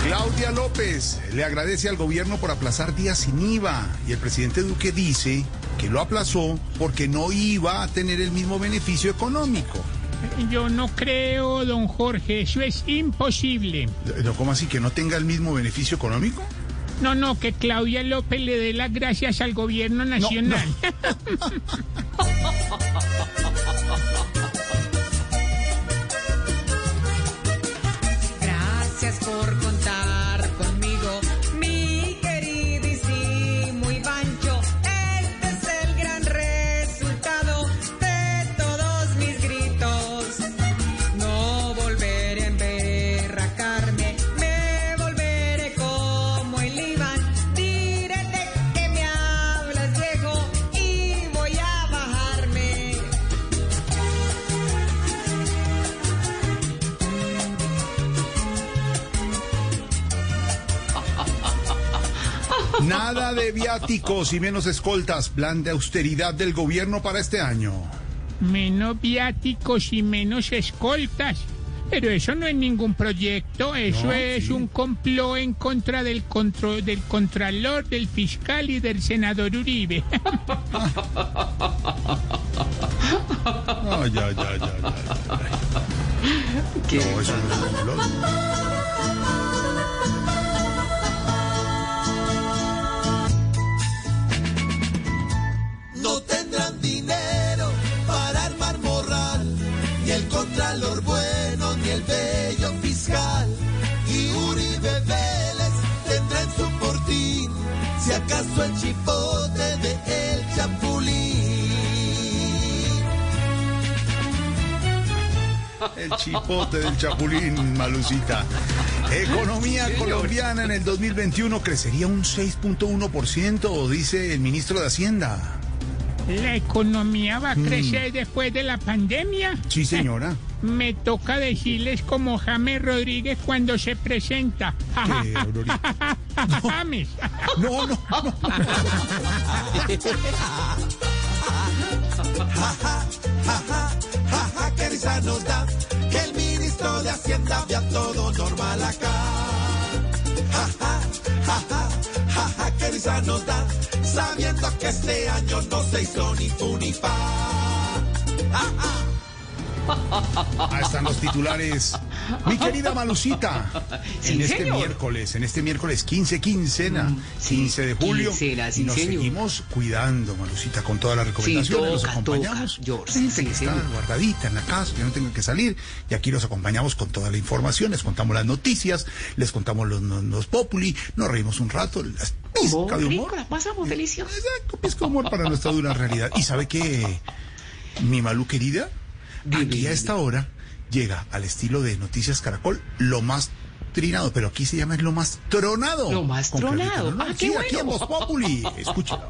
Claudia López le agradece al gobierno por aplazar días sin IVA y el presidente Duque dice que lo aplazó porque no iba a tener el mismo beneficio económico. Yo no creo, don Jorge, eso es imposible. ¿Cómo así? ¿Que no tenga el mismo beneficio económico? No, que Claudia López le dé las gracias al gobierno nacional. No. Gracias por contar conmigo, mi queridísimo Ivancho. Este es el gran resultado de todos mis gritos. No volveré a emberracarme, me volveré como el Iván. Dírete que me hablas viejo y voy a bajarme. Nada de viáticos y menos escoltas, plan de austeridad del gobierno para este año. Menos viáticos y menos escoltas, pero eso no es ningún proyecto, eso es un complot en contra del contralor, del fiscal y del senador Uribe. Ya. No, eso no es un complot. Contralor bueno, ni el bello fiscal, y Uribe Vélez tendrá en su portín, si acaso el chipote de El Chapulín. El chipote del Chapulín, Malucita. Economía colombiana en el 2021 crecería un 6.1%, dice el ministro de Hacienda. La economía va a crecer después de la pandemia. Sí, señora. Me toca decirles como James Rodríguez cuando se presenta. ¿Qué, Aurorita? James. No. Que risa nos da que el ministro de Hacienda vea todo normal acá. Que risa nos da, sabiendo que este año no se hizo ni fu ni fa. Ahí están los titulares. Mi querida Malucita, sí, en este miércoles, 15 de julio, quincena, y nos seguimos cuidando, Malucita, con todas las recomendaciones. Los acompañamos, guardadita en la casa, que no tengan que salir, y aquí los acompañamos con toda la información, les contamos las noticias, les contamos los populi, nos reímos un rato, las pizca de humor. Las pasamos delicioso. Exacto, pizca de humor para nuestra dura realidad. ¿Y sabe qué, mi Malu querida? Aquí a esta hora llega al estilo de Noticias Caracol lo más trinado, pero aquí se llama lo más tronado. Lo más tronado. Ah, sí, qué bueno. Aquí en Voz Populi. Escúchalo.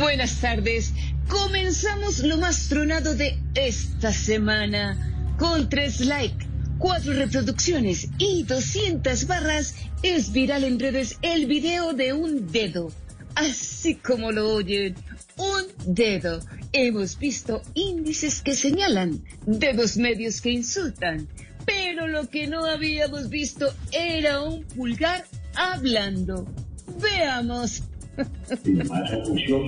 Buenas tardes. Comenzamos lo más tronado de esta semana con 3 likes. 4 reproducciones y 200 barras. Es viral en redes el video de un dedo. Así como lo oyen, un dedo. Hemos visto índices que señalan, dedos medios que insultan, pero lo que no habíamos visto era un pulgar hablando. Veamos. Yo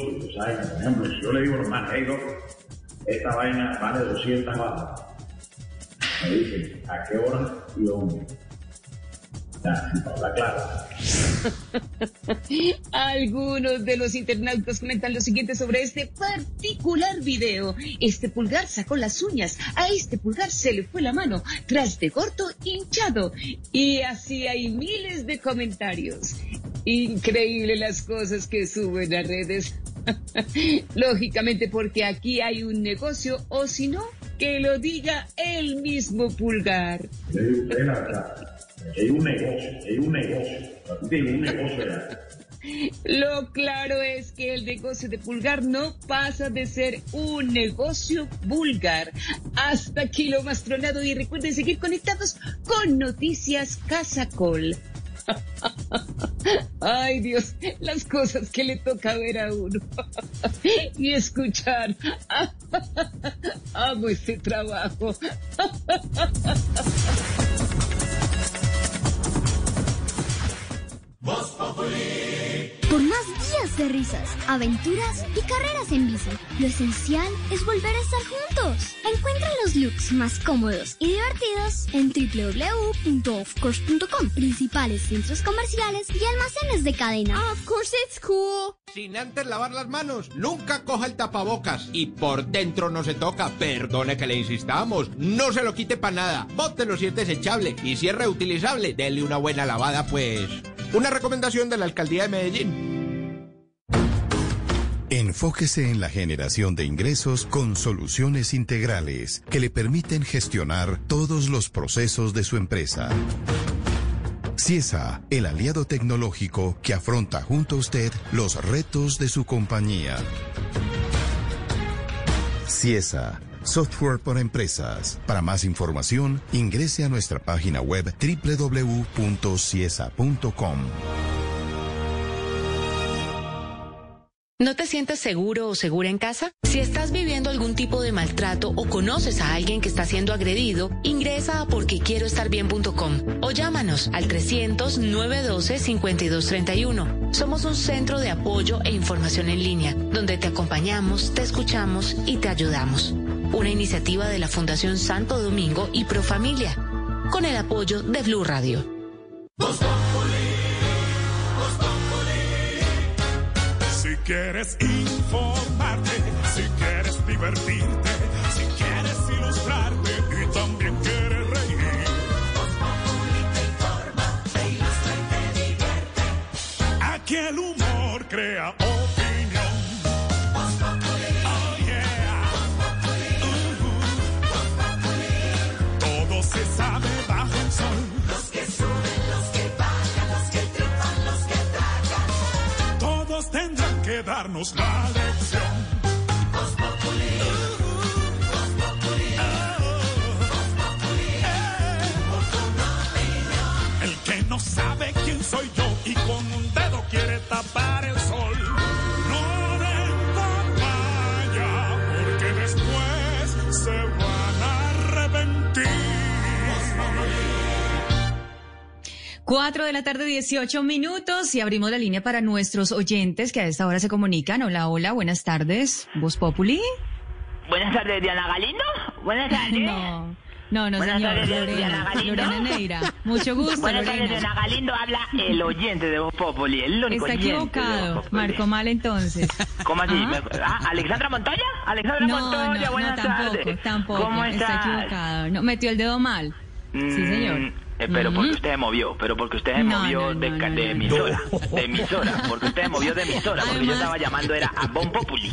le digo a los manejos, esta vaina vale 200 barras. Me dicen, ¿a qué hora y dónde? Algunos de los internautas comentan lo siguiente sobre este particular video. Este pulgar sacó las uñas, a este pulgar se le fue la mano, tras de corto hinchado. Y así hay miles de comentarios. Increíble las cosas que suben a redes. Lógicamente, porque aquí hay un negocio, o si no, que lo diga el mismo Pulgar. Ven acá, hay un negocio. Lo claro es que el negocio de Pulgar no pasa de ser un negocio vulgar. Hasta aquí lo más tronado, y recuerden seguir conectados con Noticias Casacol. Ay, Dios, las cosas que le toca ver a uno y escuchar. Amo este trabajo. Por más días de risas, aventuras y carreras en bici, lo esencial es volver a estar juntos. Encuentra los looks más cómodos y divertidos en www.ofcourse.com, principales centros comerciales y almacenes de cadena. Of course it's cool. Sin antes lavar las manos, nunca coja el tapabocas y por dentro no se toca. Perdone que le insistamos, no se lo quite para nada. Bótelo si es desechable y si es reutilizable, dele una buena lavada, pues. Una recomendación de la Alcaldía de Medellín. Enfóquese en la generación de ingresos con soluciones integrales que le permiten gestionar todos los procesos de su empresa. CIESA, el aliado tecnológico que afronta junto a usted los retos de su compañía. CIESA, software por empresas. Para más información, ingrese a nuestra página web www.ciesa.com. ¿No te sientes seguro o segura en casa? Si estás viviendo algún tipo de maltrato o conoces a alguien que está siendo agredido, ingresa a porquequieroestarbien.com o llámanos al 300-912-5231. Somos un centro de apoyo e información en línea, donde te acompañamos, te escuchamos y te ayudamos. Una iniciativa de la Fundación Santo Domingo y Profamilia, con el apoyo de Blue Radio. Si quieres informarte, si quieres divertirte, si quieres ilustrarte y también quieres reír. Voz Populi te informa, te ilustra y te divierte. Aquí el humor crea opinión. Voz Populi, oh yeah. Voz Populi, Voz Populi. Todo se sabe bajo el sol. Los que suben, los que bajan, los que triunfan, los que tragan. Todos tendrán que darnos la lección. Voz Populi, Voz Populi, Voz Populi, una opinión. El que no sabe quién soy yo y con un dedo quiere tapar el sol, no den papaya, porque después se van a arrepentir. 4:18 p.m, y abrimos la línea para nuestros oyentes que a esta hora se comunican. Hola, hola, buenas tardes. Voz Populi. Buenas tardes, Diana Galindo. Buenas tardes. No, buenas señor. Tardes, Diana Galindo. Lorena Neira. Mucho gusto. Buenas tardes, Diana Galindo. Habla el oyente de Voz Populi, el único. Está equivocado. Marcó mal entonces. ¿Cómo así? ¿Ah, Alexandra Montoya? Alexandra Montoya, buenas tardes. Tampoco. ¿Cómo está? Está equivocado. No, metió el dedo mal. Sí, señor. Pero porque usted se movió, porque usted se movió de emisora, porque además, yo estaba llamando era a Voz Populi.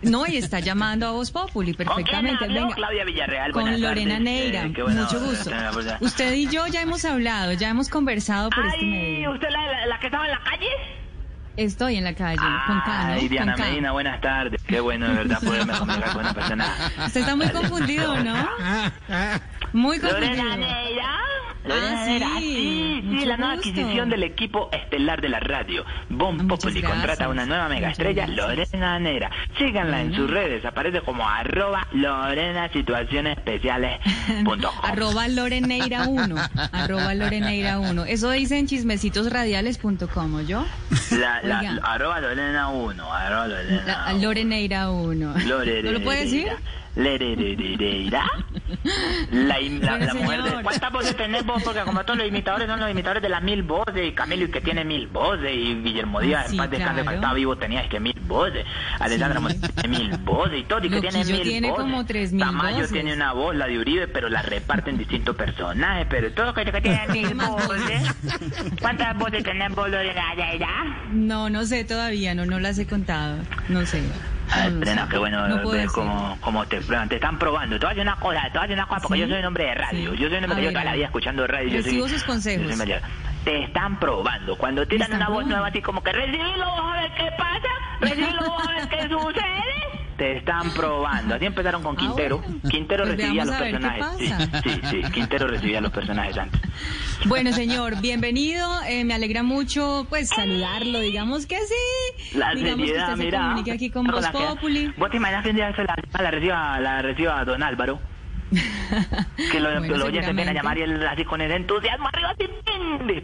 No, y está llamando a Voz Populi, perfectamente. Venga, Claudia Villarreal, con Lorena Neira, mucho gusto. Usted y yo ya hemos hablado, ya hemos conversado por este medio. ¿Usted la que estaba en la calle? Estoy en la calle, con Cano. Ay, Diana Medina, buenas tardes. Qué bueno, de verdad, poderme comunicar con una persona. Usted está muy confundido, ¿no? Muy confundido. Lorena Neira. Sí, la nueva adquisición del equipo estelar de la radio. Voz Populi contrata a una nueva megaestrella, Lorena Neira. Síganla en sus redes, aparece como @LorenaSituacionesEspeciales.com. @Loreneira1. Eso dicen chismecitosradiales.com, ¿o yo? @Lorena1. @Loreneira1. ¿No lo puede decir? Lererereira. La mujer de... ¿Cuántas voces tenés vos? Porque como todos los imitadores son los imitadores de las 1000 voces. Y Camilo, que tiene 1000 voces. Y Guillermo Díaz, en paz descanse, cuando estaba vivo tenía que 1000 voces. Alessandra Montes tiene 1000 voces. Y Toti, que tiene 1000 voces. Tamayo tiene una voz, la de Uribe, pero la reparten distintos personajes. Pero todos que tienen 1000 voces. ¿Cuántas voces tenés vos, Lorena? No, no sé todavía. No las he contado. No sé. Ay, Lorena, qué bueno ver cómo te están probando. Te voy a hacer una cosa, porque yo soy un hombre de radio. Yo soy un hombre que yo toda la vida escuchando radio. Recibo sus consejos. Te están probando. Cuando tiran una voz nueva, así como que recibilo, vamos a ver qué pasa, recibilo, vamos a ver qué sucede. Te están probando. Así empezaron con Quintero. Bueno. Quintero pues recibía a los personajes. Sí, Quintero recibía a los personajes antes. Bueno, señor, bienvenido. Me alegra mucho, pues, saludarlo. Digamos que sí. La digamos seriedad, que usted se comunique aquí con Voz Populi. ¿Vos te imaginas que un día eso la reciba don Álvaro? Que lo oyentes vienen a llamar y él así con el entusiasmo arriba así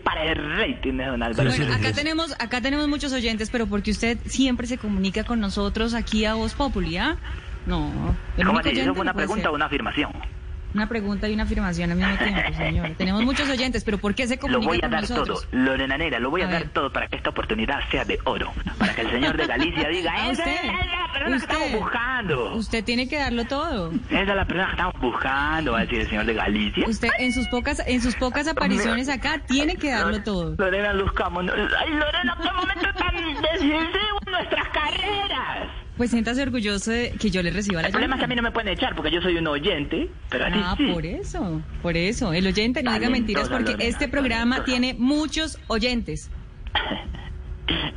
para el rating de don Álvaro. Bueno, acá tenemos muchos oyentes, pero porque usted siempre se comunica con nosotros aquí a Voz Populi, ¿ah? No. ¿Cómo te hizo una pregunta o una afirmación? Una pregunta y una afirmación al mismo tiempo, señor. Tenemos muchos oyentes, pero ¿por qué se comunican con nosotros? Lo voy a dar todo, Lorena Negra, lo voy a dar todo para que esta oportunidad sea de oro. Para que el señor de Galicia diga, esa es la persona que estamos buscando. Usted tiene que darlo todo. Esa es la persona que estamos buscando, va a decir el señor de Galicia. Usted, en sus pocas apariciones acá, tiene que darlo todo. Lorena, luzcamos. Ay, Lorena, qué momento tan decisivo en nuestras carreras. Pues siéntase orgulloso de que yo le reciba la llamada. El problema es que a mí no me pueden echar porque yo soy un oyente, pero a ti sí. Por eso. El oyente no diga mentiras porque este programa tiene muchos oyentes.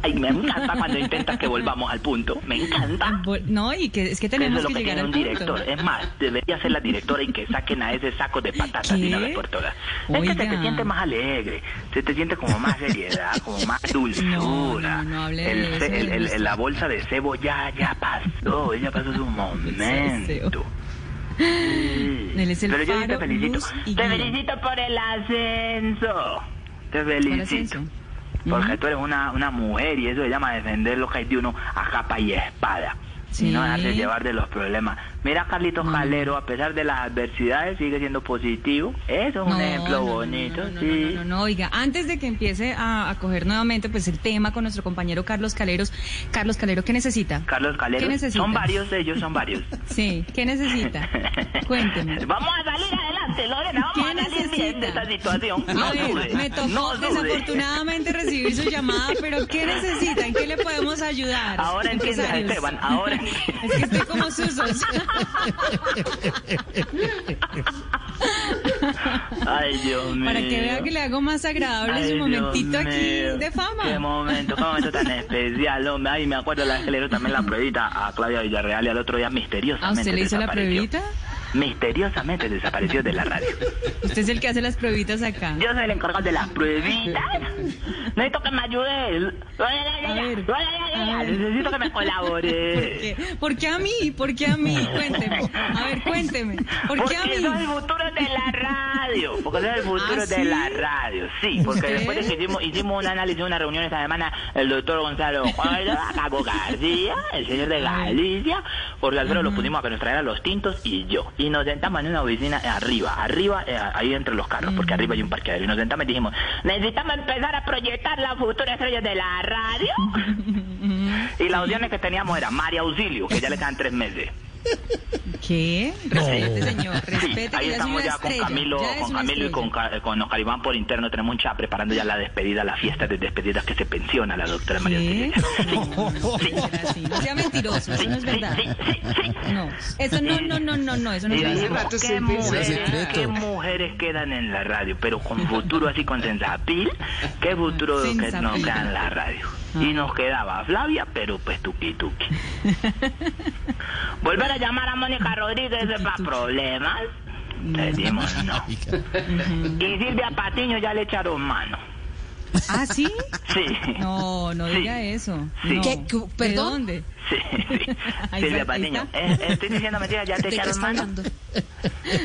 Ay, me encanta cuando intentas que volvamos al punto. Me encanta. No, y que es que tenemos que llegar al punto. Director. Es más, debería ser la directora y que saquen a ese saco de patatas de una vez por todas. Oiga. Es que se te siente más alegre, se te siente como más seriedad, como más dulzura. No hable de eso. La bolsa de cebo ya pasó su momento. Él es el Pero yo te felicito. Te felicito por el ascenso. Te felicito. Porque tú eres una mujer y eso se llama defender lo que hay de uno a capa y espada. Sí. Y no dejarse llevar de los problemas. Mira, Carlitos Calero, a pesar de las adversidades, sigue siendo positivo. Eso es un ejemplo bonito. Oiga, antes de que empiece a coger nuevamente pues el tema con nuestro compañero Carlos Caleros. Carlos Calero, ¿qué necesita? Carlos Calero, son varios. Sí, ¿qué necesita? Cuénteme. Vamos a salir adelante, Lorena, vamos a salir bien de esta situación. No dudes. Me tocó desafortunadamente recibir su llamada, pero ¿qué necesita? ¿En qué le podemos ayudar? Ahora empieza Esteban, ahora. Es que estoy como suso. Ay, Dios mío. Para que vea que le hago más agradable su momentito aquí de fama. Qué momento tan especial, hombre. Ay, me acuerdo la que le dio también la pruebita a Claudia Villarreal y al otro día misteriosamente. ¿A usted le hizo la pruebita? Misteriosamente desapareció de la radio. Usted es el que hace las pruebitas acá. Yo soy el encargado de las pruebitas. Necesito que me ayudes. Necesito que me colabores. ¿Por qué a mí? Cuénteme. A ver, cuénteme. ¿Por qué a mí? Porque soy el futuro de la radio. Sí, porque después de que hicimos un análisis, una reunión esta semana, el doctor Gonzalo Cabo García, el señor de Galicia, porque al lo pusimos a que nos traeran los tintos y yo. Y nos sentamos en una oficina arriba, ahí entre los carros, porque arriba hay un parqueadero. Y nos sentamos y dijimos, necesitamos empezar a proyectar la futura estrella de la radio. Y las opciones que teníamos era María Auxilio, que ya le quedan 3 meses. ¿Qué? Respete, señor. Respete, sí, ahí estamos ya con Camilo, y con Oscar Iván por interno. Tenemos un chat preparando ya la despedida, la fiesta de despedidas que se pensiona la doctora María Auxilio. Sí. No sea mentiroso, eso no es verdad. No, eso no, eso no es verdad. ¿Qué mujeres quedan en la radio? Pero con futuro así, con sensapil, ¿qué futuro que no quedan en la radio? Y nos quedaba Flavia, pero pues tuki. Volver a llamar a Mónica Rodríguez es para problemas. Le dimos no. Y Silvia Patiño ya le echaron mano. ¿Ah, sí? Sí. No, diga eso. Sí. No. ¿De dónde? Sí. Silvia Patiño, estoy diciendo mentiras, ya te echaron mano.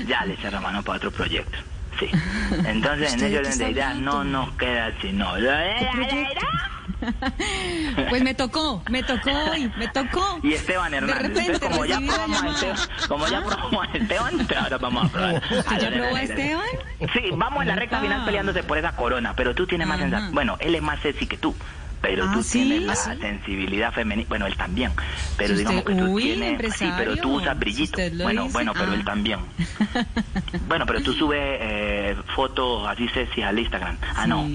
Ya le echaron mano para otro proyecto. Sí. Entonces en ellos la entidad no nos queda sino pues me tocó hoy, Y Esteban Hernández, entonces, como ya probamos a Esteban, ahora vamos a probar. ¿Ya probó a Esteban? Sí, vamos en la recta final peleándose por esa corona, pero tú tienes más sensibilidad. Bueno, él es más sexy que tú, pero tú tienes la sensibilidad femenina. Bueno, él también, pero si digamos usted, que tú tienes... Sí, pero tú usas brillito. Si bueno, dice, bueno, pero él también. Bueno, pero tú subes fotos así sexy al Instagram. Ah, sí. No,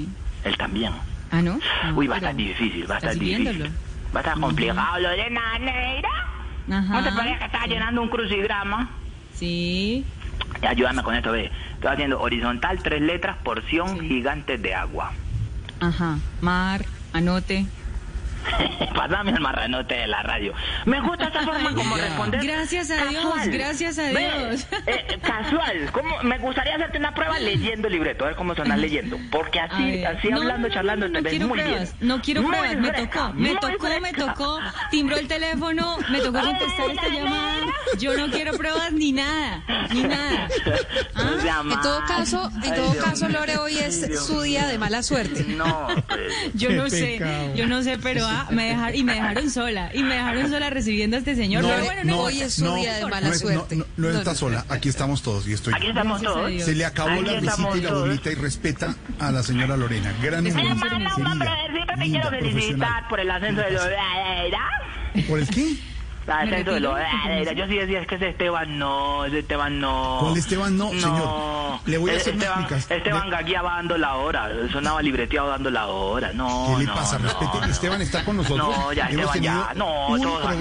él también. Ah, ¿no? No, uy, va a estar difícil, va a estar difícil. Va a estar complicado. Lorena Neira. ¿No te parece que estás llenando un crucigrama? Sí. Ayúdame con esto, ve. Estoy haciendo horizontal, 3 letras, porción gigante de agua. Ajá. Mar, anote. Pasame el marranote de la radio. Me gusta esta forma como responder. Gracias a casual. Dios, gracias a Dios. Casual, como me gustaría hacerte una prueba leyendo el libreto, a ver cómo sonas leyendo, porque así no, hablando, charlando, te ves muy bien. No quiero pruebas, me tocó, timbró el teléfono, me tocó contestar esta llamada. Yo no quiero pruebas ni nada. ¿Ah? En todo caso, Lore, hoy es su día de mala suerte. No, pues, yo no sé, pero me dejaron sola recibiendo a este señor. No, pero bueno, hoy es su día de mala suerte. No está sola, aquí estamos todos y estoy. Aquí estamos todos. Se le acabó la visita y la bonita y respeta a la señora Lorena. Gran hermana. Hermana, te quiero felicitar por el ascenso de Lorena. ¿Por el qué? Yo sí decía, es que ese Esteban no. ¿Cuál Esteban no, señor? Le voy a hacer técnicas. Esteban gagueaba dando la hora, sonaba libreteado dando la hora. No, ¿qué le pasa? Respete, Esteban está con nosotros. No, ya Esteban ya. No, todos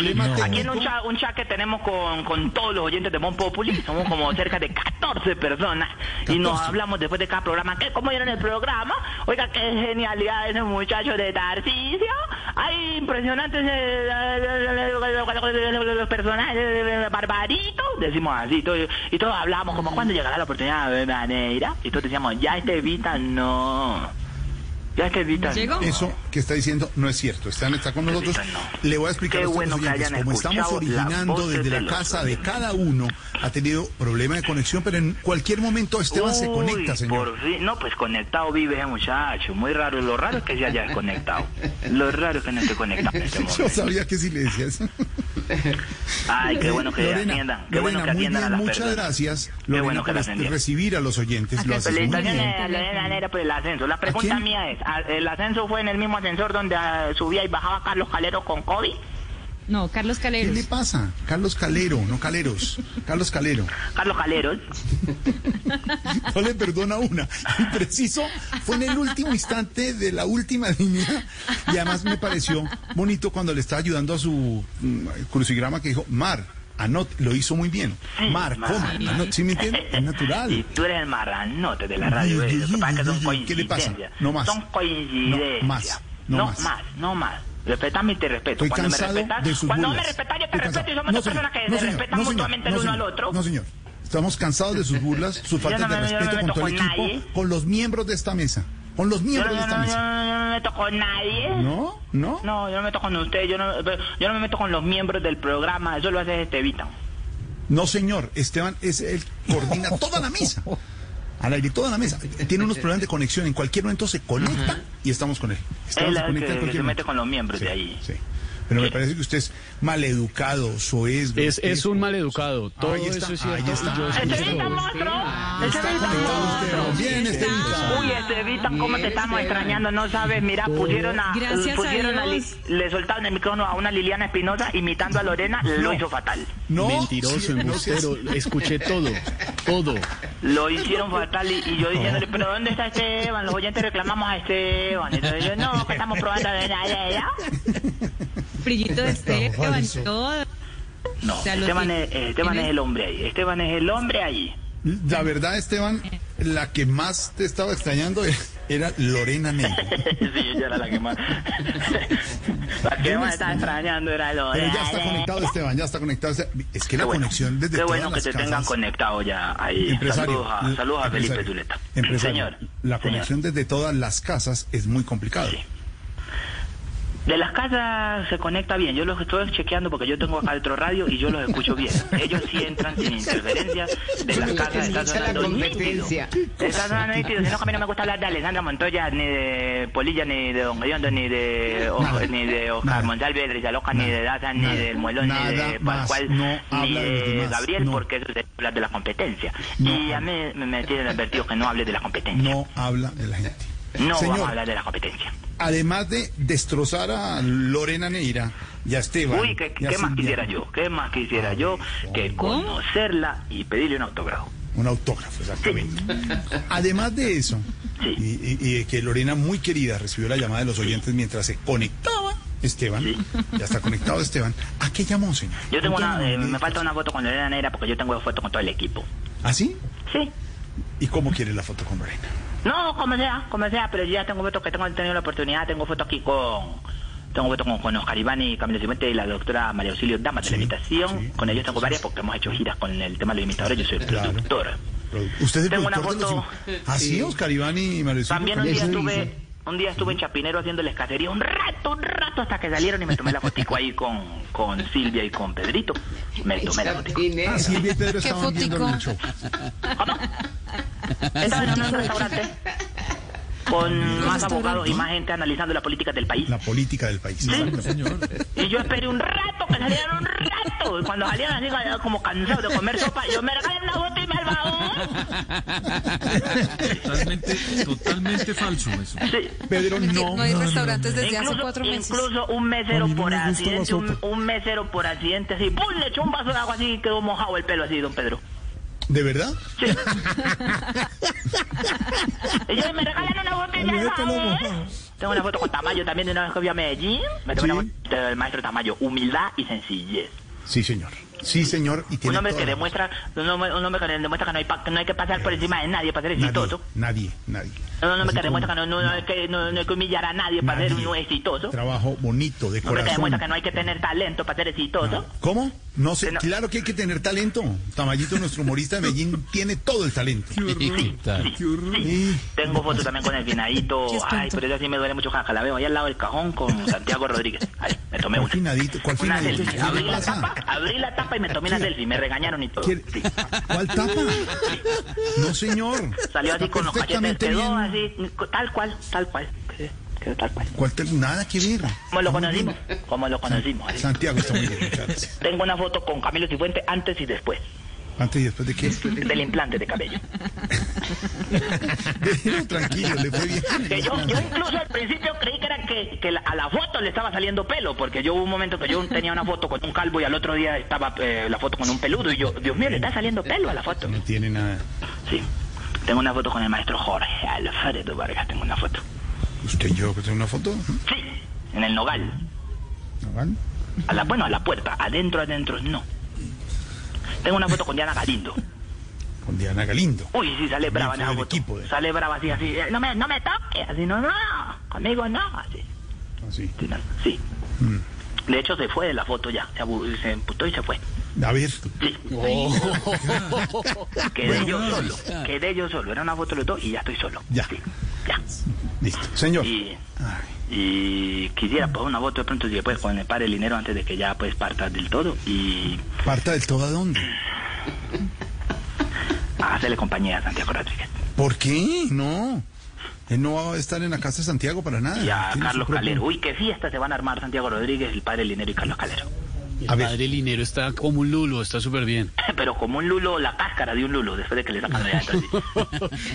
aquí en un chat que tenemos con todos los oyentes de Mon Populi, somos como cerca de 14 personas y nos hablamos después de cada programa. ¿Cómo vieron el programa? Oiga, qué genialidad ese muchacho de Tarcisio. Ay, impresionante los personajes, Barbarito, decimos así, y todos hablamos como cuando llegará la oportunidad de Neira, y todos decíamos, ya Estevita no. ¿Llegó? Eso que está diciendo no es cierto, está con nosotros. Le voy a explicar a ustedes, como estamos originando desde la casa de cada uno, ha tenido problema de conexión, pero en cualquier momento Esteban se conecta, señor. Por fin. No, pues conectado vive ese muchacho, muy raro, lo raro es que se haya desconectado, lo raro es que no esté conectado en este momento. Yo sabía que sí le decías. Ay, qué bueno que atiendan. Qué bueno que atiendan a las personas. Muchas gracias, Lorena, por recibir a los oyentes. Lo haces muy bien. Felicitaciones a Lorena Neira por el ascenso. La pregunta mía es, ¿el ascenso fue en el mismo ascensor donde subía y bajaba Carlos Calero con COVID? No, Carlos Calero. ¿Qué le pasa? Carlos Calero, no Caleros. Carlos Calero. Carlos Caleros. No le perdona una. Preciso, fue en el último instante de la última línea. Y además me pareció bonito cuando le estaba ayudando a su crucigrama que dijo, Mar. Anot, lo hizo muy bien. Mar, coma, Anot, ¿sí me entiendes? Es natural. Y tú eres el marranote de la radio. ¿Qué le pasa? No más. Son coincidencias. No más. Respetame y te respeto. Estoy cansado de sus burlas. Cuando me respetas, yo te respeto y somos dos personas que se respetan mutuamente el uno al otro. No, señor. Estamos cansados de sus burlas, sus faltas de respeto con todo el equipo, con los miembros de esta mesa. Con los miembros de esta mesa. Yo no me meto con nadie. ¿No? No, yo no me meto con usted, yo no me meto con los miembros del programa, eso lo hace Estevita. No, señor, Esteban es el coordina toda la mesa. Al aire, toda la mesa. Tiene unos problemas de conexión, en cualquier momento se conecta y estamos con él. Él se conecta que se mete con los miembros de ahí. Sí. Pero me parece que usted es maleducado, soez. Es un maleducado. Todo eso es cierto. Estevita, monstruo. Bien, Estevita. Uy, Estevita, ¿cómo te estamos extrañando? No sabes, mira, le soltaron el micrófono a una Liliana Espinosa imitando a Lorena, lo hizo fatal. Mentiroso, embustero. Escuché todo. Lo hicieron fatal y yo diciéndole, pero ¿dónde está Esteban? Los oyentes reclamamos a Esteban. Entonces yo, no, que estamos probando de allá. Brillito de Esteban, todo. No, Esteban es el hombre ahí. Esteban es el hombre ahí. La verdad, Esteban, la que más te estaba extrañando era Lorena Neira. Sí, ella era la que más. La que más estaba extrañando era Lorena. Pero ya está conectado, Esteban, ya está conectado. Es que conexión desde todas las casas. Qué bueno que te tengan conectado ya ahí. Empresario, saludos a Felipe Zuleta. Señor. La conexión desde todas las casas es muy complicada. De las casas se conecta bien, yo los estoy chequeando porque yo tengo acá otro radio y yo los escucho bien. Ellos sí entran sin interferencias, de las casas están sonando nítido. Están sonando nítido, si no, a mí no me gusta hablar de Alessandra Montoya, ni de Polilla, ni de Don Gediondo, ni de Oscar Monsalve, de Rizaloca, ni de Daza, ni del Muelón, ni de Pascual, ni de Gabriel, porque eso es hablar de la competencia. Y a mí me tienen advertido que no hable de la competencia. No habla de la gente. No, señor, vamos a hablar de la competencia. Además de destrozar a Lorena Neira y a Esteban. Uy, ¿qué más quisiera yo? ¿Qué más quisiera yo que conocerla y pedirle un autógrafo? Un autógrafo, exactamente. Sí. Además de eso, sí, y de que Lorena, muy querida, recibió la llamada de los oyentes, sí, mientras se conectaba Esteban, sí, ya está conectado Esteban. ¿A qué llamó, señor? Yo tengo una, me falta una foto con Lorena Neira porque yo tengo foto con todo el equipo. ¿Ah, sí? Sí. ¿Y cómo quiere la foto con Lorena? No, como sea, pero yo ya tengo fotos, que tengo tenido la oportunidad, tengo fotos aquí con... Tengo fotos con Oscar Iván y Camilo Cifuentes y la doctora María Auxilio Damas, sí, de la imitación. Sí, con ellos tengo varias porque hemos hecho giras con el tema de los imitadores, yo soy el productor. ¿Usted es el tengo productor? Tengo una foto... ¿Ah, sí? Oscar Iván y María Auxilio. También un día estuve en Chapinero haciéndoles cacería un rato hasta que salieron y me tomé la fotico ahí con Silvia y con Pedrito. Me tomé la fotico. Ah, Silvia y Pedro estaban viendo el show. ¿Cómo? Estaba en un restaurante con más abogados y más gente analizando la política del país. La política del país, sí, señor. Y yo esperé un rato, que salieran un rato. Y cuando salieron así, como cansado de comer sopa, yo me regalé una bota y me albao. Totalmente falso eso. Sí. Pedro, no hay restaurantes desde hace 4 meses. Incluso un mesero por accidente así, ¡pum!, le echó un vaso de agua así y quedó mojado el pelo así, don Pedro. ¿De verdad? Sí. Ellos me regalan una botella de agua. Tengo una foto con Tamayo también, de una vez que fui a Medellín. Me tomé, sí, una foto del maestro Tamayo. Humildad y sencillez. Sí, señor. Sí, señor. Y tiene un hombre que demuestra que no hay que pasar por encima de nadie para ser exitoso. Nadie. Un hombre que demuestra que no hay que humillar a nadie para ser uno exitoso. Trabajo bonito, de corazón. Un hombre que demuestra que no hay que tener talento para ser exitoso. ¿Cómo? No sé, claro que hay que tener talento. Tamayito, nuestro humorista de Medellín, tiene todo el talento. Sí. Tengo fotos también con el Finadito. Ay, por eso sí me duele mucho, jaja. La veo ahí al lado del cajón con Santiago Rodríguez. Ay, me tomé una. ¿Cuál Finadito? Abrí la tapa y me tomé una selfie. Me regañaron y todo. Sí. ¿Cuál tapa? No, señor. Salió así con los cachetes, quedó así, tal cual. ¿Cuál nada que ver? Como lo conocimos. Santiago está muy bien. Tengo una foto con Camilo Cifuentes antes y después. ¿Antes y después de qué? Del implante de cabello. Tranquilo, le fue bien. Yo incluso al principio creí que era que a la foto le estaba saliendo pelo, porque yo hubo un momento que yo tenía una foto con un calvo y al otro día estaba la foto con un peludo y yo, Dios mío, le está saliendo pelo a la foto. No tiene nada. Sí. Tengo una foto con el maestro Jorge Alfredo Vargas, tengo una foto. ¿Usted y yo que tengo una foto? Sí, en el Nogal. ¿Nogal? A la puerta, adentro, no. Tengo una foto con Diana Galindo. ¿Con Diana Galindo? Uy, sí, sale brava en esa foto. Sale brava así. No me toques, así, no, conmigo no, así. ¿Así? Sí. De hecho, se fue de la foto ya, se emputó y se fue. A ver. Sí. Quedé yo solo. Era una foto de los dos y ya estoy solo. Ya. Sí. Ya. Listo, señor. Y quisiera poner una foto de pronto, si después cuando me pare el dinero, antes de que ya pues parta del todo. Y ¿parta del todo a dónde? A hacerle compañía a Santiago Rodríguez. ¿Por qué? No. Él no va a estar en la casa de Santiago para nada. Y a Carlos Calero. Uy, qué fiesta se van a armar Santiago Rodríguez, el padre Linero y Carlos Calero. El padre Linero está como un lulo, está súper bien. Pero como un lulo, la cáscara de un lulo, después de que le sacan allá adentro.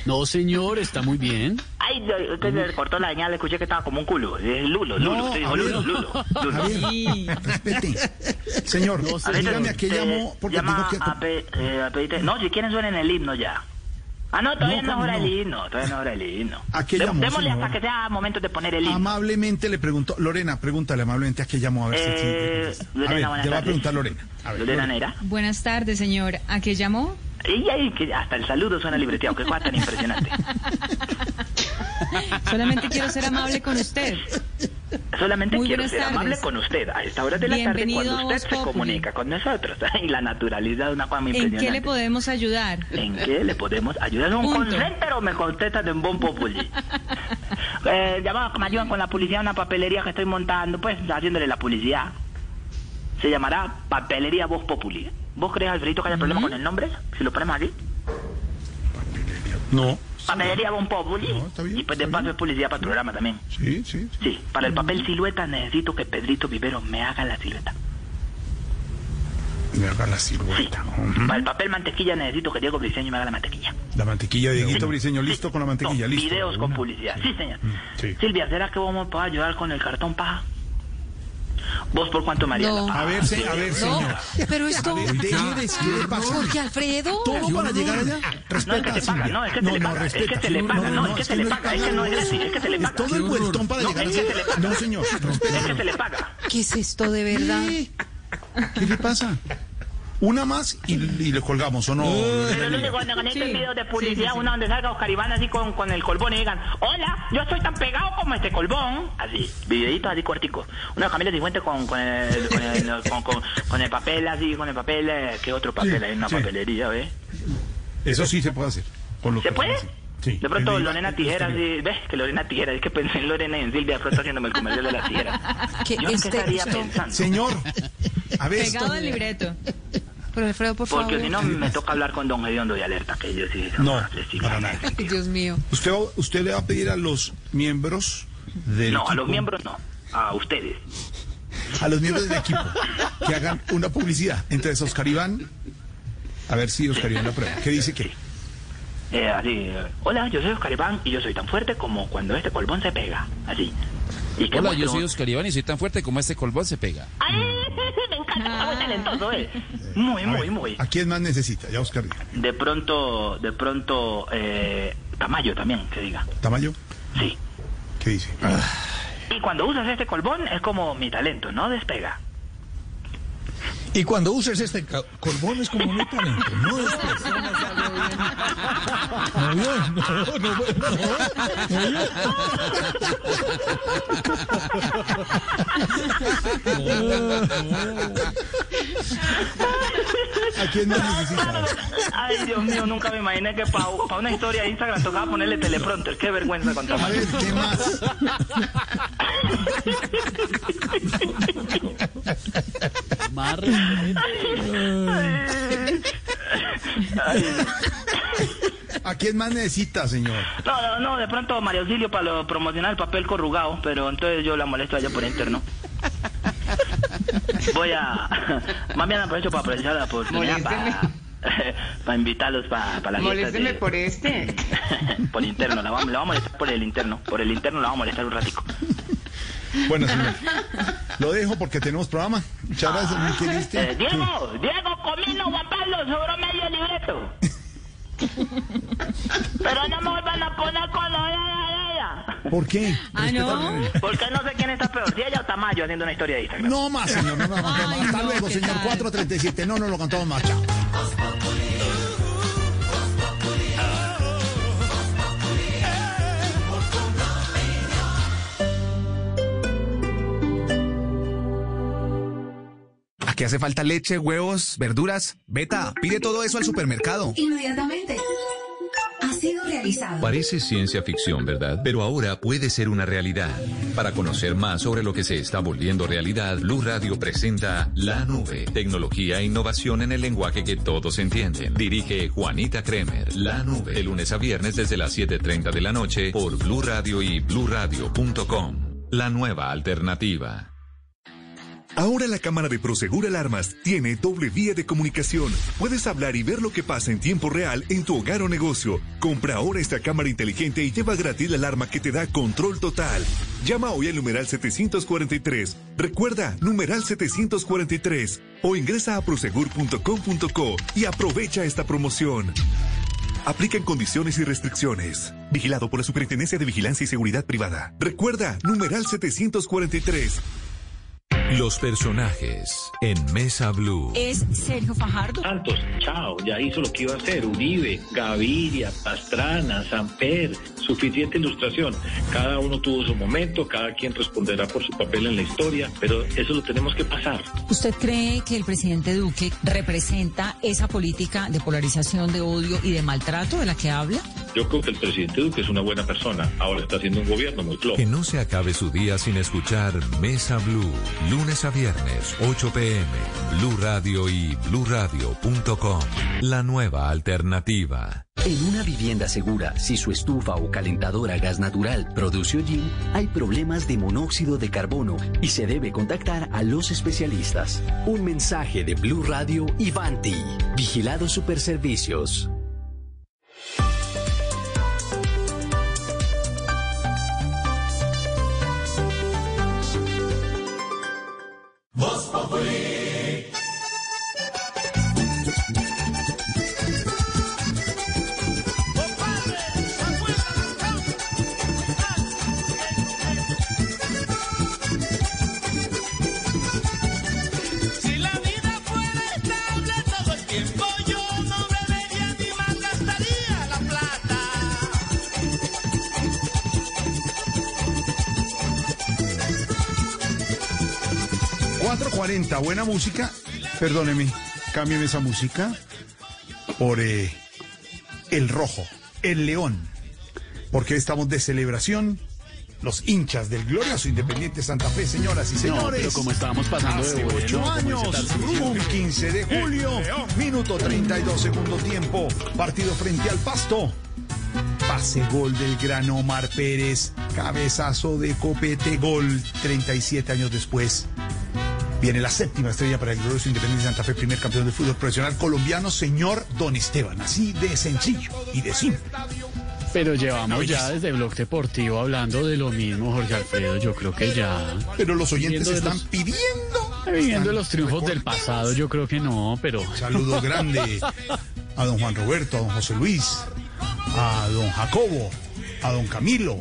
No, señor, está muy bien. Ay, usted le cortó la señal, le escuché que estaba como un culo. Lulo, usted dijo lulo. Respete. Señor, dígame a qué llamó, porque tengo que... a pedirte... No, si quieren suenen el himno ya. Ah, no, todavía no es hora del himno. ¿A qué llamó, démosle hasta que sea momento de poner el himno. Amablemente le pregunto, Lorena, pregúntale amablemente a qué llamó, a ver si... Lorena, buenas tardes. Te va a preguntar Lorena. A ver, Lorena Neira. Buenas tardes, señor. ¿A qué llamó? Y que hasta el saludo suena libreteado, qué cosa tan impresionante. Solamente quiero ser amable con usted. A esta hora de la tarde, cuando usted se comunica con nosotros. Y la naturalidad de una cosa muy impresionante. ¿En qué le podemos ayudar? ¿En qué le podemos ayudar? Un consentero me contesta de un bon populi. me ayudan con la publicidad, una papelería que estoy montando, pues haciéndole la publicidad. Se llamará Papelería Voz Populi. ¿Vos crees, Alfredito, que haya problema con el nombre? Si lo ponemos aquí. Papelería. No. Papelería Voz Populi. No, está bien, y pues de paso es publicidad para el programa también. Sí, sí. Sí, para el papel silueta necesito que Pedrito Vivero me haga la silueta. Me haga la silueta. Sí. Para el papel mantequilla necesito que Diego Briceño me haga la mantequilla. La mantequilla de Dieguito Briceño, listo con la mantequilla, no, listo. Videos con publicidad, sí, señor. Sí. Silvia, ¿será que vos me podés ayudar con el cartón paja? Vos por cuanto María no. La paja. A ver, señor. No, pero esto... ¿Qué pasó? Jorge Alfredo. Todo para llegar allá. Respeta a Silvia. No, es que te le paga, es que no es gratis, es que te le paga. Todo el vueltón para llegar allá. No, señor. Es que te le paga. ¿Qué es esto de verdad? ¿Qué le pasa? Una más y le colgamos, ¿o no? Pero no te conecten videos de publicidad, una donde salga Oscar Iván así con el colbón y digan, hola, yo estoy tan pegado como este colbón. Así, videitos así corticos. Una Camila Cifuentes con el papel así, con el papel, ¿qué otro papel hay en una papelería, ve? Eso sí se puede hacer. Con lo ¿se puede? Sí, de pronto Lorena Tijeras, ves que Lorena Tijeras, es que pensé en Lorena y en Silvia, de pronto haciéndome el comercial de las tijeras. Yo estaría pensando. Señor, a ver. Pegado al libreto. Pero Alfredo, por favor. Porque si no me toca hablar con don Gediondo de Alerta, que yo sí. No, para nada. Dios mío. ¿Usted le va a pedir a los miembros del equipo? No, a los miembros no, a ustedes. A los miembros del equipo, que hagan una publicidad. Entonces, Oscar Iván, a ver si Oscar Iván la prueba. ¿Qué dice que? Así, hola, yo soy Oscar Iván y yo soy tan fuerte como cuando este colbón se pega. Así. ¿Y hola, yo soy Oscar Iván y soy tan fuerte como este colbón se pega? ¡Ay! Me encanta, está muy talentoso, ¿eh? Muy. ¿A quién más necesita? Ya, Oscar Iván. De pronto, Tamayo también, que diga. ¿Tamayo? Sí. ¿Qué dice? Ah. Y cuando usas este colbón es como mi talento, no despega. Y cuando uses este colbón es como muy talento, no es persona, no. ¿A quién más necesitas? Ay, Dios mío, nunca me imaginé que para una historia de Instagram tocaba ponerle teleprompter. Qué vergüenza contra mí. A ver, ¿qué más? ¿A quién más necesita, señor? No, de pronto María Auxilio para promocionar el papel corrugado, pero entonces yo la molesto allá por interno. Voy a... Más bien aprovecho para aprovechar la oportunidad para invitarlos para la fiesta. Molésteme por este. Por interno, la vamos a molestar por el interno. Por el interno la vamos a molestar un ratico. Bueno, señor, lo dejo porque tenemos programa. Muchas gracias, ¿qué diste? Diego Comino, Juan Pablo, sobró medio libreto. Pero no me vuelvan a poner con la ella. ¿Por qué? ¿No? Porque no sé quién está peor, si ella o Tamayo haciendo una historia de Instagram. No más, señor, no más. Ay, hasta luego, señor, 4:37. No lo cantamos más, chao. ¿Qué hace falta? Leche, huevos, verduras. Beta, pide todo eso al supermercado. Inmediatamente. Ha sido realizado. Parece ciencia ficción, ¿verdad? Pero ahora puede ser una realidad. Para conocer más sobre lo que se está volviendo realidad, Blue Radio presenta La Nube. Tecnología e innovación en el lenguaje que todos entienden. Dirige Juanita Kremer. La Nube. De lunes a viernes desde las 7:30 de la noche por Blue Radio y bluradio.com. La nueva alternativa. Ahora la cámara de Prosegur Alarmas tiene doble vía de comunicación. Puedes hablar y ver lo que pasa en tiempo real en tu hogar o negocio. Compra ahora esta cámara inteligente y lleva gratis la alarma que te da control total. Llama hoy al numeral 743. Recuerda, numeral 743. O ingresa a prosegur.com.co y aprovecha esta promoción. Aplican condiciones y restricciones. Vigilado por la Superintendencia de Vigilancia y Seguridad Privada. Recuerda, numeral 743. Los personajes en Mesa Blue. Es Sergio Fajardo. Santos, chao, ya hizo lo que iba a hacer. Uribe, Gaviria, Pastrana, Samper, suficiente ilustración. Cada uno tuvo su momento, cada quien responderá por su papel en la historia, pero eso lo tenemos que pasar. ¿Usted cree que el presidente Duque representa esa política de polarización, de odio y de maltrato de la que habla? Yo creo que el presidente Duque es una buena persona. Ahora está haciendo un gobierno muy flojo. Que no se acabe su día sin escuchar Mesa Blue. Lunes a viernes, 8 p.m. Blue Radio y BluRadio.com. La nueva alternativa. En una vivienda segura, si su estufa o calentadora a gas natural produce hollín, hay problemas de monóxido de carbono y se debe contactar a los especialistas. Un mensaje de Blue Radio y Vanti. Vigilados Superservicios. Buena música, perdóneme, cámbiame esa música por El Rojo, El León, porque estamos de celebración, los hinchas del glorioso Independiente Santa Fe, señoras y señores. Pero como estábamos pasando hace de 8 años, un 15 de julio, minuto 32, segundo tiempo, partido frente al Pasto, pase gol del gran Omar Pérez, cabezazo de Copete, gol 37 años después. Viene la séptima estrella para el glorioso Independiente Santa Fe, primer campeón del fútbol profesional colombiano, señor Don Esteban. Así de sencillo y de simple. Pero llevamos ya desde Blog Deportivo hablando de lo mismo, Jorge Alfredo. Yo creo que ya... Pero los oyentes están pidiendo los triunfos del pasado, yo creo que no, pero... Un saludo grande a don Juan Roberto, a don José Luis, a don Jacobo, a don Camilo...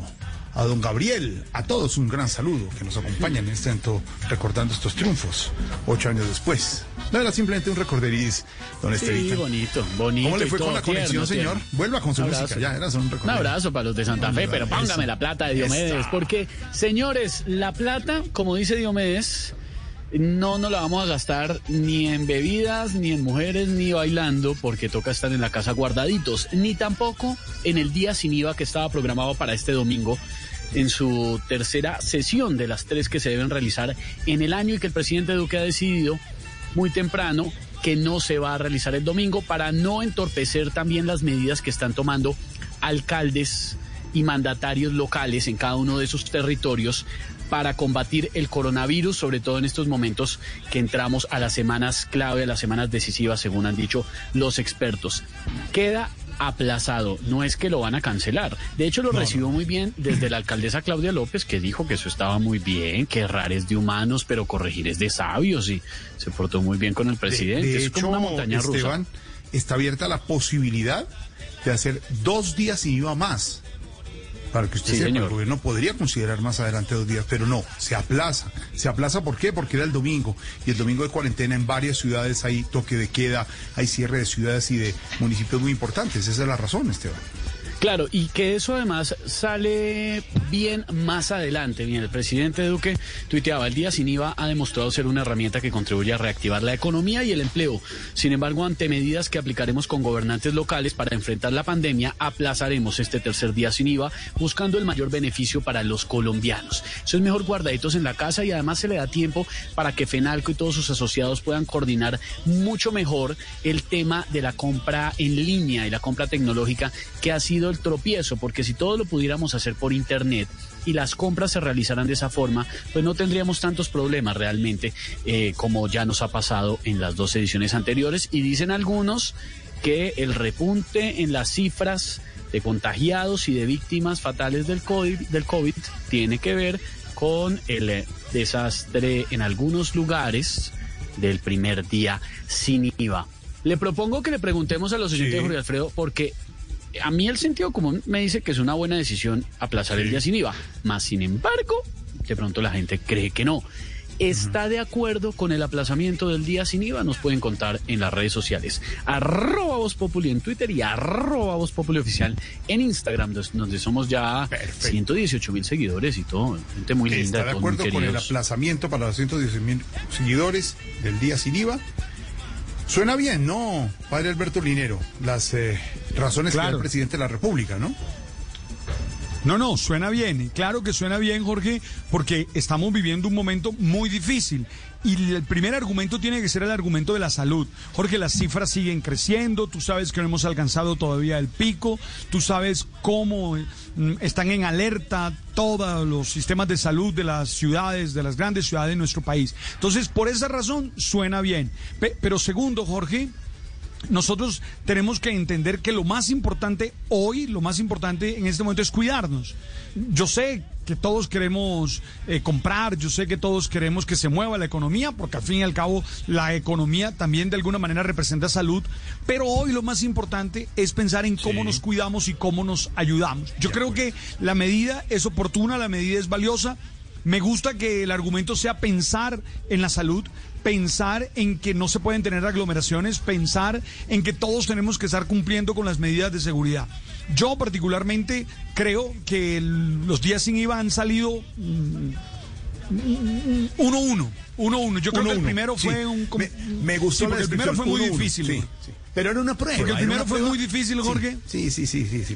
A don Gabriel, a todos un gran saludo que nos acompañan en este momento recordando estos triunfos, 8 años después. No era simplemente un recorderis, don Estevita. Sí, bonito. ¿Cómo le fue con la conexión, señor? Vuelva con su música, ya era un recorderis. Un abrazo para los de Santa Fe, pero póngame La Plata de Diomedes, porque, señores, La Plata, como dice Diomedes, no nos la vamos a gastar ni en bebidas, ni en mujeres, ni bailando, porque toca estar en la casa guardaditos, ni tampoco en el día sin IVA que estaba programado para este domingo, en su tercera sesión de las 3 que se deben realizar en el año y que el presidente Duque ha decidido muy temprano que no se va a realizar el domingo para no entorpecer también las medidas que están tomando alcaldes y mandatarios locales en cada uno de sus territorios para combatir el coronavirus, sobre todo en estos momentos que entramos a las semanas clave, a las semanas decisivas, según han dicho los expertos. Queda aplazado, no es que lo van a cancelar. De hecho, lo recibió muy bien desde la alcaldesa Claudia López, que dijo que eso estaba muy bien, que errar es de humanos, pero corregir es de sabios, y se portó muy bien con el presidente. De hecho, es como una montaña rusa. Esteban, está abierta la posibilidad de hacer 2 días sin IVA más. Para que usted sepa, señor. El gobierno podría considerar más adelante 2 días, pero no, se aplaza, ¿por qué? Porque era el domingo, y el domingo de cuarentena en varias ciudades hay toque de queda, hay cierre de ciudades y de municipios muy importantes, esa es la razón, Esteban. Claro, y que eso además sale bien más adelante. Bien, el presidente Duque tuiteaba, el día sin IVA ha demostrado ser una herramienta que contribuye a reactivar la economía y el empleo. Sin embargo, ante medidas que aplicaremos con gobernantes locales para enfrentar la pandemia, aplazaremos este tercer día sin IVA, buscando el mayor beneficio para los colombianos. Eso es mejor guardaditos en la casa y además se le da tiempo para que Fenalco y todos sus asociados puedan coordinar mucho mejor el tema de la compra en línea y la compra tecnológica que ha sido el tropiezo, porque si todo lo pudiéramos hacer por internet y las compras se realizaran de esa forma, pues no tendríamos tantos problemas realmente, como ya nos ha pasado en las 2 ediciones anteriores, y dicen algunos que el repunte en las cifras de contagiados y de víctimas fatales del COVID tiene que ver con el desastre en algunos lugares del primer día sin IVA. Le propongo que le preguntemos a los oyentes de Jorge Alfredo, porque a mí el sentido común me dice que es una buena decisión aplazar el día sin IVA, más sin embargo, de pronto la gente cree que no. ¿Está de acuerdo con el aplazamiento del día sin IVA? Nos pueden contar en las redes sociales. @VozPopuli en Twitter y @VozPopuliOficial en Instagram, donde somos ya 118.000 seguidores y todo. Gente muy linda. ¿Está de acuerdo con el aplazamiento para los 118.000 seguidores del día sin IVA? Suena bien, ¿no, padre Alberto Linero? Las razones claro. Que da el presidente de la República, ¿no? No, suena bien. Claro que suena bien, Jorge, porque estamos viviendo un momento muy difícil. Y el primer argumento tiene que ser el argumento de la salud. Jorge, las cifras siguen creciendo, tú sabes que no hemos alcanzado todavía el pico, tú sabes cómo están en alerta todos los sistemas de salud de las ciudades, de las grandes ciudades de nuestro país. Entonces, por esa razón, suena bien. Pero segundo, Jorge, nosotros tenemos que entender que lo más importante hoy, lo más importante en este momento es cuidarnos. Yo sé que todos queremos comprar, yo sé que todos queremos que se mueva la economía, porque al fin y al cabo la economía también de alguna manera representa salud, pero hoy lo más importante es pensar en cómo nos cuidamos y cómo nos ayudamos. Yo creo que la medida es oportuna, la medida es valiosa. Me gusta que el argumento sea pensar en la salud, pensar en que no se pueden tener aglomeraciones, pensar en que todos tenemos que estar cumpliendo con las medidas de seguridad. Yo particularmente creo que los días sin IVA han salido 1-1. Yo creo que el primero fue un... Me gustó la descripción. El primero fue muy difícil. Sí. Pero era una prueba. Porque el primero fue muy difícil, Jorge. Sí.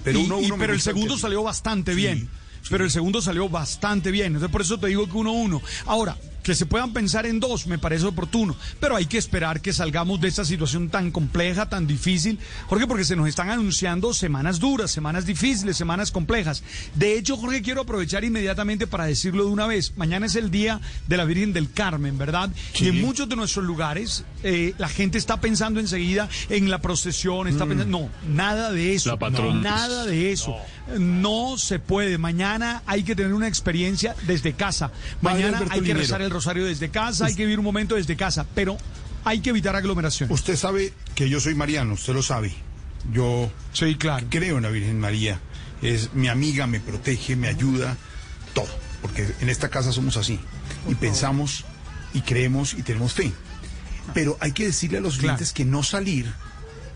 Pero el segundo salió bastante bien. Pero el segundo salió bastante bien, entonces por eso te digo que 1-1. Ahora, que se puedan pensar en 2 me parece oportuno, pero hay que esperar que salgamos de esta situación tan compleja, tan difícil, Jorge, porque se nos están anunciando semanas duras, semanas difíciles, semanas complejas. De hecho, Jorge, quiero aprovechar inmediatamente para decirlo de una vez. Mañana es el Día de la Virgen del Carmen, ¿verdad? Sí. Y en muchos de nuestros lugares la gente está pensando enseguida en la procesión, está pensando... No, nada de eso. La patrona. No, nada de eso. No se puede. Mañana hay que tener una experiencia desde casa. Mañana hay que rezar el rosario desde casa, hay que vivir un momento desde casa, pero hay que evitar aglomeraciones. Usted sabe que yo soy mariano, usted lo sabe. Yo sí, claro. Creo en la Virgen María. Es mi amiga, me protege, me ayuda, todo. Porque en esta casa somos así. Y pensamos, y creemos, y tenemos fe. Pero hay que decirle a los clientes que no salir...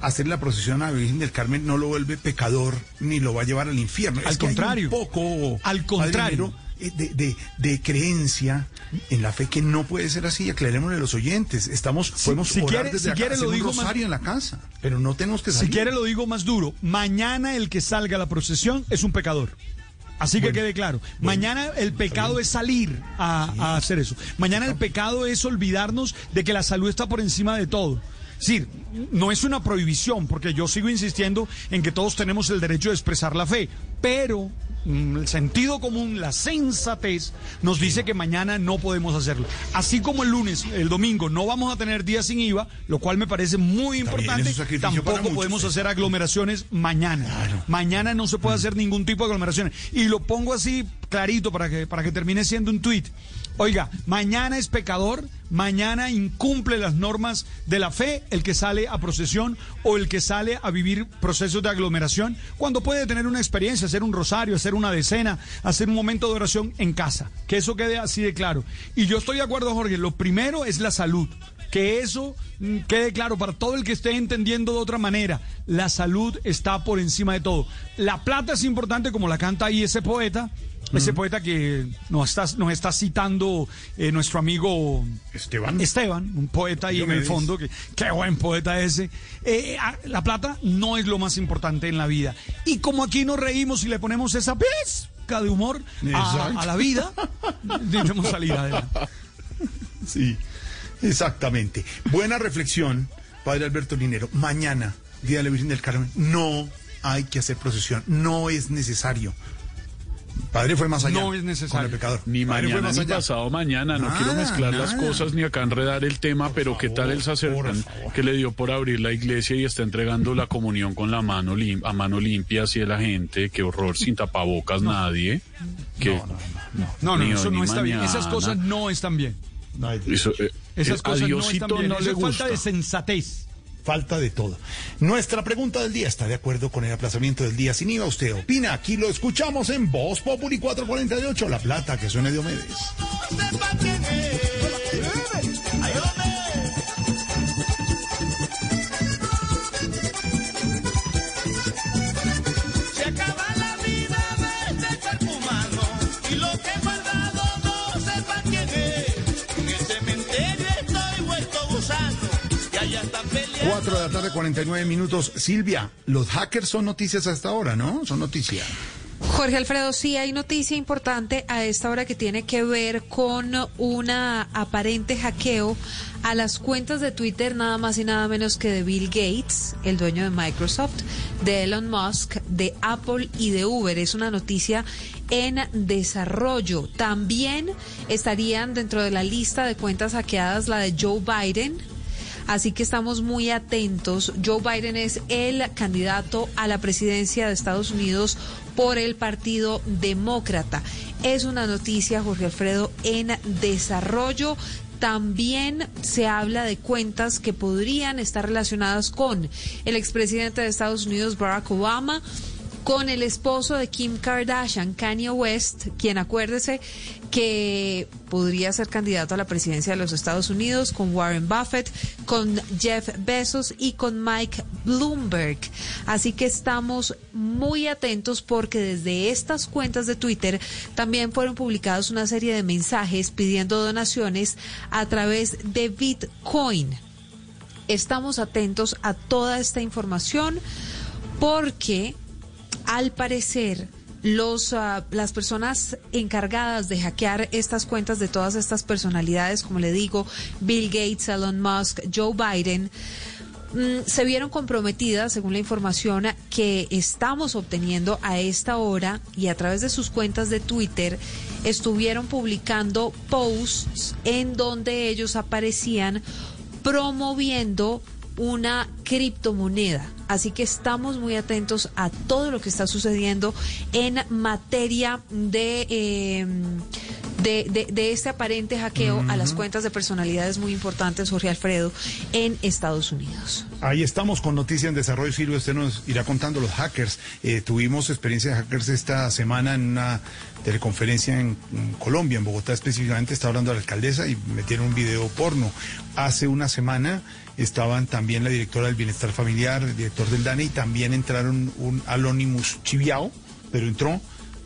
Hacer la procesión a la Virgen del Carmen no lo vuelve pecador ni lo va a llevar al infierno. Al contrario. Hay un poco, al contrario, de creencia en la fe que no puede ser así. Aclarémosle a los oyentes. Podemos orar desde acá, hacer un rosario en la casa, pero no tenemos que salir. Si quiere lo digo más duro. Mañana el que salga a la procesión es un pecador. Así que quede claro, mañana el pecado es salir a hacer eso. Mañana el pecado es olvidarnos de que la salud está por encima de todo. Es decir, no es una prohibición, porque yo sigo insistiendo en que todos tenemos el derecho de expresar la fe, pero el sentido común, la sensatez, nos dice que mañana no podemos hacerlo. Así como el lunes, el domingo, no vamos a tener días sin IVA, lo cual me parece muy importante, tampoco podemos hacer aglomeraciones mañana. Claro. Mañana no se puede hacer ningún tipo de aglomeraciones. Y lo pongo así clarito para que termine siendo un tuit. Oiga, mañana es pecador, mañana incumple las normas de la fe el que sale a procesión o el que sale a vivir procesos de aglomeración, cuando puede tener una experiencia, hacer un rosario, hacer una decena, hacer un momento de oración en casa. Que eso quede así de claro. Y yo estoy de acuerdo, Jorge, lo primero es la salud. Que eso quede claro para todo el que esté entendiendo de otra manera. La salud está por encima de todo. La plata es importante, como la canta ahí ese poeta que nos está citando nuestro amigo Esteban, un poeta ahí en el fondo, que qué buen poeta ese. La plata no es lo más importante en la vida. Y como aquí nos reímos y le ponemos esa pizca de humor a la vida, debemos salir adelante. Sí. Exactamente. Buena reflexión, padre Alberto Linero. Mañana, Día de la Virgen del Carmen, no hay que hacer procesión. No es necesario. Padre fue más allá. No es necesario. Con el pecador. Ni mañana ni pasado mañana. No quiero mezclar las cosas ni acá enredar el tema, pero ¿qué tal el sacerdote que le dio por abrir la iglesia y está entregando la comunión con la mano a mano limpia hacia la gente? Qué horror, sin tapabocas nadie. No, eso no está bien. Esas cosas no están bien. Esas cosas a Diosito no están bien. No le gusta. Falta de sensatez. Falta de todo. Nuestra pregunta del día está de acuerdo con el aplazamiento del día sin IVA. ¿Usted opina? Aquí lo escuchamos en Voz Populi 448. La plata que suene Diomedes. Está feliz. 4 de la tarde, 49 minutos. Silvia, los hackers son noticias hasta ahora, ¿no? Son noticias. Jorge Alfredo, sí hay noticia importante a esta hora que tiene que ver con un aparente hackeo a las cuentas de Twitter, nada más y nada menos que de Bill Gates, el dueño de Microsoft, de Elon Musk, de Apple y de Uber. Es una noticia en desarrollo. También estarían dentro de la lista de cuentas hackeadas la de Joe Biden. Así que estamos muy atentos. Joe Biden es el candidato a la presidencia de Estados Unidos por el Partido Demócrata. Es una noticia, Jorge Alfredo, en desarrollo. También se habla de cuentas que podrían estar relacionadas con el expresidente de Estados Unidos, Barack Obama, con el esposo de Kim Kardashian, Kanye West, quien, acuérdese, que podría ser candidato a la presidencia de los Estados Unidos, con Warren Buffett, con Jeff Bezos y con Mike Bloomberg. Así que estamos muy atentos porque desde estas cuentas de Twitter también fueron publicados una serie de mensajes pidiendo donaciones a través de Bitcoin. Estamos atentos a toda esta información porque al parecer, las personas encargadas de hackear estas cuentas de todas estas personalidades, como le digo, Bill Gates, Elon Musk, Joe Biden, se vieron comprometidas, según la información que estamos obteniendo a esta hora, y a través de sus cuentas de Twitter estuvieron publicando posts en donde ellos aparecían promoviendo una criptomoneda. Así que estamos muy atentos a todo lo que está sucediendo en materia de este aparente hackeo a las cuentas de personalidades muy importantes, Jorge Alfredo, en Estados Unidos. Ahí estamos con Noticias en Desarrollo. Silvio, usted nos irá contando los hackers. Tuvimos experiencia de hackers esta semana en una teleconferencia en Colombia, en Bogotá específicamente. Está hablando la alcaldesa y metieron un video porno. Hace una semana estaban también la directora del Bienestar Familiar, el director del DANE, y también entraron un Anonymous chiviao, pero entró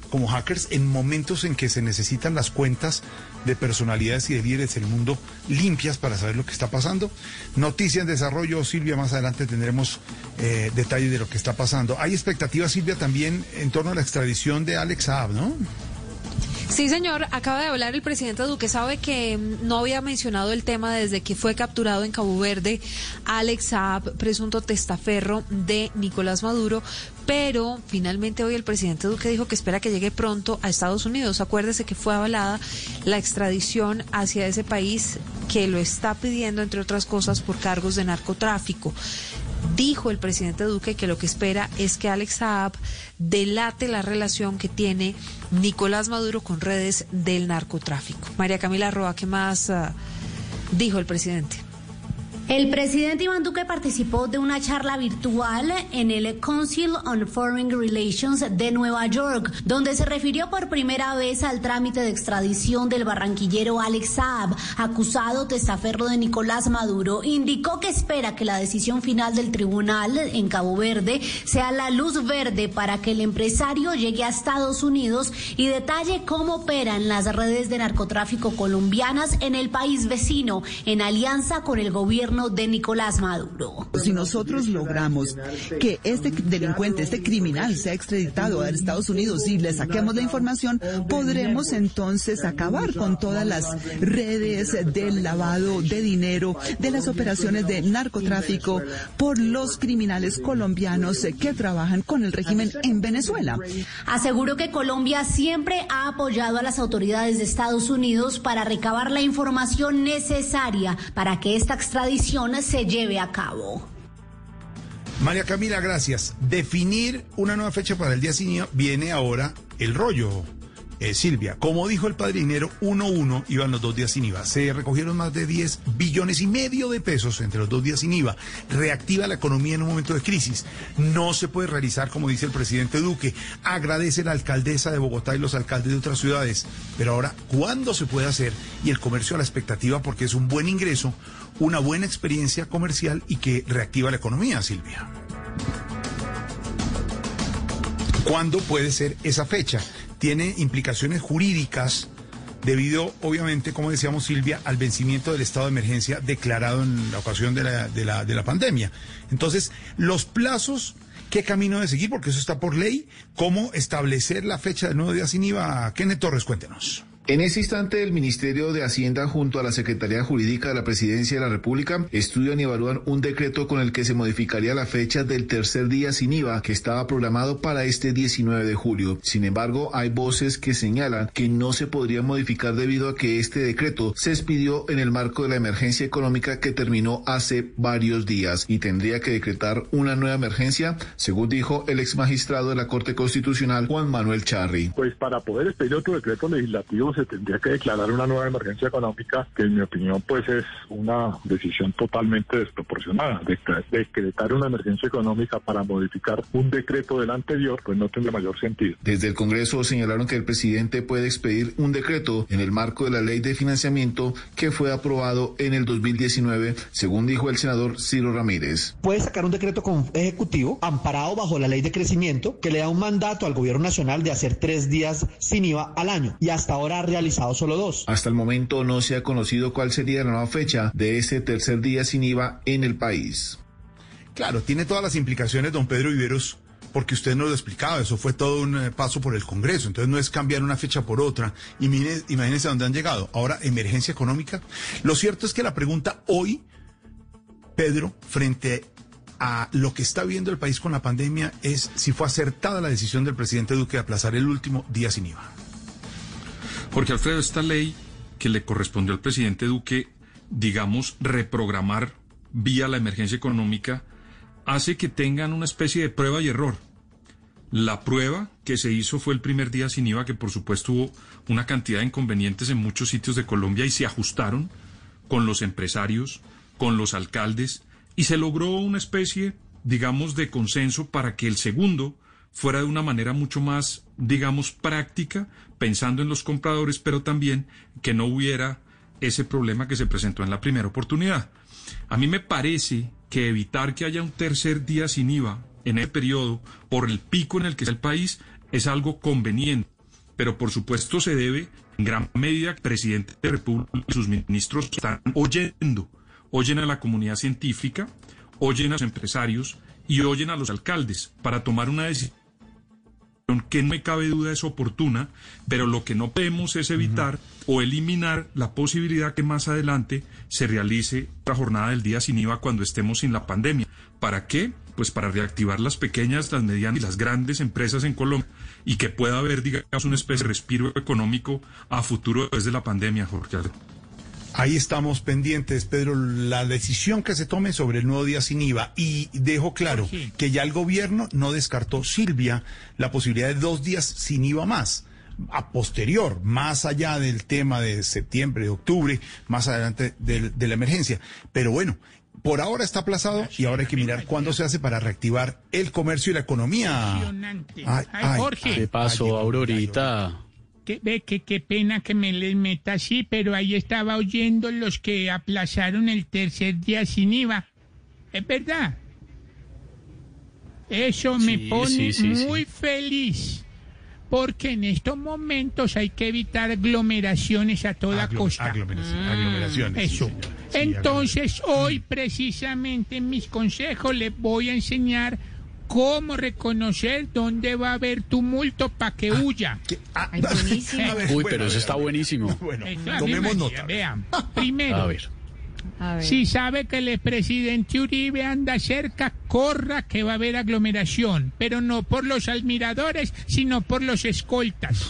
como hackers en momentos en que se necesitan las cuentas de personalidades y de líderes del mundo limpias para saber lo que está pasando. Noticias en desarrollo, Silvia, más adelante tendremos detalles de lo que está pasando. Hay expectativas, Silvia, también en torno a la extradición de Alex Saab, ¿no? Sí, señor. Acaba de hablar el presidente Duque. Sabe que no había mencionado el tema desde que fue capturado en Cabo Verde Alex Saab, presunto testaferro de Nicolás Maduro, pero finalmente hoy el presidente Duque dijo que espera que llegue pronto a Estados Unidos. Acuérdese que fue avalada la extradición hacia ese país que lo está pidiendo, entre otras cosas, por cargos de narcotráfico. Dijo el presidente Duque que lo que espera es que Alex Saab delate la relación que tiene Nicolás Maduro con redes del narcotráfico. María Camila Roa, ¿qué más dijo el presidente? El presidente Iván Duque participó de una charla virtual en el Council on Foreign Relations de Nueva York, donde se refirió por primera vez al trámite de extradición del barranquillero Alex Saab, acusado testaferro de Nicolás Maduro. Indicó que espera que la decisión final del tribunal en Cabo Verde sea la luz verde para que el empresario llegue a Estados Unidos y detalle cómo operan las redes de narcotráfico colombianas en el país vecino, en alianza con el gobierno de Nicolás Maduro. Si nosotros logramos que este delincuente, este criminal, sea extraditado a Estados Unidos y le saquemos la información, podremos entonces acabar con todas las redes del lavado de dinero, de las operaciones de narcotráfico por los criminales colombianos que trabajan con el régimen en Venezuela. Aseguró que Colombia siempre ha apoyado a las autoridades de Estados Unidos para recabar la información necesaria para que esta extradición se lleve a cabo. María Camila, gracias. Definir una nueva fecha para el Día Sin IVA, viene ahora el rollo. Silvia, como dijo el padrinero, 1-1 iban los 2 días sin IVA. Se recogieron más de 10,5 billones de pesos entre los 2 días sin IVA. Reactiva la economía en un momento de crisis. No se puede realizar, como dice el presidente Duque. Agradece la alcaldesa de Bogotá y los alcaldes de otras ciudades. Pero ahora, ¿cuándo se puede hacer? Y el comercio a la expectativa, porque es un buen ingreso, una buena experiencia comercial y que reactiva la economía, Silvia. ¿Cuándo puede ser esa fecha? Tiene implicaciones jurídicas debido, obviamente, como decíamos, Silvia, al vencimiento del estado de emergencia declarado en la ocasión de la pandemia. Entonces, los plazos, ¿qué camino de seguir? Porque eso está por ley. ¿Cómo establecer la fecha del nuevo día sin IVA? Kenneth Torres, cuéntenos. En ese instante, el Ministerio de Hacienda junto a la Secretaría Jurídica de la Presidencia de la República estudian y evalúan un decreto con el que se modificaría la fecha del tercer día sin IVA que estaba programado para este 19 de julio. Sin embargo, hay voces que señalan que no se podría modificar debido a que este decreto se expidió en el marco de la emergencia económica que terminó hace varios días y tendría que decretar una nueva emergencia, según dijo el exmagistrado de la Corte Constitucional, Juan Manuel Charri. Pues para poder expedir otro decreto legislativo se tendría que declarar una nueva emergencia económica, que en mi opinión pues es una decisión totalmente desproporcionada. Decretar una emergencia económica para modificar un decreto del anterior pues no tendría mayor sentido. Desde el Congreso señalaron que el presidente puede expedir un decreto en el marco de la Ley de Financiamiento que fue aprobado en el 2019, según dijo el senador Ciro Ramírez. Puede sacar un decreto ejecutivo amparado bajo la Ley de Crecimiento que le da un mandato al Gobierno Nacional de hacer 3 días sin IVA al año, y hasta ahora realizado solo 2. Hasta el momento no se ha conocido cuál sería la nueva fecha de ese tercer día sin IVA en el país. Claro, tiene todas las implicaciones, don Pedro Viveros, porque usted nos lo explicaba, eso fue todo un paso por el Congreso, entonces no es cambiar una fecha por otra, y mire, imagínense dónde han llegado, ahora emergencia económica. Lo cierto es que la pregunta hoy, Pedro, frente a lo que está viendo el país con la pandemia, es si fue acertada la decisión del presidente Duque de aplazar el último día sin IVA. Porque, Alfredo, esta ley que le correspondió al presidente Duque, digamos, reprogramar vía la emergencia económica, hace que tengan una especie de prueba y error. La prueba que se hizo fue el primer día sin IVA, que por supuesto hubo una cantidad de inconvenientes en muchos sitios de Colombia y se ajustaron con los empresarios, con los alcaldes, y se logró una especie, digamos, de consenso para que el segundo fuera de una manera mucho más, digamos, práctica, pensando en los compradores, pero también que no hubiera ese problema que se presentó en la primera oportunidad. A mí me parece que evitar que haya un tercer día sin IVA en el periodo, por el pico en el que está el país, es algo conveniente. Pero por supuesto se debe, en gran medida, que el presidente de la República y sus ministros están oyendo. Oyen a la comunidad científica, oyen a los empresarios y oyen a los alcaldes para tomar una decisión que no me cabe duda es oportuna, pero lo que no podemos es evitar o eliminar la posibilidad que más adelante se realice la jornada del día sin IVA cuando estemos sin la pandemia. ¿Para qué? Pues para reactivar las pequeñas, las medianas y las grandes empresas en Colombia y que pueda haber, digamos, una especie de respiro económico a futuro después de la pandemia, Jorge. Ahí estamos pendientes, Pedro, la decisión que se tome sobre el nuevo día sin IVA. Y dejo claro que ya el gobierno no descartó, Silvia, la posibilidad de 2 días sin IVA más. A posterior, más allá del tema de septiembre, de octubre, más adelante de la emergencia. Pero bueno, por ahora está aplazado y ahora hay que mirar cuándo se hace para reactivar el comercio y la economía. Ay, Jorge. De paso, Aurorita. Qué pena que me les meta así, pero ahí estaba oyendo los que aplazaron el tercer día sin IVA. ¿Es verdad? Eso me pone muy feliz, porque en estos momentos hay que evitar aglomeraciones a toda costa. Aglomeraciones. Eso. Sí, entonces, hoy precisamente en mis consejos les voy a enseñar cómo reconocer dónde va a haber tumulto para que huya. Ay, buenísimo. Uy, pero eso está buenísimo. Bueno, tomemos nota. Vean, primero, a ver. Si sabe que el presidente Uribe anda cerca, corra que va a haber aglomeración, pero no por los admiradores, sino por los escoltas.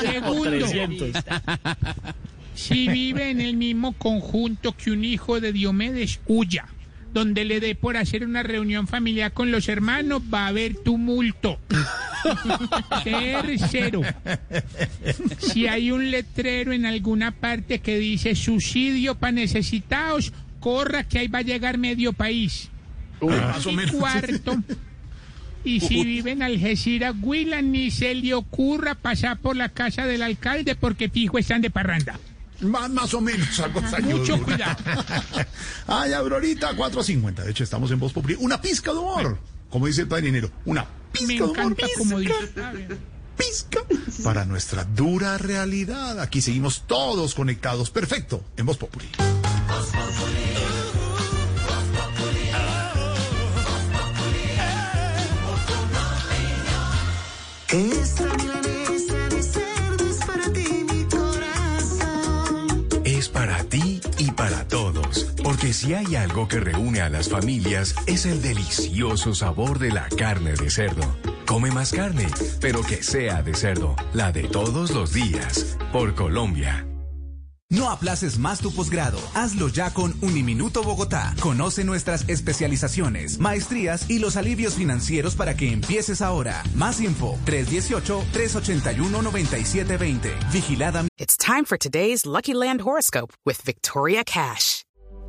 Segundo, si vive en el mismo conjunto que un hijo de Diomedes, huya. Donde le dé por hacer una reunión familiar con los hermanos, va a haber tumulto. Tercero, si hay un letrero en alguna parte que dice subsidio para necesitados, corra que ahí va a llegar medio país. Y cuarto, y si vive en Algeciras, Huila, ni se le ocurra pasar por la casa del alcalde porque fijo están de parranda. Más o menos, algo extraño. Mucho cuidado. Ay, Aurorita, 4:50. De hecho, estamos en Voz Populi. Una pizca de humor. Como dice el padre Enero. Una pizca de humor. Me encanta como dice. pizca para nuestra dura realidad. Aquí seguimos todos conectados. Perfecto. En Voz Populi. Esta milanesa de cerdo es para ti, mi corazón. Es para ti y para todos, porque si hay algo que reúne a las familias es el delicioso sabor de la carne de cerdo. Come más carne, pero que sea de cerdo, la de todos los días, por Colombia. No aplaces más tu posgrado. Hazlo ya con Uniminuto Bogotá. Conoce nuestras especializaciones, maestrías y los alivios financieros para que empieces ahora. Más info, 318-381-9720. Vigilada. It's time for today's Lucky Land horoscope with Victoria Cash.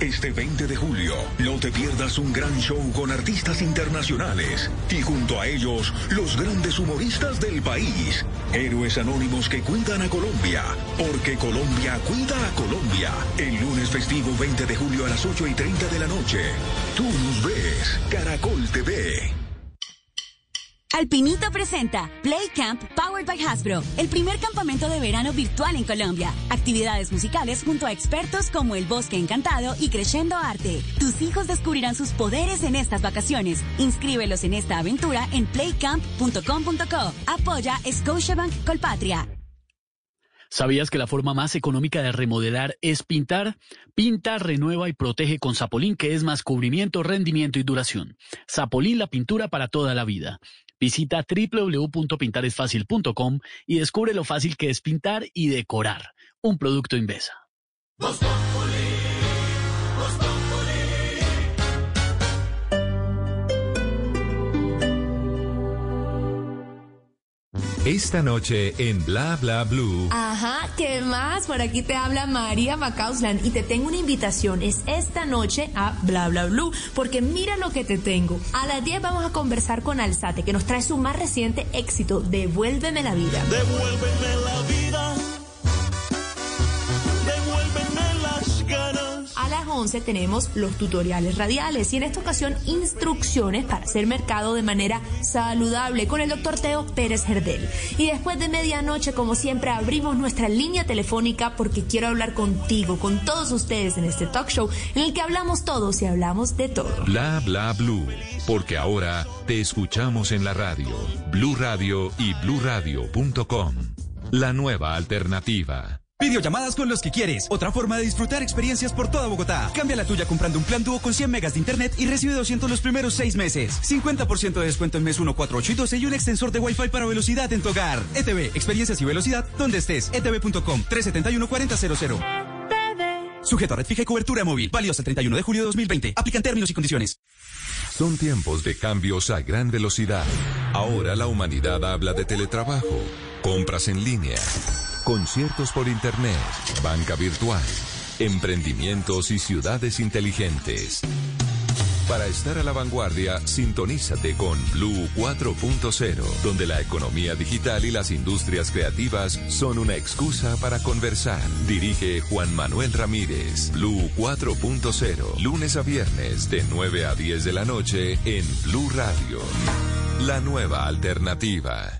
Este 20 de julio, no te pierdas un gran show con artistas internacionales y junto a ellos, los grandes humoristas del país. Héroes anónimos que cuidan a Colombia, porque Colombia cuida a Colombia. El lunes festivo 20 de julio a las 8:30 de la noche. Tú nos ves, Caracol TV. Alpinito presenta Play Camp Powered by Hasbro, el primer campamento de verano virtual en Colombia. Actividades musicales junto a expertos como El Bosque Encantado y Crescendo Arte. Tus hijos descubrirán sus poderes en estas vacaciones. Inscríbelos en esta aventura en playcamp.com.co. Apoya Scotiabank Colpatria. ¿Sabías que la forma más económica de remodelar es pintar? Pinta, renueva y protege con Zapolín, que es más cubrimiento, rendimiento y duración. Zapolín, la pintura para toda la vida. Visita www.pintaresfacil.com y descubre lo fácil que es pintar y decorar. Un producto Invesa. Voz Populi, Voz Populi. Esta noche en Bla Bla Blue. Ajá, ¿qué más? Por aquí te habla María Macauslan y te tengo una invitación. Es esta noche a Bla Bla Blue, porque mira lo que te tengo. A las 10 vamos a conversar con Alzate, que nos trae su más reciente éxito, Devuélveme la vida. Devuélveme la vida. Devuélveme las ganas. A las 11 tenemos los tutoriales radiales y en esta ocasión instrucciones para hacer mercado de manera saludable con el doctor Teo Pérez Herdel. Y después de medianoche, como siempre, abrimos nuestra línea telefónica porque quiero hablar contigo, con todos ustedes en este talk show en el que hablamos todos y hablamos de todo. Bla Bla Blue, porque ahora te escuchamos en la radio. Blue Radio y bluradio.com, la nueva alternativa. Videollamadas con los que quieres. Otra forma de disfrutar experiencias por toda Bogotá. Cambia la tuya comprando un plan Duo con 100 megas de internet y recibe 200 los primeros 6 meses. 50% de descuento en mes 1, 4, 8 y 12 y un extensor de Wi-Fi para velocidad en tu hogar. ETV, experiencias y velocidad donde estés. ETV.com, 371-4000. Sujeto a red fija y cobertura móvil. Válido hasta el 31 de julio de 2020. Aplican términos y condiciones. Son tiempos de cambios a gran velocidad. Ahora la humanidad habla de teletrabajo, compras en línea, conciertos por internet, banca virtual, emprendimientos y ciudades inteligentes. Para estar a la vanguardia, sintonízate con Blue 4.0, donde la economía digital y las industrias creativas son una excusa para conversar. Dirige Juan Manuel Ramírez. Blue 4.0, lunes a viernes de 9 a 10 de la noche en Blue Radio, la nueva alternativa.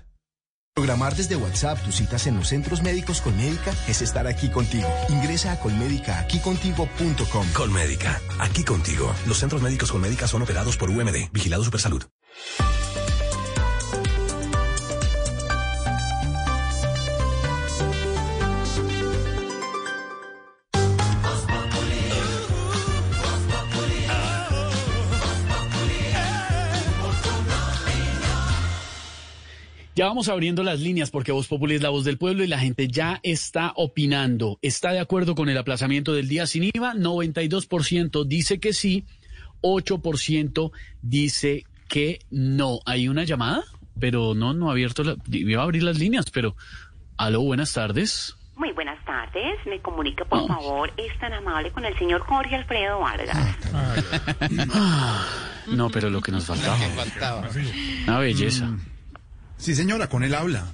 Programar desde WhatsApp tus citas en los centros médicos Colmédica es estar aquí contigo. Ingresa a colmedicaquicontigo.com. Colmédica, aquí contigo. Los centros médicos Colmédica son operados por UMD. Vigilado Supersalud. Ya vamos abriendo las líneas porque Voz Populi es la voz del pueblo y la gente ya está opinando. ¿Está de acuerdo con el aplazamiento del día sin IVA? 92% dice que sí, 8% dice que no. ¿Hay una llamada? Pero no ha abierto, iba a abrir las líneas, pero Aló, buenas tardes. Muy buenas tardes, me comunica por favor, es tan amable con el señor Jorge Alfredo Vargas. No, pero lo que nos faltaba. Una belleza. Sí, señora, con él habla.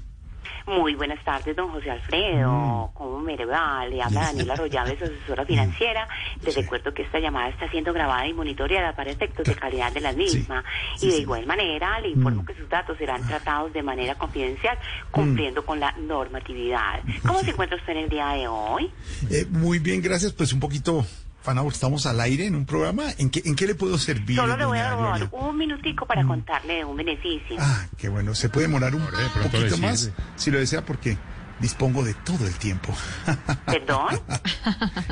Muy buenas tardes, don José Alfredo. ¿Cómo me va? Le habla Daniela Arroyave, su asesora financiera. Les recuerdo que esta llamada está siendo grabada y monitoreada para efectos de calidad de la misma. Y de igual manera, le informo que sus datos serán tratados de manera confidencial, cumpliendo con la normatividad. ¿Cómo se encuentra usted en el día de hoy? Muy bien, gracias. Pues un poquito... Fanabur, estamos al aire en un programa. ¿En qué le puedo servir? Solo le voy a dar un minutico para contarle de un beneficio. Ah, qué bueno. Se puede demorar un poquito más, si lo desea, porque dispongo de todo el tiempo. ¿Perdón?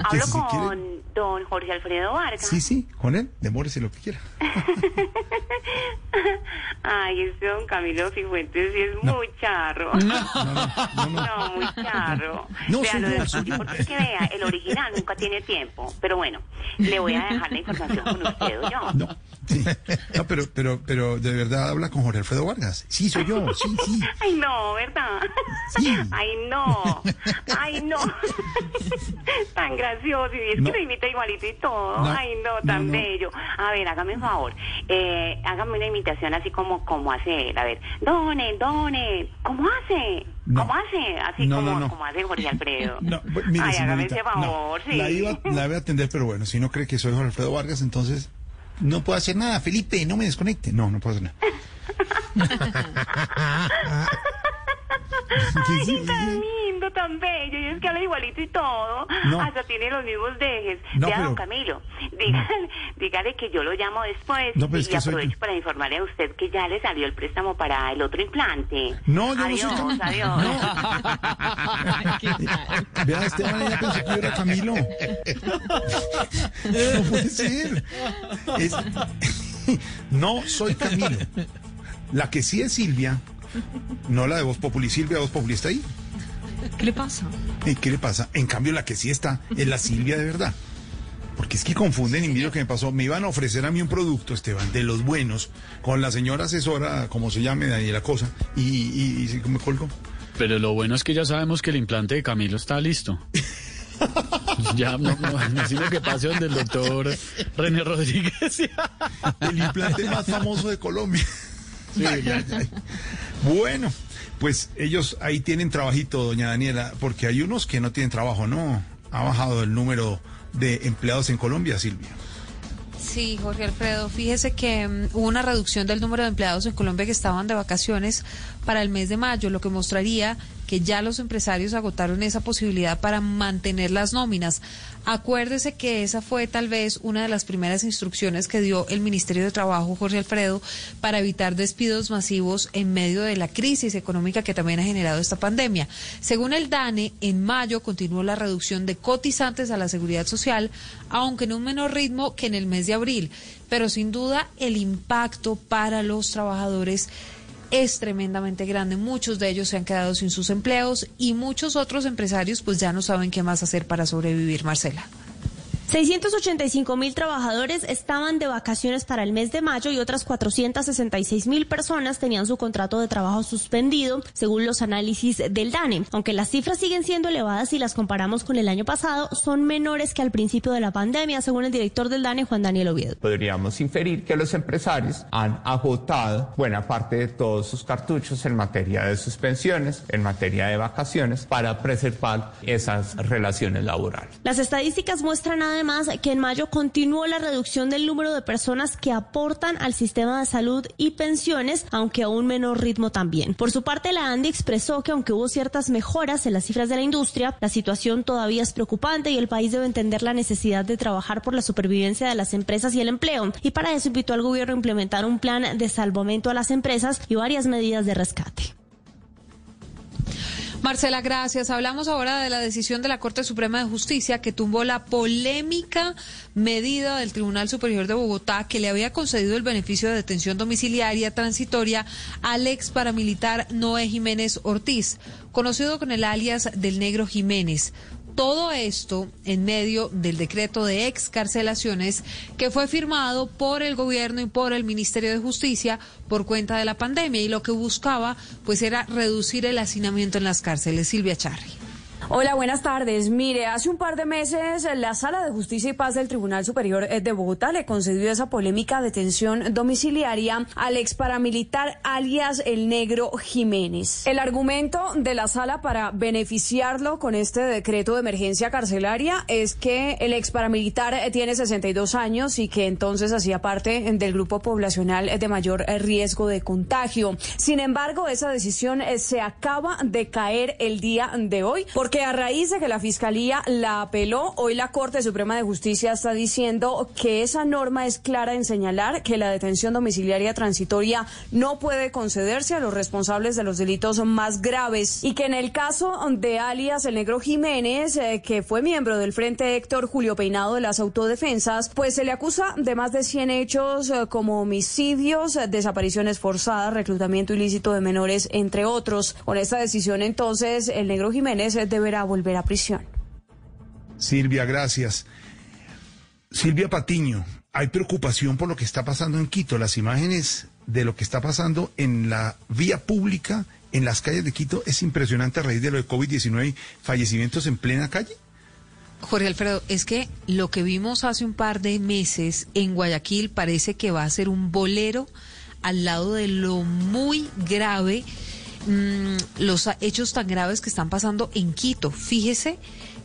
¿Hablo si con don Jorge Alfredo Vargas? Sí, con él. Demórese lo que quiera. Ay, este don Camilo Cifuentes sí es muy charro. No, muy charro. No, porque es que vea, el original nunca tiene tiempo. Pero bueno, le voy a dejar la información con usted o yo. No, pero de verdad habla con Jorge Alfredo Vargas. Sí, soy yo, sí. Ay, no, ¿verdad? Sí. Ay, no. Tan gracioso. Y es que lo imita igualito y todo. Ay, no, tan bello. A ver, hágame un favor. Hágame una imitación así como hace él. A ver, Done, ¿cómo hace? Así como hace Jorge Alfredo. No, mire, ay, hágame ese favor, sí. La voy a atender, pero bueno, si no cree que soy Jorge Alfredo Vargas, entonces no puedo hacer nada. Felipe, no me desconecte. No puedo hacer nada. Ay, tan lindo, tan bello. Y es que habla igualito y todo. Hasta tiene los mismos dejes. Vea, don Camilo, dígale que yo lo llamo después. Y aprovecho para informarle a usted que ya le salió el préstamo para el otro implante. No, yo no soy Camilo. No. Vea, Esteban, ella pensó que yo era Camilo. No puede ser. No soy Camilo. La que sí es Silvia. No la de Voz Populi. Silvia, Voz Populi, ¿está ahí? ¿Qué le pasa? En cambio, la que sí está es la Silvia de verdad. Porque es que confunden, y mira lo que me pasó. Me iban a ofrecer a mí un producto, Esteban, de los buenos, con la señora asesora, como se llame, Daniela Cosa, y me colgó. Pero lo bueno es que ya sabemos que el implante de Camilo está listo. Ya no sino que pase donde el doctor René Rodríguez. El implante más famoso de Colombia. Sí, ya. Bueno, pues ellos ahí tienen trabajito, doña Daniela, porque hay unos que no tienen trabajo, ¿no? Ha bajado el número de empleados en Colombia, Silvia. Sí, Jorge Alfredo, fíjese que hubo una reducción del número de empleados en Colombia que estaban de vacaciones para el mes de mayo, lo que mostraría que ya los empresarios agotaron esa posibilidad para mantener las nóminas. Acuérdese que esa fue tal vez una de las primeras instrucciones que dio el Ministerio de Trabajo, Jorge Alfredo, para evitar despidos masivos en medio de la crisis económica que también ha generado esta pandemia. Según el DANE, en mayo continuó la reducción de cotizantes a la Seguridad Social, aunque en un menor ritmo que en el mes de abril. Pero sin duda el impacto para los trabajadores es tremendamente grande. Muchos de ellos se han quedado sin sus empleos y muchos otros empresarios pues ya no saben qué más hacer para sobrevivir, Marcela. 685.000 trabajadores estaban de vacaciones para el mes de mayo y otras 466.000 personas tenían su contrato de trabajo suspendido, según los análisis del DANE. Aunque las cifras siguen siendo elevadas si las comparamos con el año pasado, son menores que al principio de la pandemia, según el director del DANE, Juan Daniel Oviedo. Podríamos inferir que los empresarios han agotado buena parte de todos sus cartuchos en materia de suspensiones, en materia de vacaciones, para preservar esas relaciones laborales. Las estadísticas muestran además que en mayo continuó la reducción del número de personas que aportan al sistema de salud y pensiones, aunque a un menor ritmo también. Por su parte, la ANDI expresó que aunque hubo ciertas mejoras en las cifras de la industria, la situación todavía es preocupante y el país debe entender la necesidad de trabajar por la supervivencia de las empresas y el empleo. Y para eso invitó al gobierno a implementar un plan de salvamento a las empresas y varias medidas de rescate. Marcela, gracias. Hablamos ahora de la decisión de la Corte Suprema de Justicia que tumbó la polémica medida del Tribunal Superior de Bogotá que le había concedido el beneficio de detención domiciliaria transitoria al ex paramilitar Noé Jiménez Ortiz, conocido con el alias del Negro Jiménez. Todo esto en medio del decreto de excarcelaciones que fue firmado por el gobierno y por el Ministerio de Justicia por cuenta de la pandemia, y lo que buscaba pues era reducir el hacinamiento en las cárceles. Silvia Charri. Hola, buenas tardes. Mire, hace un par de meses la Sala de Justicia y Paz del Tribunal Superior de Bogotá le concedió esa polémica detención domiciliaria al ex paramilitar alias El Negro Jiménez. El argumento de la Sala para beneficiarlo con este decreto de emergencia carcelaria es que el ex paramilitar tiene 62 años y que entonces hacía parte del grupo poblacional de mayor riesgo de contagio. Sin embargo, esa decisión se acaba de caer el día de hoy, porque a raíz de que la Fiscalía la apeló, hoy la Corte Suprema de Justicia está diciendo que esa norma es clara en señalar que la detención domiciliaria transitoria no puede concederse a los responsables de los delitos más graves, y que en el caso de alias El Negro Jiménez, que fue miembro del Frente Héctor Julio Peinado de las Autodefensas, pues se le acusa de más de 100 hechos como homicidios, desapariciones forzadas, reclutamiento ilícito de menores, entre otros. Con esta decisión entonces El Negro Jiménez deberá volver a prisión. Silvia, gracias. Silvia Patiño, hay preocupación por lo que está pasando en Quito. Las imágenes de lo que está pasando en la vía pública, en las calles de Quito, es impresionante a raíz de lo de COVID-19, fallecimientos en plena calle. Jorge Alfredo, es que lo que vimos hace un par de meses en Guayaquil parece que va a ser un bolero al lado de lo muy grave, los hechos tan graves que están pasando en Quito. Fíjese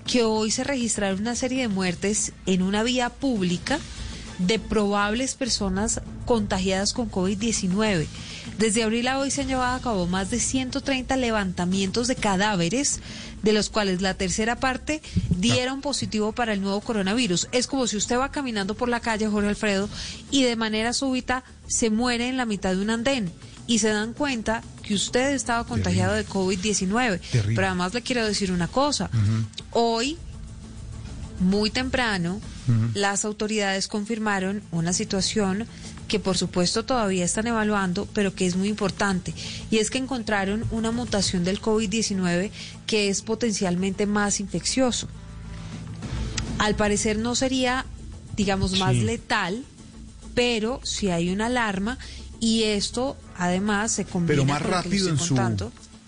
que hoy se registraron una serie de muertes en una vía pública de probables personas contagiadas con COVID-19. Desde abril a hoy se han llevado a cabo más de 130 levantamientos de cadáveres, de los cuales la tercera parte dieron positivo para el nuevo coronavirus. Es como si usted va caminando por la calle, Jorge Alfredo, y de manera súbita se muere en la mitad de un andén y se dan cuenta que usted estaba contagiado de COVID-19. Pero además le quiero decir una cosa. Hoy, muy temprano, las autoridades confirmaron una situación que por supuesto todavía están evaluando, pero que es muy importante, y es que encontraron una mutación del COVID-19 que es potencialmente más infeccioso. Al parecer no sería, digamos, más letal, pero si hay una alarma. Y esto, además, se convierte en... Pero más rápido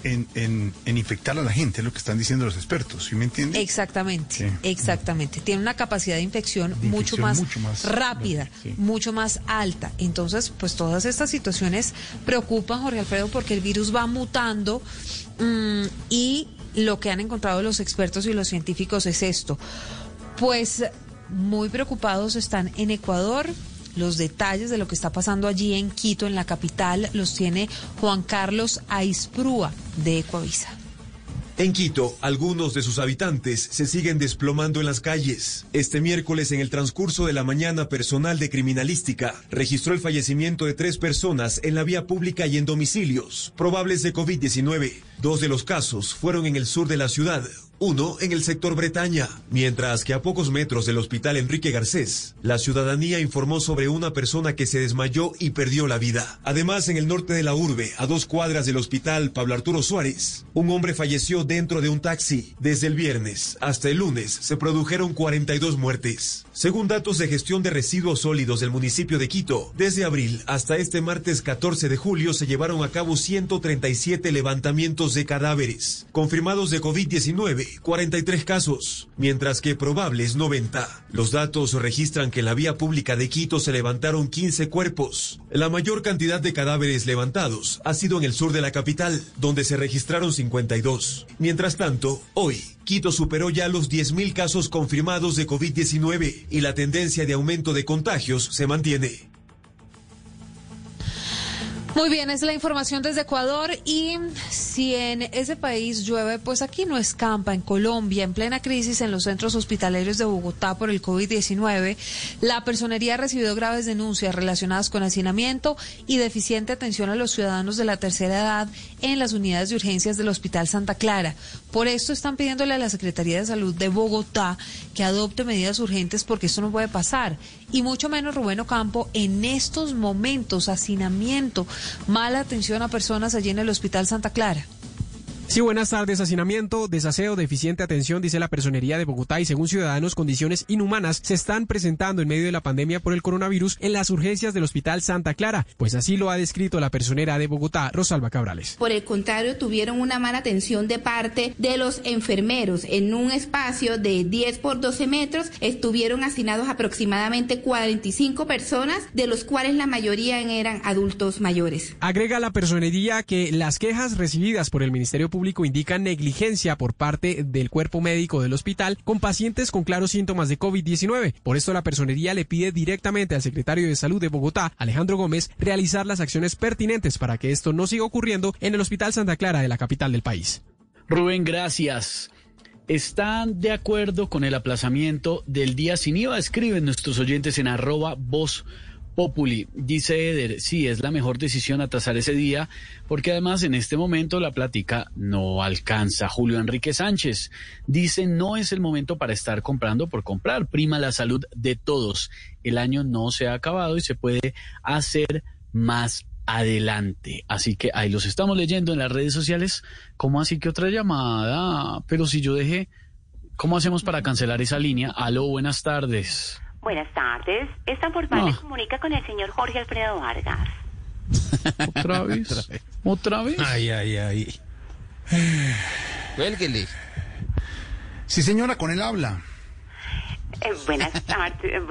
en infectar a la gente, es lo que están diciendo los expertos, ¿sí me entiendes? Exactamente, sí, exactamente. Tiene una capacidad de infección mucho más rápida, sí, mucho más alta. Entonces, pues todas estas situaciones preocupan, Jorge Alfredo, porque el virus va mutando, y lo que han encontrado los expertos y los científicos es esto. Pues muy preocupados están en Ecuador. Los detalles de lo que está pasando allí en Quito, en la capital, los tiene Juan Carlos Aizprúa de Ecuavisa. En Quito, algunos de sus habitantes se siguen desplomando en las calles. Este miércoles, en el transcurso de la mañana, personal de criminalística registró el fallecimiento de 3 personas en la vía pública y en domicilios, probables de COVID-19. 2 de los casos fueron en el sur de la ciudad, 1 en el sector Bretaña, mientras que a pocos metros del hospital Enrique Garcés, la ciudadanía informó sobre una persona que se desmayó y perdió la vida. Además, en el norte de la urbe, a 2 cuadras del hospital Pablo Arturo Suárez, un hombre falleció dentro de un taxi. Desde el viernes hasta el lunes se produjeron 42 muertes. Según datos de gestión de residuos sólidos del municipio de Quito, desde abril hasta este martes 14 de julio se llevaron a cabo 137 levantamientos de cadáveres, confirmados de COVID-19. 43 casos, mientras que probables 90. Los datos registran que en la vía pública de Quito se levantaron 15 cuerpos. La mayor cantidad de cadáveres levantados ha sido en el sur de la capital, donde se registraron 52. Mientras tanto, hoy, Quito superó ya los 10.000 casos confirmados de COVID-19 y la tendencia de aumento de contagios se mantiene. Muy bien, es la información desde Ecuador, y si en ese país llueve, pues aquí no escampa. En Colombia, en plena crisis en los centros hospitalarios de Bogotá por el COVID-19, la personería ha recibido graves denuncias relacionadas con hacinamiento y deficiente atención a los ciudadanos de la tercera edad en las unidades de urgencias del Hospital Santa Clara. Por esto están pidiéndole a la Secretaría de Salud de Bogotá que adopte medidas urgentes, porque esto no puede pasar, y mucho menos, Rubén Ocampo, en estos momentos. Hacinamiento, mala atención a personas allí en el Hospital Santa Clara. Sí, buenas tardes. Hacinamiento, desaseo, deficiente atención, dice la Personería de Bogotá, y según ciudadanos, condiciones inhumanas se están presentando en medio de la pandemia por el coronavirus en las urgencias del Hospital Santa Clara, pues así lo ha descrito la personera de Bogotá, Rosalba Cabrales. Por el contrario, tuvieron una mala atención de parte de los enfermeros. En un espacio de 10 por 12 metros estuvieron hacinados aproximadamente 45 personas, de los cuales la mayoría eran adultos mayores. Agrega la Personería que las quejas recibidas por el Ministerio Público indican negligencia por parte del cuerpo médico del hospital con pacientes con claros síntomas de COVID-19. Por esto la Personería le pide directamente al secretario de Salud de Bogotá, Alejandro Gómez, realizar las acciones pertinentes para que esto no siga ocurriendo en el Hospital Santa Clara de la capital del país. Rubén, gracias. ¿Están de acuerdo con el aplazamiento del día sin IVA? Escriben nuestros oyentes en @VozPopuli. Dice Eder, sí, es la mejor decisión atrasar ese día, porque además en este momento la plática no alcanza. Julio Enrique Sánchez dice, no es el momento para estar comprando por comprar, prima la salud de todos. El año no se ha acabado y se puede hacer más adelante. Así que ahí los estamos leyendo en las redes sociales. ¿Cómo así que otra llamada? Pero si yo dejé, ¿cómo hacemos para cancelar esa línea? Aló, buenas tardes. Buenas tardes. Esta formal se comunica con el señor Jorge Alfredo Vargas. ¿Otra vez? ¿Otra vez? Ay. Cuélguele. Sí, señora, con él habla. Buenas tardes.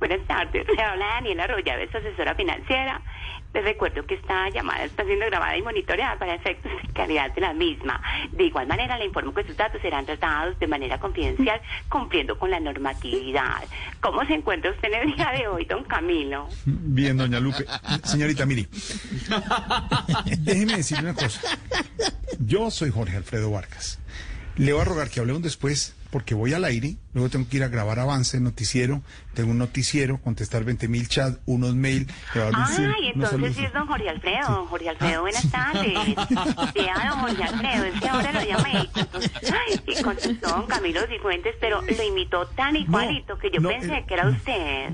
Buenas tardes. Le habla Daniela Arroyave, su asesora financiera. Les recuerdo que esta llamada está siendo grabada y monitoreada para efectos de calidad de la misma. De igual manera, le informo que sus datos serán tratados de manera confidencial, cumpliendo con la normatividad. ¿Cómo se encuentra usted en el día de hoy, don Camilo? Bien, doña Lupe. Señorita, mire, déjeme decirle una cosa. Yo soy Jorge Alfredo Vargas. Le voy a rogar que hablemos después, porque voy al aire, luego tengo que ir a grabar avance, noticiero, tengo un noticiero, contestar 20.000 chats, unos mail. Entonces sí es don Jorge Alfredo. Sí. Don Jorge Alfredo, buenas tardes. Sí, don Jorge Alfredo, es que ahora lo llamé y contestó don Camilo Cifuentes, pero lo imitó tan igualito que yo pensé que era usted.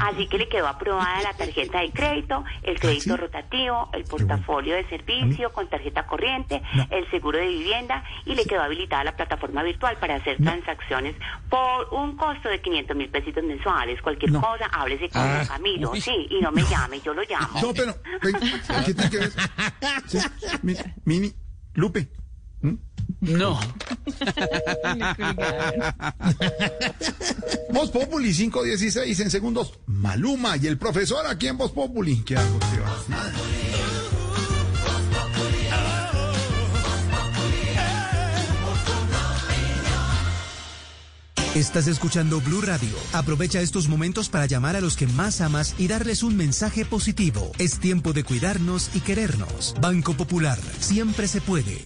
Así que le quedó aprobada la tarjeta de crédito, el crédito rotativo, el portafolio de servicio con tarjeta corriente, el seguro de vivienda, y le quedó habilitada la plataforma virtual para hacer transacciones por un costo de 500.000 pesitos mensuales. Cualquier cosa, háblese con Camilo, y no me llame, yo lo llamo. No, pero, ¿qué tiene que ver? Sí, Mini, Lupe. No. Voz Populi 516, en segundos, Maluma y el profesor aquí en Voz Populi. ¿Qué hago? ¿Qué va? Estás escuchando Blue Radio. Aprovecha estos momentos para llamar a los que más amas y darles un mensaje positivo. Es tiempo de cuidarnos y querernos. Banco Popular, siempre se puede.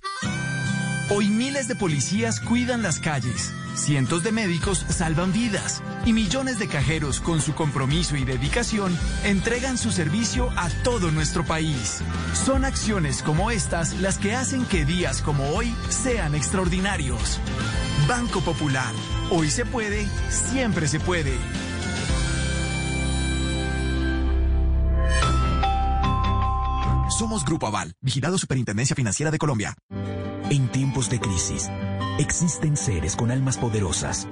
Hoy miles de policías cuidan las calles, cientos de médicos salvan vidas y millones de cajeros con su compromiso y dedicación entregan su servicio a todo nuestro país. Son acciones como estas las que hacen que días como hoy sean extraordinarios. Banco Popular. Hoy se puede, siempre se puede. Somos Grupo Aval, vigilado Superintendencia Financiera de Colombia. En tiempos de crisis, existen seres con almas poderosas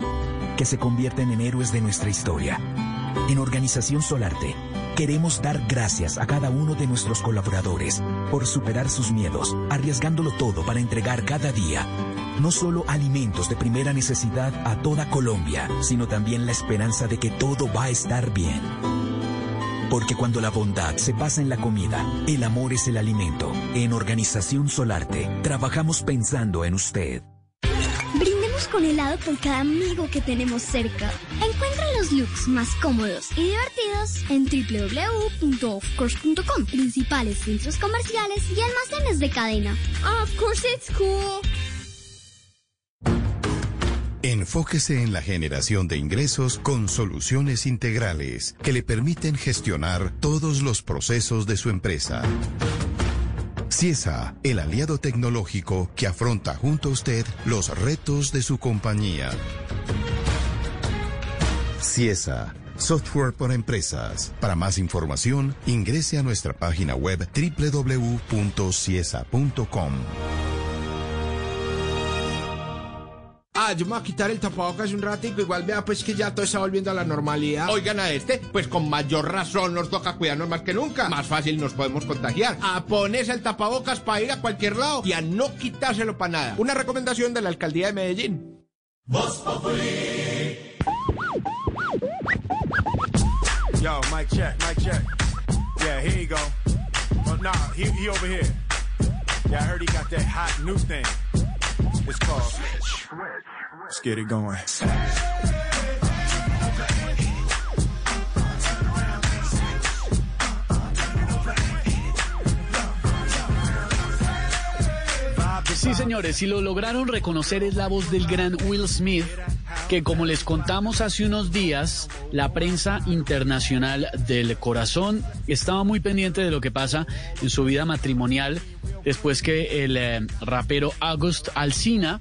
que se convierten en héroes de nuestra historia. En Organización Solarte, queremos dar gracias a cada uno de nuestros colaboradores por superar sus miedos, arriesgándolo todo para entregar cada día no solo alimentos de primera necesidad a toda Colombia, sino también la esperanza de que todo va a estar bien. Porque cuando la bondad se basa en la comida, el amor es el alimento. En Organización Solarte, trabajamos pensando en usted. Brindemos con helado por cada amigo que tenemos cerca. Encuentra los looks más cómodos y divertidos en www.ofcourse.com, principales centros comerciales y almacenes de cadena. Of course it's cool. Enfóquese en la generación de ingresos con soluciones integrales que le permiten gestionar todos los procesos de su empresa. Ciesa, el aliado tecnológico que afronta junto a usted los retos de su compañía. Ciesa, software para empresas. Para más información, ingrese a nuestra página web www.ciesa.com. Ah, yo me voy a quitar el tapabocas un ratico, igual vea pues que ya todo está volviendo a la normalidad. Oigan a este, pues con mayor razón nos toca cuidarnos más que nunca. Más fácil nos podemos contagiar. A ponerse el tapabocas para ir a cualquier lado y a no quitárselo para nada. Una recomendación de la alcaldía de Medellín. Voz Populi. Yo, mic check, mic check. Yeah, here you go. Oh, nah, he over here. Yeah, I heard he got that hot new thing. It's called Switch. Let's get it going. Sí, señores, si lo lograron reconocer es la voz del gran Will Smith, que como les contamos hace unos días, la prensa internacional del corazón estaba muy pendiente de lo que pasa en su vida matrimonial después que el rapero August Alsina,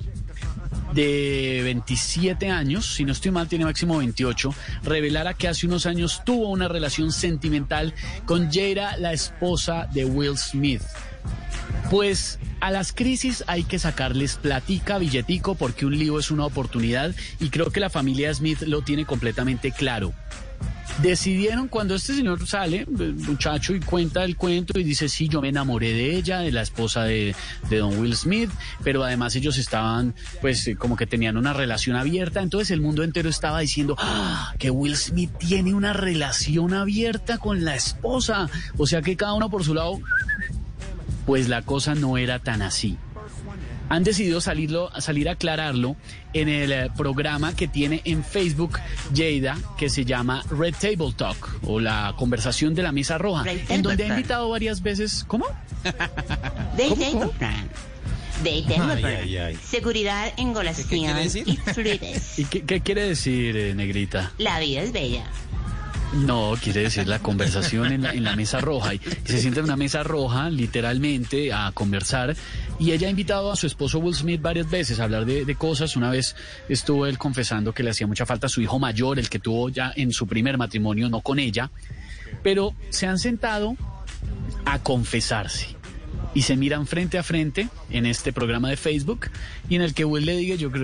de 27 años, si no estoy mal tiene máximo 28, revelara que hace unos años tuvo una relación sentimental con Jada, la esposa de Will Smith. Pues a las crisis hay que sacarles platica, billetico, porque un lío es una oportunidad y creo que la familia Smith lo tiene completamente claro. Decidieron, cuando este señor sale, muchacho, y cuenta el cuento y dice, sí, yo me enamoré de ella, de la esposa de Don Will Smith, pero además ellos estaban, pues, como que tenían una relación abierta, entonces el mundo entero estaba diciendo, ¡ah, que Will Smith tiene una relación abierta con la esposa! O sea que cada uno por su lado... Pues la cosa no era tan así. Han decidido salir a aclararlo en el programa que tiene en Facebook Jada, que se llama Red Table Talk, o la conversación de la mesa roja, en donde ha invitado varias veces... ¿Cómo? ¿Cómo? Seguridad, engolación y fluidez. ¿Y qué quiere decir, Negrita? La vida es bella. No, quiere decir la conversación en la mesa roja. Y se sienta en una mesa roja, literalmente, a conversar. Y ella ha invitado a su esposo Will Smith varias veces a hablar de cosas. Una vez estuvo él confesando que le hacía mucha falta a su hijo mayor, el que tuvo ya en su primer matrimonio, no con ella. Pero se han sentado a confesarse. Y se miran frente a frente en este programa de Facebook y en el que Will le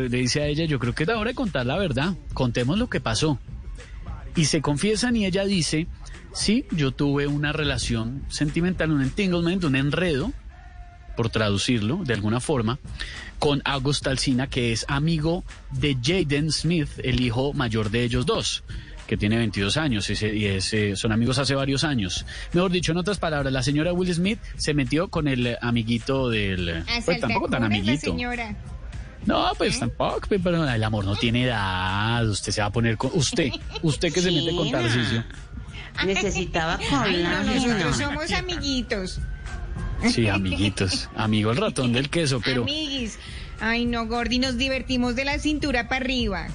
dice a ella, yo creo que es la hora de contar la verdad. Contemos lo que pasó. Y se confiesan y ella dice, sí, yo tuve una relación sentimental, un entanglement, un enredo, por traducirlo de alguna forma, con August Alsina, que es amigo de Jaden Smith, el hijo mayor de ellos dos, que tiene 22 años son amigos hace varios años. Mejor dicho, en otras palabras, la señora Will Smith se metió con el amiguito del... Pues tampoco tan amiguito. No, pues tampoco, pero el amor no tiene edad, usted se va a poner con... Usted que se mete con Tarcisio. Necesitaba cola. Nosotros somos amiguitos. Sí, amiguitos. Amigo el ratón del queso, pero... Amiguis. Ay, no, Gordi, nos divertimos de la cintura para arriba.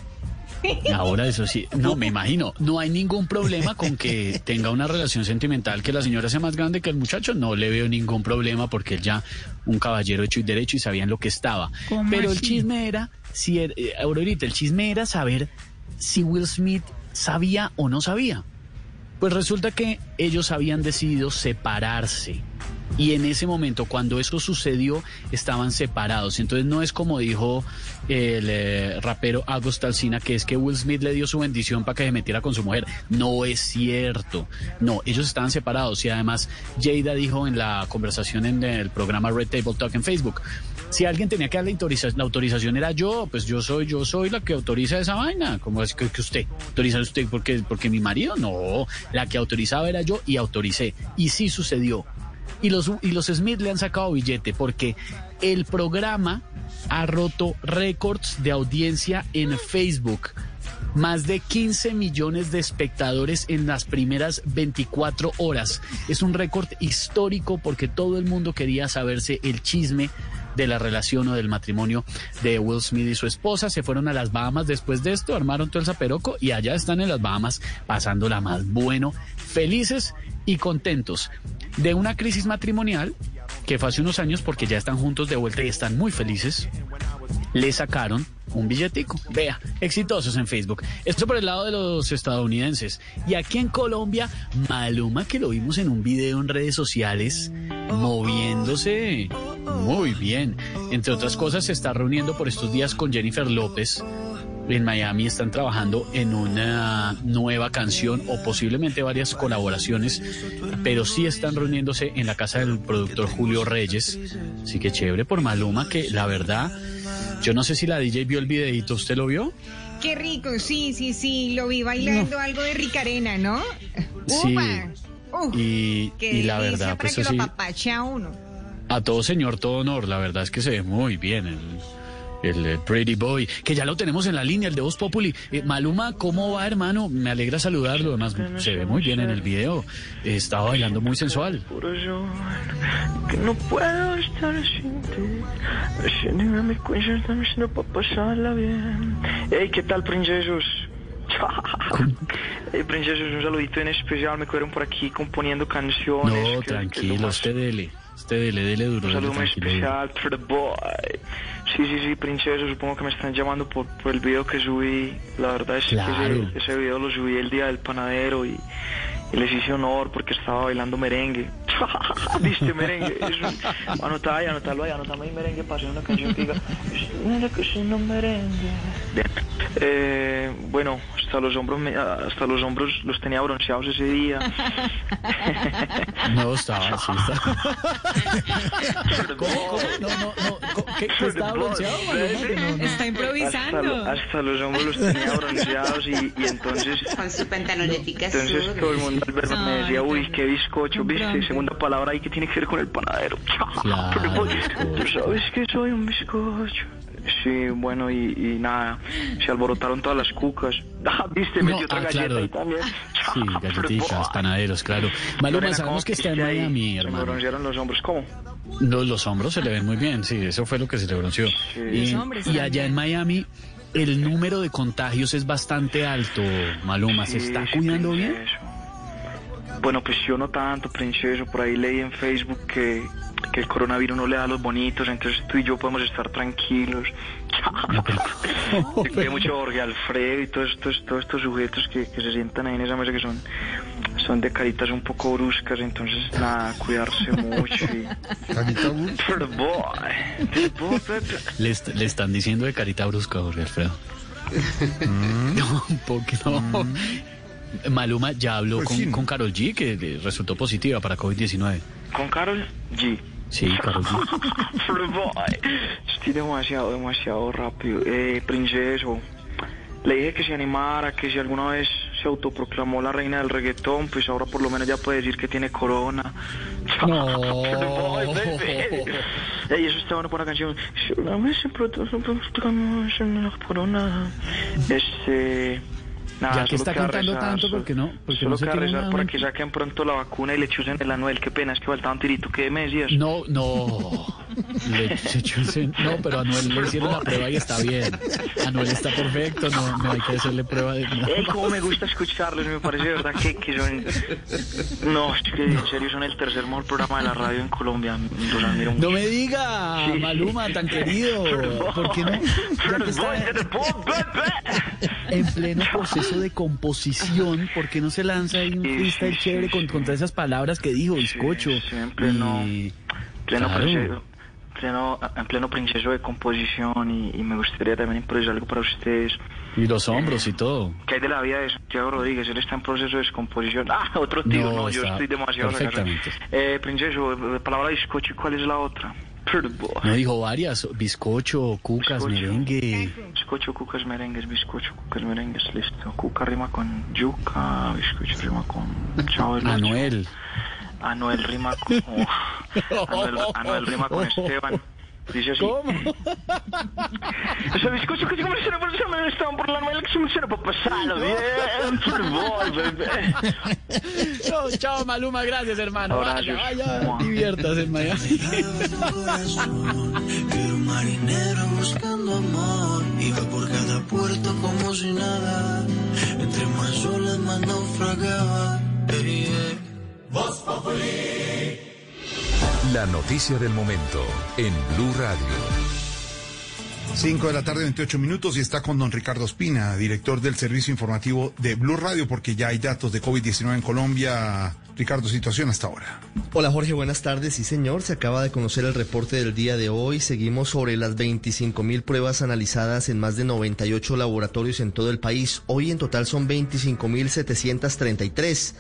Ahora eso sí, no, me imagino, no hay ningún problema con que tenga una relación sentimental, que la señora sea más grande que el muchacho, no le veo ningún problema porque él ya un caballero hecho y derecho y sabían lo que estaba. Pero así? El chisme era, Aurorita, el chisme era saber si Will Smith sabía o no sabía. Pues resulta que ellos habían decidido separarse. Y en ese momento, cuando eso sucedió, estaban separados. Entonces no es como dijo el rapero August Alsina, que es que Will Smith le dio su bendición para que se metiera con su mujer. No es cierto. No, ellos estaban separados. Y además Jada dijo en la conversación en el programa Red Table Talk en Facebook, si alguien tenía que dar la autorización era yo, pues yo soy la que autoriza esa vaina. ¿Cómo es que usted? ¿Autoriza usted porque mi marido? No, la que autorizaba era yo y autoricé. Y sí sucedió. Y los Smith le han sacado billete porque el programa ha roto récords de audiencia en Facebook. Más de 15 millones de espectadores en las primeras 24 horas. Es un récord histórico porque todo el mundo quería saberse el chisme de la relación o del matrimonio de Will Smith y su esposa. Se fueron a las Bahamas después de esto, armaron todo el zaperoco y allá están en las Bahamas pasándola más bueno, felices y contentos. De una crisis matrimonial que fue hace unos años porque ya están juntos de vuelta y están muy felices, le sacaron un billetico. Vea, exitosos en Facebook. Esto por el lado de los estadounidenses. Y aquí en Colombia, Maluma, que lo vimos en un video en redes sociales, moviéndose muy bien. Entre otras cosas, se está reuniendo por estos días con Jennifer López. En Miami están trabajando en una nueva canción o posiblemente varias colaboraciones, pero sí están reuniéndose en la casa del productor Julio Reyes. Así que chévere por Maluma, que la verdad, yo no sé si la DJ vio el videíto, ¿usted lo vio? Qué rico, sí, lo vi bailando algo de Ricarena, ¿no? Sí, y la verdad, pues así, a todo señor, todo honor, la verdad es que se ve muy bien el Pretty Boy, que ya lo tenemos en la línea, el de Voz Populi. Maluma, ¿cómo va, hermano? Me alegra saludarlo, además se ve muy bien en el video, está bailando muy sensual. Que no puedo estar sin ti. Hey, ¿qué tal, princesos? Princesos, un saludito en especial, me quedaron por aquí componiendo canciones. No, tranquilo, usted dele. Dele duro. Un saludo muy especial para The Boy. Sí, princesa, supongo que me están llamando por el video que subí. La verdad es que ese video lo subí el día del panadero y les hice honor porque estaba bailando merengue. ¿Viste merengue? Anotame ahí merengue para hacer una canción que diga una canción, un merengue. Bueno, hasta los hombros los tenía bronceados ese día. No estaba así. ¿Cómo? No. ¿Qué estaba bronceado? No. Está improvisando. Hasta los hombros los tenía bronceados y entonces. Con su pantalonetica. Entonces todo el mundo al verme me decía, uy, qué bizcocho, ¿viste? Y segunda palabra ahí que tiene que ver con el panadero. Claro. Tú sabes que soy un bizcocho. Sí, bueno, y nada, se alborotaron todas las cucas. ¿Viste? Metí otra galleta, claro. Y también. Sí, galletitas, panaderos, claro. Maluma, Lorena, sabemos que está en Miami, hermano. Se me broncearon los hombros, ¿cómo? Los hombros se le ven muy bien, sí, eso fue lo que se le bronceó. Sí. Y allá en Miami, el número de contagios es bastante alto, Maluma. ¿Se está cuidando bien? Bueno, pues yo no tanto, princeso. Por ahí leí en Facebook que el coronavirus no le da a los bonitos, entonces tú y yo podemos estar tranquilos. Se cuida mucho Jorge Alfredo y todos estos sujetos que se sientan ahí en esa mesa, que son de caritas un poco bruscas, entonces nada, cuidarse mucho. ¿Carita brusca? Le están diciendo de carita brusca a Jorge Alfredo. No, un poquito. Maluma ya habló con Karol G, que resultó positiva para COVID-19. ¿Con Karol G? Sí, Karol G. Estoy demasiado rápido. Princeso, le dije que se animara, que si alguna vez se autoproclamó la reina del reggaetón, pues ahora por lo menos ya puede decir que tiene corona. No. Ey, eso está bueno para la canción. Si una vez se proclamó la corona, Nada, ya que está contando tanto, porque no se tiene nada. Para que saquen pronto la vacuna y le chusen el anuel. Qué pena, es que faltaba un tirito. ¿Qué me decías? No. No, pero Anuel le hicieron la prueba y está bien. Anuel está perfecto, no hay que hacerle prueba de nada. Cómo me gusta escucharlos, me parece de verdad que son... No, es que en serio son el tercer mejor programa de la radio en Colombia. No me diga, sí. Maluma, tan querido. ¿Por qué no? En pleno proceso de composición, ¿por qué no se lanza ahí un freestyle chévere contra esas palabras que dijo, bizcocho? Siempre no. En pleno proceso de composición y me gustaría también improvisar algo para ustedes. Y los hombros y todo. ¿Qué hay de la vida de Santiago Rodríguez? Él está en proceso de descomposición. Otro tío, yo estoy demasiado... Perfectamente. Princeso, la palabra bizcocho, ¿cuál es la otra? No dijo varias, bizcocho, cucas, merengue. Bizcocho, cucas, merengues, bizcocho, cucas, merengues, listo. Cuca rima con yuca, bizcocho rima con... Anuel. Anuel rima con... Anuel rima con Esteban. Dice así. ¿Cómo? Ese bizcocho que se conversó por el Anuel Esteban por la Anuel que se conversó para pasarlo bien. Fútbol, bebé. Chao, Maluma, gracias, hermano. Vaya, diviertas en Miami. Pero marinero buscando amor, iba por cada puerto como si nada. Entre más olas más naufragaba. Voz Populi. La noticia del momento en Blue Radio. 5:28 de la tarde y está con don Ricardo Ospina, director del servicio informativo de Blue Radio, porque ya hay datos de COVID-19 en Colombia. Ricardo, situación hasta ahora. Hola Jorge, buenas tardes. Sí señor, se acaba de conocer el reporte del día de hoy. Seguimos sobre las 25.000 pruebas analizadas en más de 98 laboratorios en todo el país. Hoy en total son 25.733.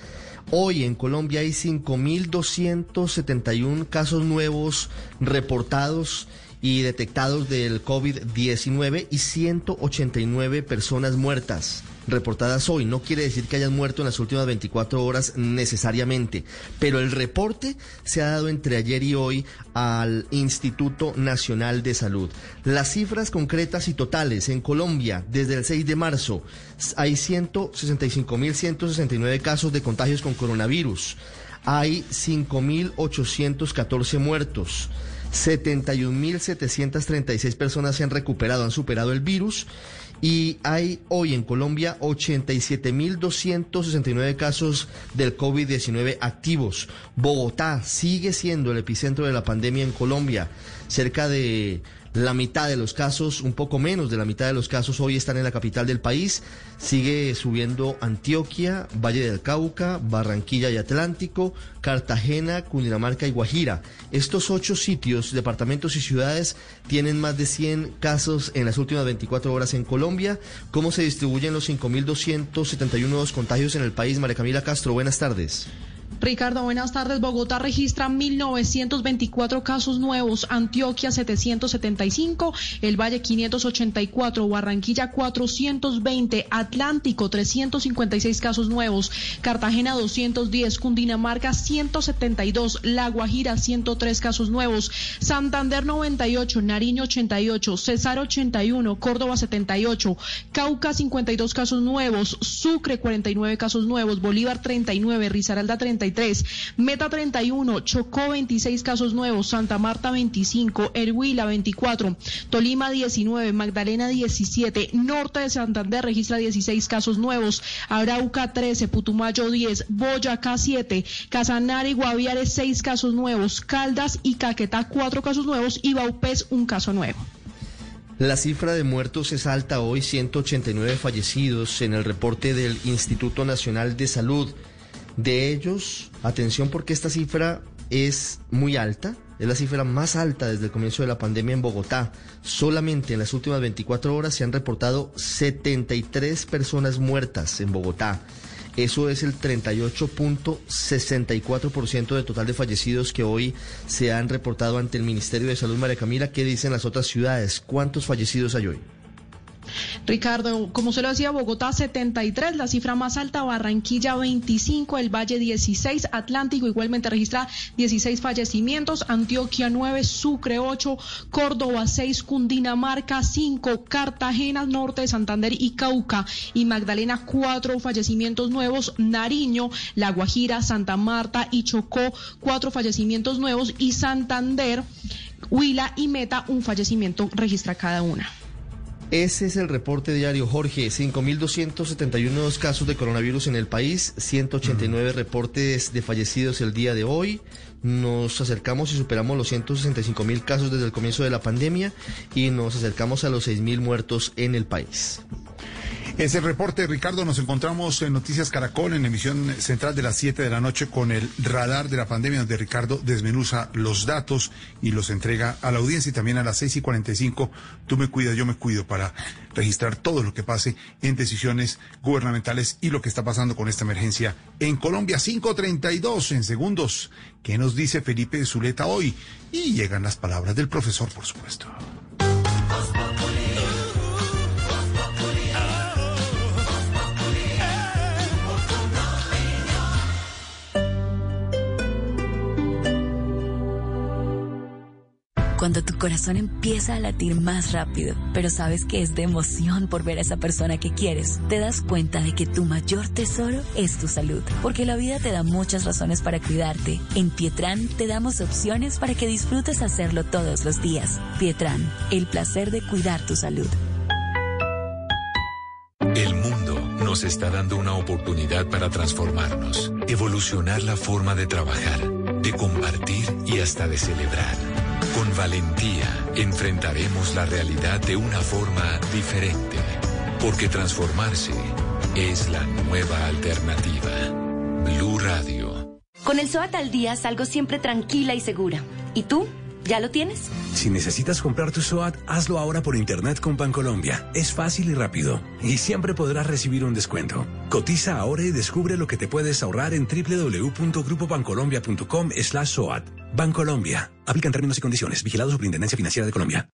Hoy en Colombia hay 5.271 casos nuevos reportados y detectados del COVID-19 y 189 personas muertas reportadas hoy. No quiere decir que hayan muerto en las últimas 24 horas necesariamente, pero el reporte se ha dado entre ayer y hoy al Instituto Nacional de Salud. Las cifras concretas y totales en Colombia desde el 6 de marzo hay 165.169 casos de contagios con coronavirus. Hay 5.814 muertos, 71.736 personas se han recuperado, han superado el virus y hay hoy en Colombia 87.269 casos del COVID-19 activos. Bogotá sigue siendo el epicentro de la pandemia en Colombia. Cerca de la mitad de los casos, un poco menos de la mitad de los casos hoy están en la capital del país. Sigue subiendo Antioquia, Valle del Cauca, Barranquilla y Atlántico, Cartagena, Cundinamarca y Guajira. Estos 8 sitios, departamentos y ciudades tienen más de 100 casos en las últimas 24 horas en Colombia. ¿Cómo se distribuyen los 5.271 nuevos contagios en el país? María Camila Castro, buenas tardes. Ricardo, buenas tardes. Bogotá registra 1.924 casos nuevos, Antioquia 775, el Valle 584, Barranquilla 420, Atlántico 356 casos nuevos, Cartagena 210, Cundinamarca 172, La Guajira 103 casos nuevos, Santander 98, Nariño 88, Cesar 81, Córdoba 78, Cauca 52 casos nuevos, Sucre 49 casos nuevos, Bolívar 39, Risaralda 33, Meta 31, Chocó 26 casos nuevos, Santa Marta 25, Huila 24, Tolima 19, Magdalena 17, Norte de Santander registra 16 casos nuevos, Arauca 13, Putumayo 10, Boyacá 7, Casanare y Guaviare 6 casos nuevos, Caldas y Caquetá 4 casos nuevos y Vaupés 1 caso nuevo. La cifra de muertos es alta hoy, 189 fallecidos en el reporte del Instituto Nacional de Salud. De ellos, atención porque esta cifra es muy alta, es la cifra más alta desde el comienzo de la pandemia en Bogotá. Solamente en las últimas 24 horas se han reportado 73 personas muertas en Bogotá. Eso es el 38.64% del total de fallecidos que hoy se han reportado ante el Ministerio de Salud. María Camila, ¿qué dicen las otras ciudades? ¿Cuántos fallecidos hay hoy? Ricardo, como se lo decía, Bogotá 73, la cifra más alta, Barranquilla 25, el Valle 16, Atlántico igualmente registra 16 fallecimientos, Antioquia 9, Sucre 8, Córdoba 6, Cundinamarca 5, Cartagena, Norte de Santander y Cauca y Magdalena 4 fallecimientos nuevos, Nariño, La Guajira, Santa Marta y Chocó 4 fallecimientos nuevos y Santander, Huila y Meta 1 fallecimiento registra cada una. Ese es el reporte diario, Jorge. 5.271 casos de coronavirus en el país, 189 reportes de fallecidos el día de hoy. Nos acercamos y superamos los 165.000 casos desde el comienzo de la pandemia y nos acercamos a los 6.000 muertos en el país. Es el reporte, Ricardo. Nos encontramos en Noticias Caracol, en emisión central de las 7 de la noche con el radar de la pandemia, donde Ricardo desmenuza los datos y los entrega a la audiencia. Y también a las 6:45, tú me cuidas, yo me cuido, para registrar todo lo que pase en decisiones gubernamentales y lo que está pasando con esta emergencia en Colombia. 5:32 en segundos. ¿Qué nos dice Felipe Zuleta hoy? Y llegan las palabras del profesor, por supuesto. Cuando tu corazón empieza a latir más rápido, pero sabes que es de emoción por ver a esa persona que quieres, te das cuenta de que tu mayor tesoro es tu salud. Porque la vida te da muchas razones para cuidarte. En Pietran te damos opciones para que disfrutes hacerlo todos los días. Pietran, el placer de cuidar tu salud. El mundo nos está dando una oportunidad para transformarnos, evolucionar la forma de trabajar, de compartir y hasta de celebrar. Con valentía enfrentaremos la realidad de una forma diferente, porque transformarse es la nueva alternativa. Blue Radio. Con el SOAT al día salgo siempre tranquila y segura. ¿Y tú? ¿Ya lo tienes? Si necesitas comprar tu SOAT, hazlo ahora por internet con Bancolombia. Es fácil y rápido. Y siempre podrás recibir un descuento. Cotiza ahora y descubre lo que te puedes ahorrar en www.grupobancolombia.com/SOAT. Bancolombia. Aplican términos y condiciones. Vigilado Superintendencia Financiera de Colombia.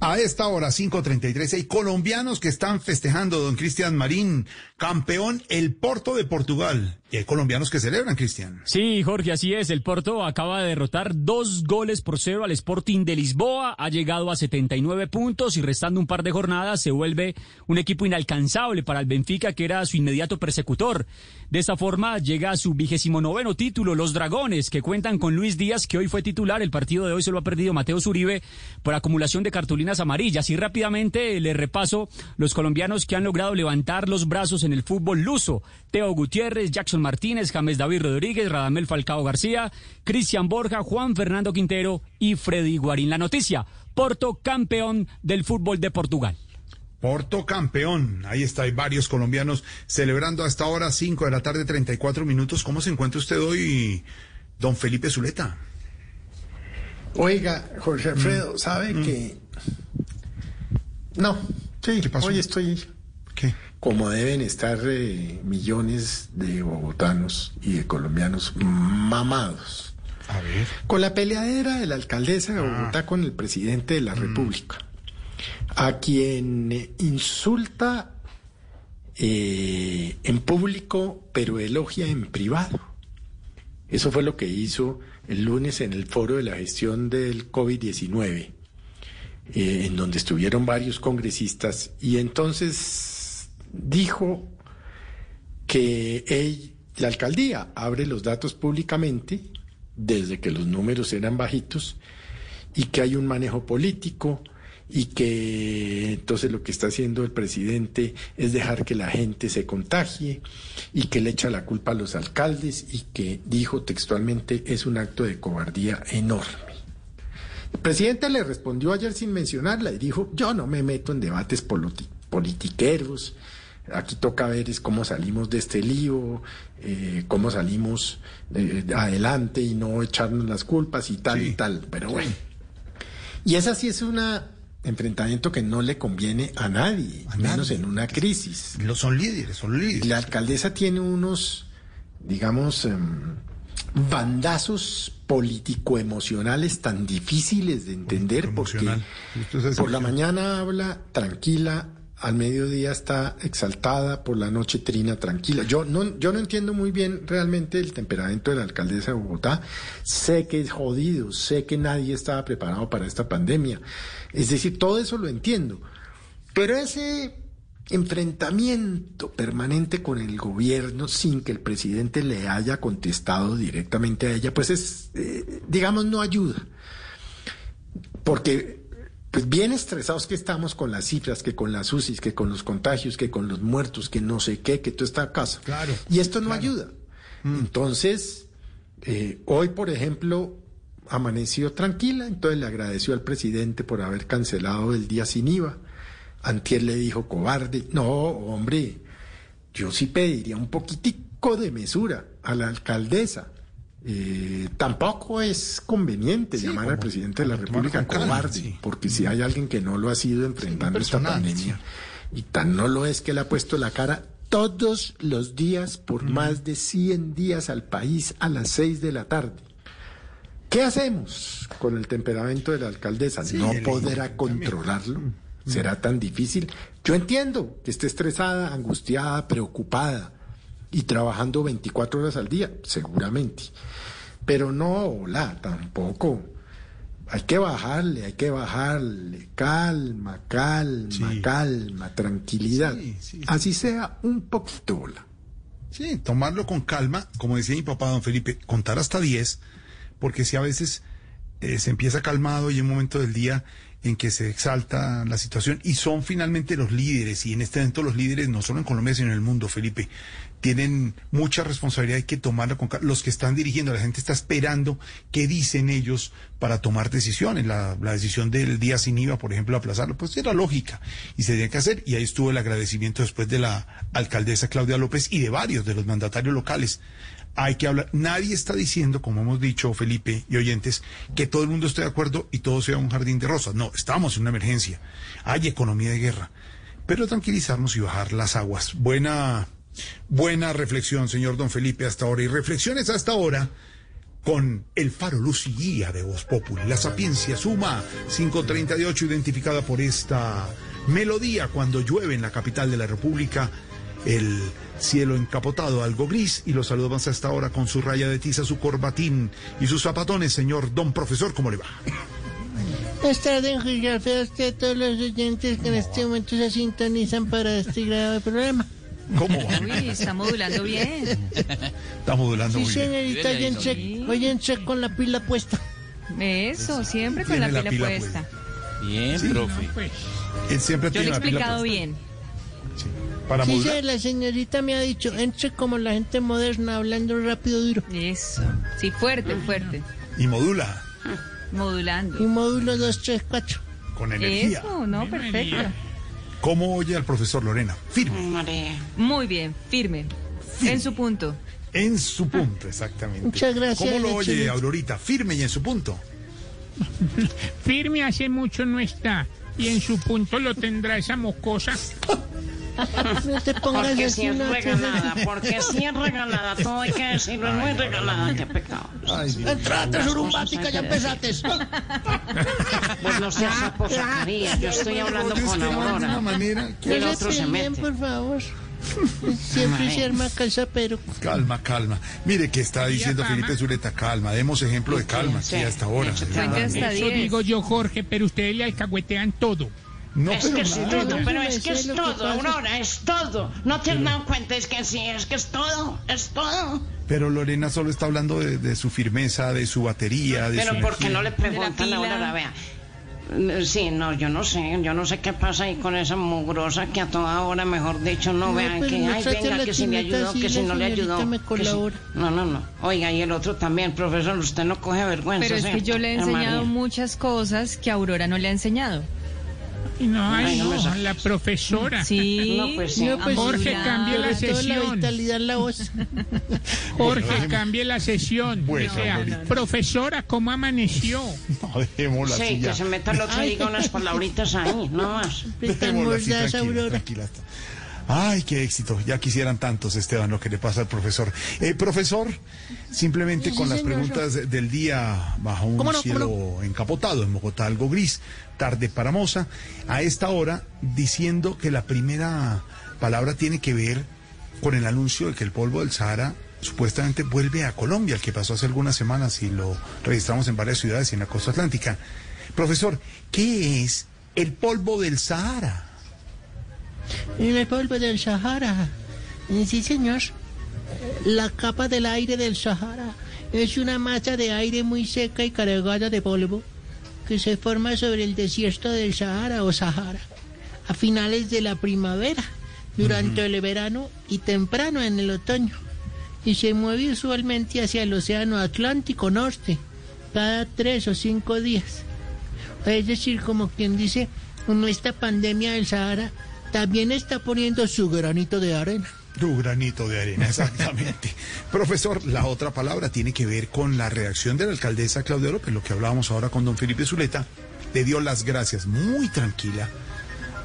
A esta hora, 5:33, hay colombianos que están festejando, don Cristian Marín, campeón el Porto de Portugal. Y hay colombianos que celebran, Cristian. Sí, Jorge, así es. El Porto acaba de derrotar 2-0 al Sporting de Lisboa. Ha llegado a 79 puntos y restando un par de jornadas se vuelve un equipo inalcanzable para el Benfica, que era su inmediato persecutor. De esta forma llega a su 29º título. Los dragones, que cuentan con Luis Díaz, que hoy fue titular. El partido de hoy se lo ha perdido Mateo Zuribe por acumulación de cartulinas amarillas. Y rápidamente le repaso los colombianos que han logrado levantar los brazos en el fútbol luso: Teo Gutiérrez, Jackson Martínez, James David Rodríguez, Radamel Falcao García, Cristian Borja, Juan Fernando Quintero y Freddy Guarín. La noticia: Porto campeón del fútbol de Portugal. Porto campeón. Ahí está, hay varios colombianos celebrando a esta hora, 5:34 de la tarde. ¿Cómo se encuentra usted hoy, don Felipe Zuleta? Oiga, Jorge Alfredo, ¿sabe que no? Sí, hoy estoy como deben estar millones de bogotanos y de colombianos mamados. A ver. Con la peleadera de la alcaldesa de Bogotá con el presidente de la República, a quien insulta en público pero elogia en privado. Eso fue lo que hizo el lunes en el foro de la gestión del COVID-19, en donde estuvieron varios congresistas, y entonces dijo que la alcaldía abre los datos públicamente desde que los números eran bajitos y que hay un manejo político, y que entonces lo que está haciendo el presidente es dejar que la gente se contagie, y que le echa la culpa a los alcaldes, y que, dijo textualmente, es un acto de cobardía enorme. El presidente le respondió ayer sin mencionarla y dijo: yo no me meto en debates politiqueros, aquí toca ver es cómo salimos de este lío, cómo salimos adelante y no echarnos las culpas y tal, sí, y tal, pero bueno. Y esa sí es una... enfrentamiento que no le conviene a nadie, menos en una crisis. Son líderes, son líderes. La alcaldesa tiene unos, digamos, bandazos político-emocionales tan difíciles de entender, porque por la mañana habla tranquila, al mediodía está exaltada, por la noche trina tranquila. Yo no entiendo muy bien realmente el temperamento de la alcaldesa de Bogotá. Sé que es jodido, sé que nadie estaba preparado para esta pandemia. Es decir, todo eso lo entiendo. Pero ese enfrentamiento permanente con el gobierno sin que el presidente le haya contestado directamente a ella, pues es, digamos, no ayuda. Porque... pues bien estresados que estamos con las cifras, que con las UCIs, que con los contagios, que con los muertos, que no sé qué, que toda esta cosa. Claro, y esto no ayuda. Entonces, hoy, por ejemplo, amaneció tranquila, entonces le agradeció al presidente por haber cancelado el día sin IVA. Antier le dijo cobarde. No, hombre, yo sí pediría un poquitico de mesura a la alcaldesa. Tampoco es conveniente llamar al presidente de la República cobarde, porque si hay alguien que no lo ha sido enfrentando esta pandemia, y tan no lo es que le ha puesto la cara todos los días por más de 100 días al país a las 6 de la tarde. ¿Qué hacemos con el temperamento de la alcaldesa? ¿No podrá controlarlo? ¿Será tan difícil? Yo entiendo que esté estresada, angustiada, preocupada, y trabajando 24 horas al día, seguramente. Pero no, tampoco. Hay que bajarle. Calma, tranquilidad. Sí. Así sea un poquito, Sí, tomarlo con calma, como decía mi papá, don Felipe, contar hasta 10, porque si a veces se empieza calmado y hay un momento del día en que se exalta la situación y son finalmente los líderes, y en este momento los líderes, no solo en Colombia, sino en el mundo, Felipe, tienen mucha responsabilidad, hay que tomarla con los que están dirigiendo, la gente está esperando qué dicen ellos para tomar decisiones, la decisión del día sin IVA, por ejemplo, aplazarlo, pues era lógica y se tenía que hacer, y ahí estuvo el agradecimiento después de la alcaldesa Claudia López y de varios de los mandatarios locales. Hay que hablar, nadie está diciendo, como hemos dicho Felipe y oyentes, que todo el mundo esté de acuerdo y todo sea un jardín de rosas, no, estamos en una emergencia, hay economía de guerra, pero tranquilizarnos y bajar las aguas. Buena reflexión, señor don Felipe, hasta ahora, y reflexiones hasta ahora con el Faro Luz y Guía de Voz Populi, la sapiencia suma 538, identificada por esta melodía cuando llueve en la capital de la República. El cielo encapotado, algo gris, y los saludos más hasta ahora con su raya de tiza, su corbatín y sus zapatones. Señor don profesor, ¿cómo le va? Buenas tardes, Jorge Alfredo, a todos los oyentes que en este momento se sintonizan para este grado de programa. ¿Cómo va? Uy, está modulando bien. Está modulando muy señorita, bien. Sí, señorita, óyense con la pila puesta. Eso, siempre con la pila puesta. Bien, sí, profe. No, pues. Él siempre tiene la pila puesta. Yo le he explicado bien. Sí. Sí, la señorita me ha dicho, entre como la gente moderna, hablando rápido, duro. Eso, sí, fuerte. Y modula. Modulando. Y módulo 2, 3, 4. Con energía. Eso, no, perfecto. ¿Cómo oye al profesor, Lorena? Firme. Muy bien, firme. En su punto. En su punto, exactamente. Muchas gracias. ¿Cómo lo oye, Aurorita? Firme y en su punto. Firme hace mucho no está, y en su punto lo tendrá esa mocosa. No te pongas porque si es regalada, todo hay que decirlo, es muy regalada, qué pecado. Entrate, surumbática, ya empezaste. Pues no seas aposacaría, yo estoy hablando con Aurora. El otro se mete. Por favor. Siempre se arma calza, pero... Calma. Mire que está diciendo Felipe Zuleta, calma, demos ejemplo de calma aquí hasta ahora. Eso digo yo, Jorge, pero ustedes le alcahuetean todo. No, es que es todo, pero es que es todo, Aurora, es todo. No te han dado cuenta, es que sí, es que es todo, es todo. Pero Lorena solo está hablando de su firmeza, de su batería, de su energía. Pero ¿por qué no le preguntan a Aurora? Vea. Sí, no, yo no sé qué pasa ahí con esa mugrosa que a toda hora, mejor dicho, no vean que, ay, venga, que si le ayudó, que si no le ayudó. No. Oiga, y el otro también, profesor, usted no coge vergüenza. Pero es que yo le he enseñado muchas cosas que a Aurora no le ha enseñado. No, la profesora. Sí. No, pues, Jorge, cambie la sesión. Jorge, cambie la sesión. Profesora, ¿cómo amaneció? No, dejémosla así. Sí, que se meta el otro y diga unas palabritas ahí, no más. Tranquila. Ay, qué éxito. Ya quisieran tantos, Esteban, lo que le pasa al profesor. Profesor, simplemente sí, con las preguntas del día, bajo un cielo encapotado, en Bogotá algo gris, tarde para moza, a esta hora diciendo que la primera palabra tiene que ver con el anuncio de que el polvo del Sahara supuestamente vuelve a Colombia, el que pasó hace algunas semanas y lo registramos en varias ciudades y en la costa atlántica. Profesor, ¿qué es el polvo del Sahara? El polvo del Sahara, sí señor, la capa del aire del Sahara es una masa de aire muy seca y cargada de polvo que se forma sobre el desierto del Sahara o Sahara a finales de la primavera, durante el verano y temprano en el otoño, y se mueve usualmente hacia el océano Atlántico Norte cada 3 o 5 días. Es decir, como quien dice, en esta pandemia del Sahara también está poniendo su granito de arena. Tu granito de arena, exactamente. Profesor, la otra palabra tiene que ver con la reacción de la alcaldesa Claudia López, lo que hablábamos ahora con don Felipe Zuleta. Le dio las gracias muy tranquila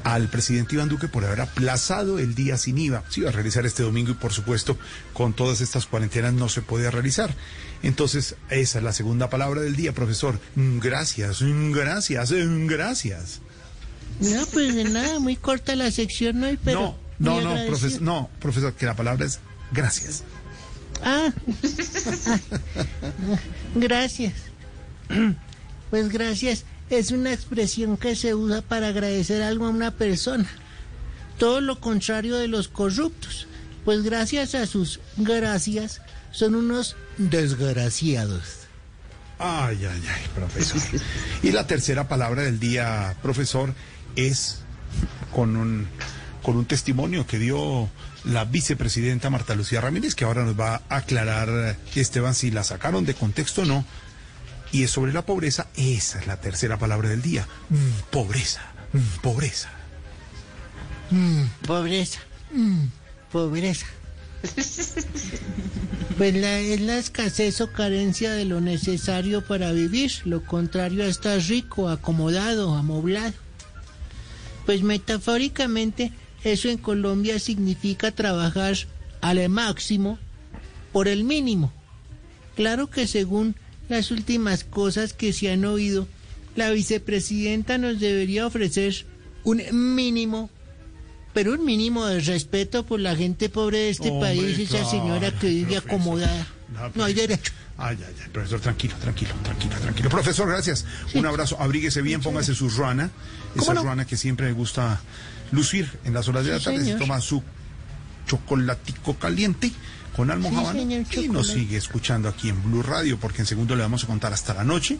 al presidente Iván Duque por haber aplazado el día sin IVA. Se iba a realizar este domingo y, por supuesto, con todas estas cuarentenas no se podía realizar. Entonces, esa es la segunda palabra del día, profesor. Gracias. No, pues de nada, muy corta la sección hoy, pero... No, profesor, que la palabra es gracias. Gracias. Pues gracias es una expresión que se usa para agradecer algo a una persona. Todo lo contrario de los corruptos, pues gracias a sus gracias son unos desgraciados. Ay, ay, ay, profesor. Y la tercera palabra del día, profesor, es con un testimonio que dio la vicepresidenta Marta Lucía Ramírez, que ahora nos va a aclarar, Esteban, si la sacaron de contexto o no. Y es sobre la pobreza. Esa es la tercera palabra del día. Pobreza, pobreza. Pobreza, pobreza. Pues es la escasez o carencia de lo necesario para vivir, lo contrario a estar rico, acomodado, amoblado. Pues metafóricamente eso en Colombia significa trabajar al máximo por el mínimo. Claro que según las últimas cosas que se han oído, la vicepresidenta nos debería ofrecer un mínimo, pero un mínimo de respeto por la gente pobre de este país, esa señora que vive acomodada. No hay derecho. Ay, ay, ay, profesor, tranquilo. Profesor, gracias. Sí. Un abrazo, abríguese bien, póngase su ruana, esa ruana que siempre me gusta lucir en las horas de la tarde. Se toma su chocolatico caliente con almojábana y nos sigue escuchando aquí en Blue Radio, porque en segundo le vamos a contar hasta la noche,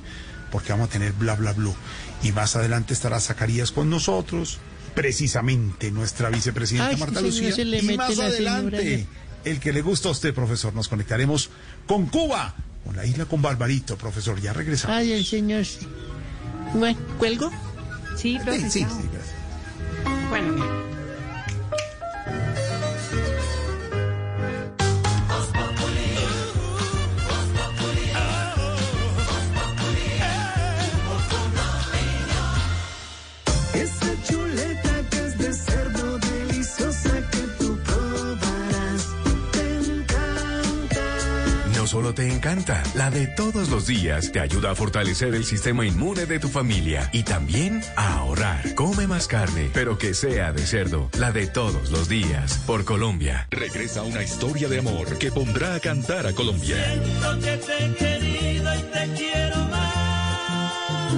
porque vamos a tener Bla Bla Blue. Y más adelante estará Zacarías con nosotros, precisamente nuestra vicepresidenta Marta Lucía. Y más adelante, el que le gusta a usted, profesor, nos conectaremos con Cuba, con la isla, con Barbarito, profesor. Ya regresamos. Ay, el señor. Bueno, ¿cuelgo? Sí, profesor. Sí, gracias. Bueno. Solo te encanta, la de todos los días te ayuda a fortalecer el sistema inmune de tu familia y también a ahorrar. Come más carne, pero que sea de cerdo, la de todos los días. Por Colombia regresa una historia de amor que pondrá a cantar a Colombia. Siento que te he querido y te quiero más.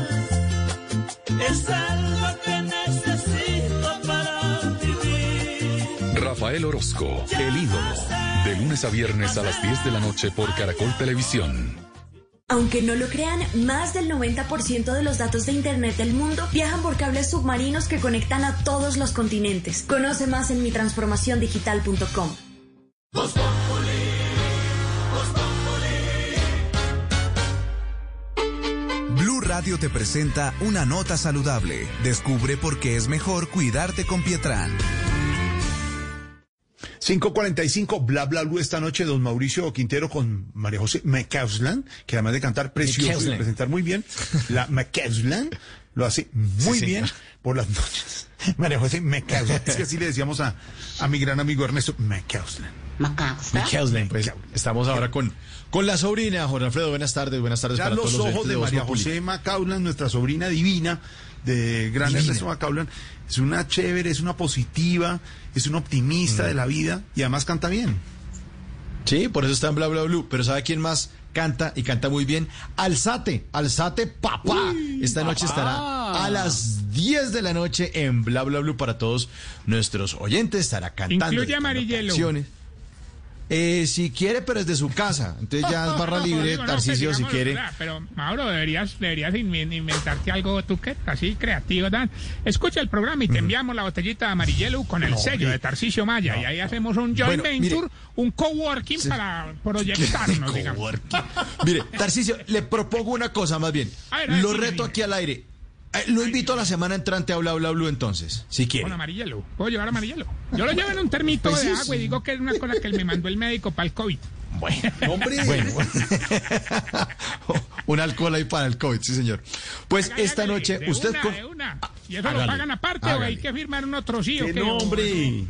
Es algo que necesito para vivir. Rafael Orozco, el ídolo. De lunes a viernes a las 10 de la noche por Caracol Televisión. Aunque no lo crean, más del 90% de los datos de Internet del mundo viajan por cables submarinos que conectan a todos los continentes. Conoce más en mitransformaciondigital.com. Blue Radio te presenta una nota saludable. Descubre por qué es mejor cuidarte con Pietrán. 5:45, Bla Bla Blue esta noche, don Mauricio Quintero con María José McCausland, que además de cantar precioso y presentar muy bien, la McCausland lo hace muy bien por las noches. María José McCausland, es que así le decíamos a mi gran amigo Ernesto McCausland. McCausland, pues estamos ahora con la sobrina, Jorge Alfredo. Buenas tardes ya para los todos. Los ojos de María José McCausland, nuestra sobrina divina, de gran Ernesto McCausland. Es una chévere, es una positiva, es una optimista de la vida y además canta bien. Sí, por eso está en Bla Bla Blue. Pero ¿sabe quién más canta y canta muy bien? Alzate papá. Esta noche estará a las 10 de la noche en Bla Bla Blue para todos nuestros oyentes. Estará cantando. Incluye Amarillelo. Si quiere, pero es de su casa. Entonces ya es barra libre, Tarcisio, no, si quiere. Pero, Mauro, deberías inventarte algo tú, que así creativo, Dan. Escucha el programa y te enviamos la botellita de Amarillelo con el sello de Tarcisio Maya. Y ahí hacemos un joint venture, un coworking para proyectarnos, digamos. Mire, Tarcisio, le propongo una cosa más bien. A ver, lo reto aquí al aire. Lo invito a la semana entrante a Bla Bla Blue, entonces, si quiere. Con Amarillelo. ¿Puedo llevar Amarillelo? Yo lo llevo en un termito de agua y digo que es una cosa que me mandó el médico para el COVID. Bueno, hombre. Un alcohol ahí para el COVID, sí, señor. Pues hágale, esta noche de usted... De una. Y eso lo pagan aparte, o hay que firmar un otro que no, hombre.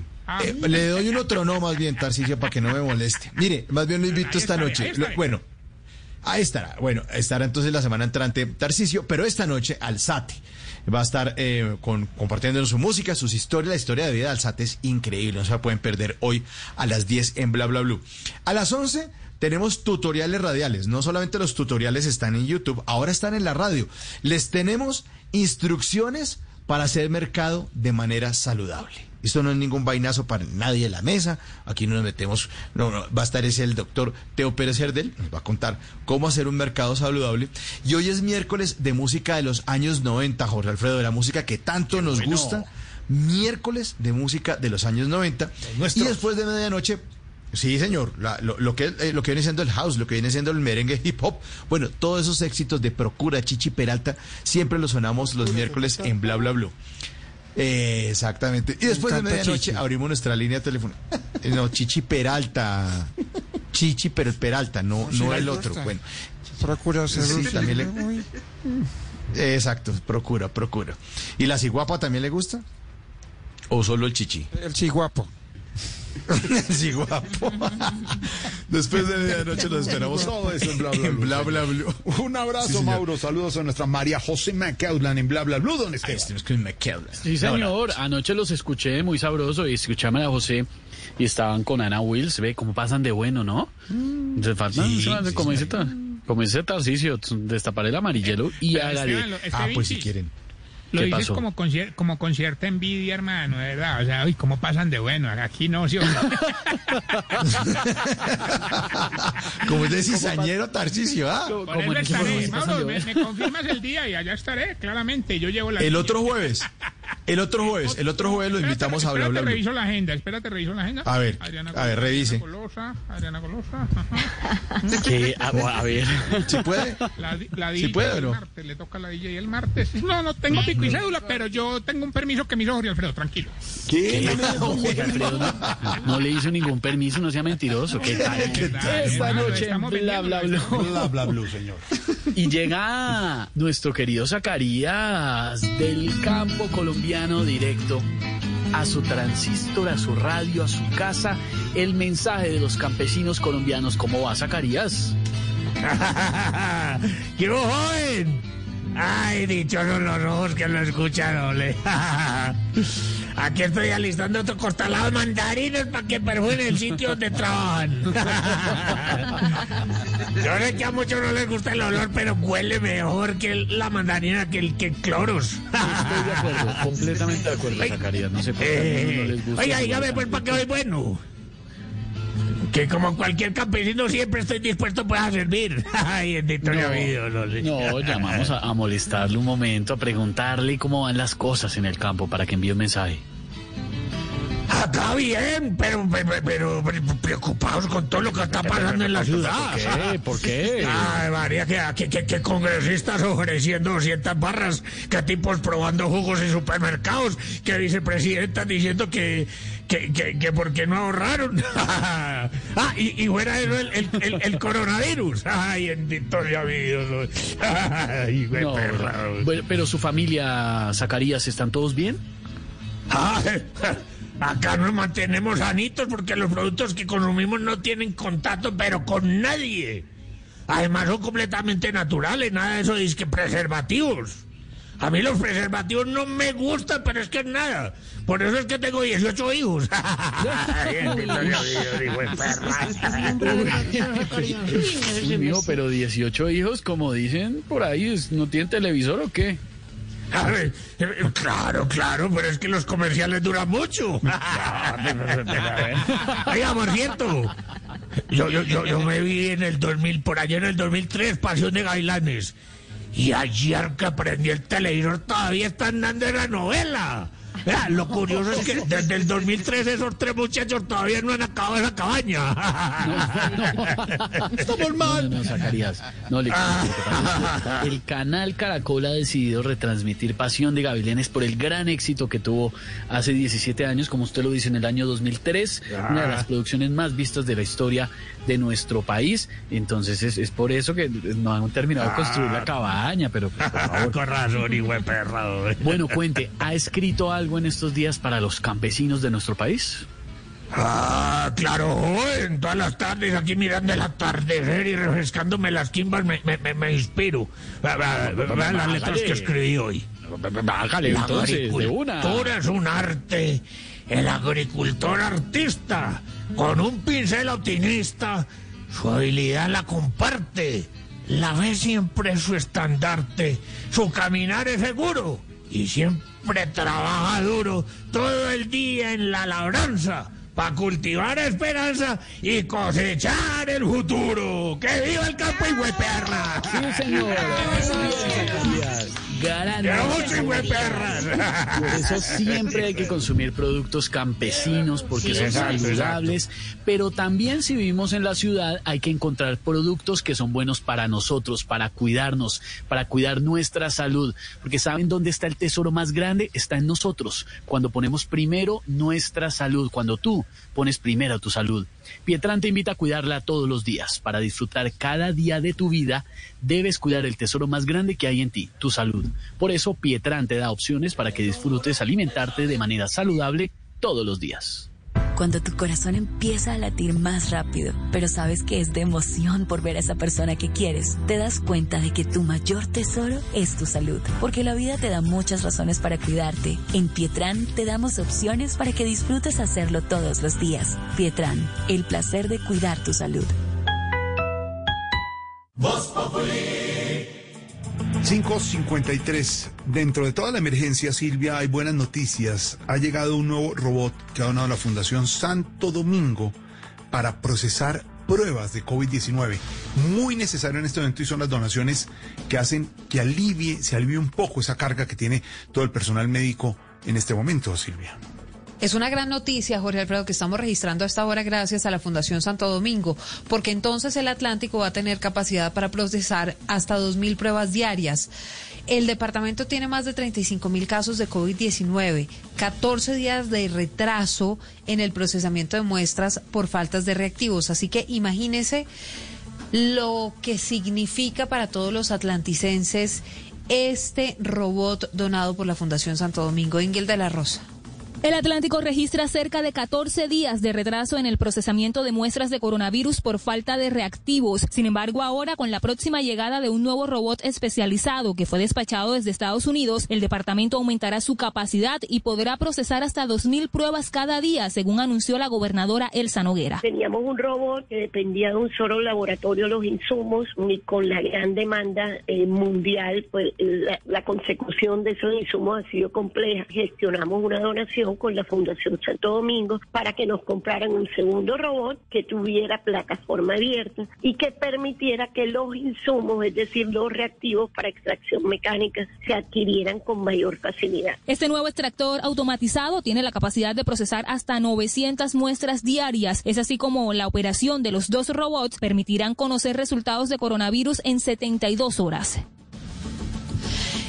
Le doy un otro no, más bien, Tarcisio, para que no me moleste. Mire, más bien lo invito esta noche. Bueno. Ahí estará. Bueno, estará entonces la semana entrante Tarcisio, pero esta noche Alzate va a estar compartiendo su música, sus historias. La historia de vida de Alzate es increíble, no se la pueden perder hoy a las 10 en Bla Bla Blue. A las 11 tenemos tutoriales radiales. No solamente los tutoriales están en YouTube, ahora están en la radio. Les tenemos instrucciones para hacer mercado de manera saludable. Esto no es ningún vainazo para nadie en la mesa. Aquí no nos metemos. No, va a estar el doctor Teo Pérez Herdel. Nos va a contar cómo hacer un mercado saludable. Y hoy es miércoles de música de los años 90, Jorge Alfredo, de la música que tanto nos gusta. Miércoles de música de los años 90. Y después de medianoche... Sí, señor, lo que viene siendo el house, lo que viene siendo el merengue hip hop. Bueno, todos esos éxitos de Procura, Chichi Peralta, siempre los sonamos los miércoles en Bla Bla Blue. Exactamente. Y después de medianoche abrimos nuestra línea telefónica. No, Chichi Peralta. Chichi Peralta, no el otro. Bueno. Procura ser sí, también le... Exacto, Procura. ¿Y la Ciguapa también le gusta? ¿O solo el Chichi? El Ciguapo. Sí, guapo. Después de medianoche nos esperamos todo eso en Bla Bla Blue. Bla, Bla, Blu. Un abrazo, sí, Mauro. Saludos a nuestra María José McKeown en Bla Bla Blue. ¿Dónde está? Sí, señor. Anoche los escuché muy sabroso y escuché a María José y estaban con Ana Wills. Ve cómo pasan de bueno, ¿no? Se faltan, sí, como dice Tarcisio, destapar el amarillelo y hágale. Pues si quieren. Lo dices como con cierta envidia, hermano, de verdad. O sea, uy, ¿cómo pasan de bueno? Aquí no, sí. Como es de cizañero, Tarcisio, ¿ah? Por eso estaré, Mauro, me confirmas el día y allá estaré, claramente. Yo llevo la... El otro jueves lo invitamos a Bla Bla Blue. Espérate, reviso la agenda. A ver, revise. Adriana Golosa. ¿Qué? A ver. ¿Sí puede? ¿Sí puede o no? Le toca la DJ el martes. No tengo pico y cédula, pero yo tengo un permiso que me hizo Jorge Alfredo, tranquilo. ¿Qué? Jorge Alfredo no le hizo ningún permiso, no sea mentiroso. ¿Qué tal? Esta noche Bla Bla Blue. Bla Bla Blue, señor. Y llega nuestro querido Zacarías del campo colombiano directo a su transistor, a su radio, a su casa, el mensaje de los campesinos colombianos. ¿Cómo va, Zacarías? ¡Qué joven! ¡Ay, dichosos los rojos que lo escuchan, ole! Aquí estoy alistando otro costalado de mandarinos para que perfumen el sitio donde trabajan. Yo sé que a muchos no les gusta el olor, pero huele mejor que la mandarina que cloros. Estoy de acuerdo, completamente de acuerdo, Zacarías. No sé por qué no les gusta. Oiga, dígame pues para que hoy bueno. Que como cualquier campesino siempre estoy dispuesto pues a servir. Ay, bendito mi amigo, no, llamamos a molestarle un momento, a preguntarle cómo van las cosas en el campo para que envíe un mensaje. Acá bien, pero preocupados con todo lo que está pasando en la ciudad. ¿Por qué? Ay, María, que congresistas ofreciendo 200 barras, que tipos probando jugos en supermercados, que vicepresidentas diciendo que por qué no ahorraron. y fuera de eso el coronavirus. Ay, bendito sea mi Dios. Ay, no, perra. Bueno, pero su familia, Zacarías, ¿están todos bien? Ay, acá nos mantenemos sanitos porque los productos que consumimos no tienen contacto, pero con nadie. Además son completamente naturales, nada de eso es que preservativos. A mí los preservativos no me gustan, pero es que nada. Por eso es que tengo 18 hijos. No, pero 18 hijos, como dicen por ahí, ¿no tienen televisor o qué? A ver, claro, pero es que los comerciales duran mucho. Oiga, por cierto, yo me vi en el 2000, por allá en el 2003, Pasión de Gailanes. Y ayer que prendí el televisor todavía están dando la novela. Lo curioso es que desde el 2003 esos tres muchachos todavía no han acabado esa cabaña. Estamos mal. No, Zacarías. No le creo. El canal Caracol ha decidido retransmitir Pasión de Gavilanes por el gran éxito que tuvo hace 17 años, como usted lo dice, en el año 2003, una de las producciones más vistas de la historia de nuestro país. Entonces es por eso que no han terminado de construir la cabaña, pero pues, por favor. Con razón, hijo de perra. Bueno, cuente, ¿ha escrito algo en estos días para los campesinos de nuestro país? Claro, en todas las tardes aquí mirando el atardecer y refrescándome las quimbas me inspiro. Vean las letras que escribí hoy. Bájale, entonces, de una. La agricultura es un arte, el agricultor artista, con un pincel optimista, su habilidad la comparte, la ve siempre es su estandarte, su caminar es seguro y siempre hombre trabaja duro todo el día en la labranza para cultivar esperanza y cosechar el futuro. ¡Que viva el campo y hueperra! Sí, señor. Por eso siempre hay que consumir productos campesinos porque son saludables, pero también si vivimos en la ciudad hay que encontrar productos que son buenos para nosotros, para cuidarnos, para cuidar nuestra salud, porque ¿saben dónde está el tesoro más grande? Está en nosotros, cuando ponemos primero nuestra salud, cuando tú pones primero tu salud. Pietrán te invita a cuidarla todos los días. Para disfrutar cada día de tu vida, debes cuidar el tesoro más grande que hay en ti, tu salud. Por eso, Pietrán te da opciones para que disfrutes alimentarte de manera saludable todos los días. Cuando tu corazón empieza a latir más rápido, pero sabes que es de emoción por ver a esa persona que quieres, te das cuenta de que tu mayor tesoro es tu salud. Porque la vida te da muchas razones para cuidarte. En Pietrán te damos opciones para que disfrutes hacerlo todos los días. Pietrán, el placer de cuidar tu salud. Voz Populi. 5:53. Dentro de toda la emergencia, Silvia, hay buenas noticias. Ha llegado un nuevo robot que ha donado la Fundación Santo Domingo para procesar pruebas de COVID-19. Muy necesario en este momento y son las donaciones que hacen que se alivie un poco esa carga que tiene todo el personal médico en este momento, Silvia. Es una gran noticia, Jorge Alfredo, que estamos registrando a esta hora gracias a la Fundación Santo Domingo, porque entonces el Atlántico va a tener capacidad para procesar hasta 2.000 pruebas diarias. El departamento tiene más de 35.000 casos de COVID-19, 14 días de retraso en el procesamiento de muestras por faltas de reactivos. Así que imagínense lo que significa para todos los atlanticenses este robot donado por la Fundación Santo Domingo. Ingel de la Rosa. El Atlántico registra cerca de 14 días de retraso en el procesamiento de muestras de coronavirus por falta de reactivos. Sin embargo, ahora, con la próxima llegada de un nuevo robot especializado que fue despachado desde Estados Unidos, el departamento aumentará su capacidad y podrá procesar hasta 2.000 pruebas cada día, según anunció la gobernadora Elsa Noguera. Teníamos un robot que dependía de un solo laboratorio los insumos, y con la gran demanda mundial, pues la consecución de esos insumos ha sido compleja. Gestionamos una donación con la Fundación Santo Domingo para que nos compraran un segundo robot que tuviera plataforma abierta y que permitiera que los insumos, es decir, los reactivos para extracción mecánica, se adquirieran con mayor facilidad. Este nuevo extractor automatizado tiene la capacidad de procesar hasta 900 muestras diarias. Es así como la operación de los dos robots permitirán conocer resultados de coronavirus en 72 horas.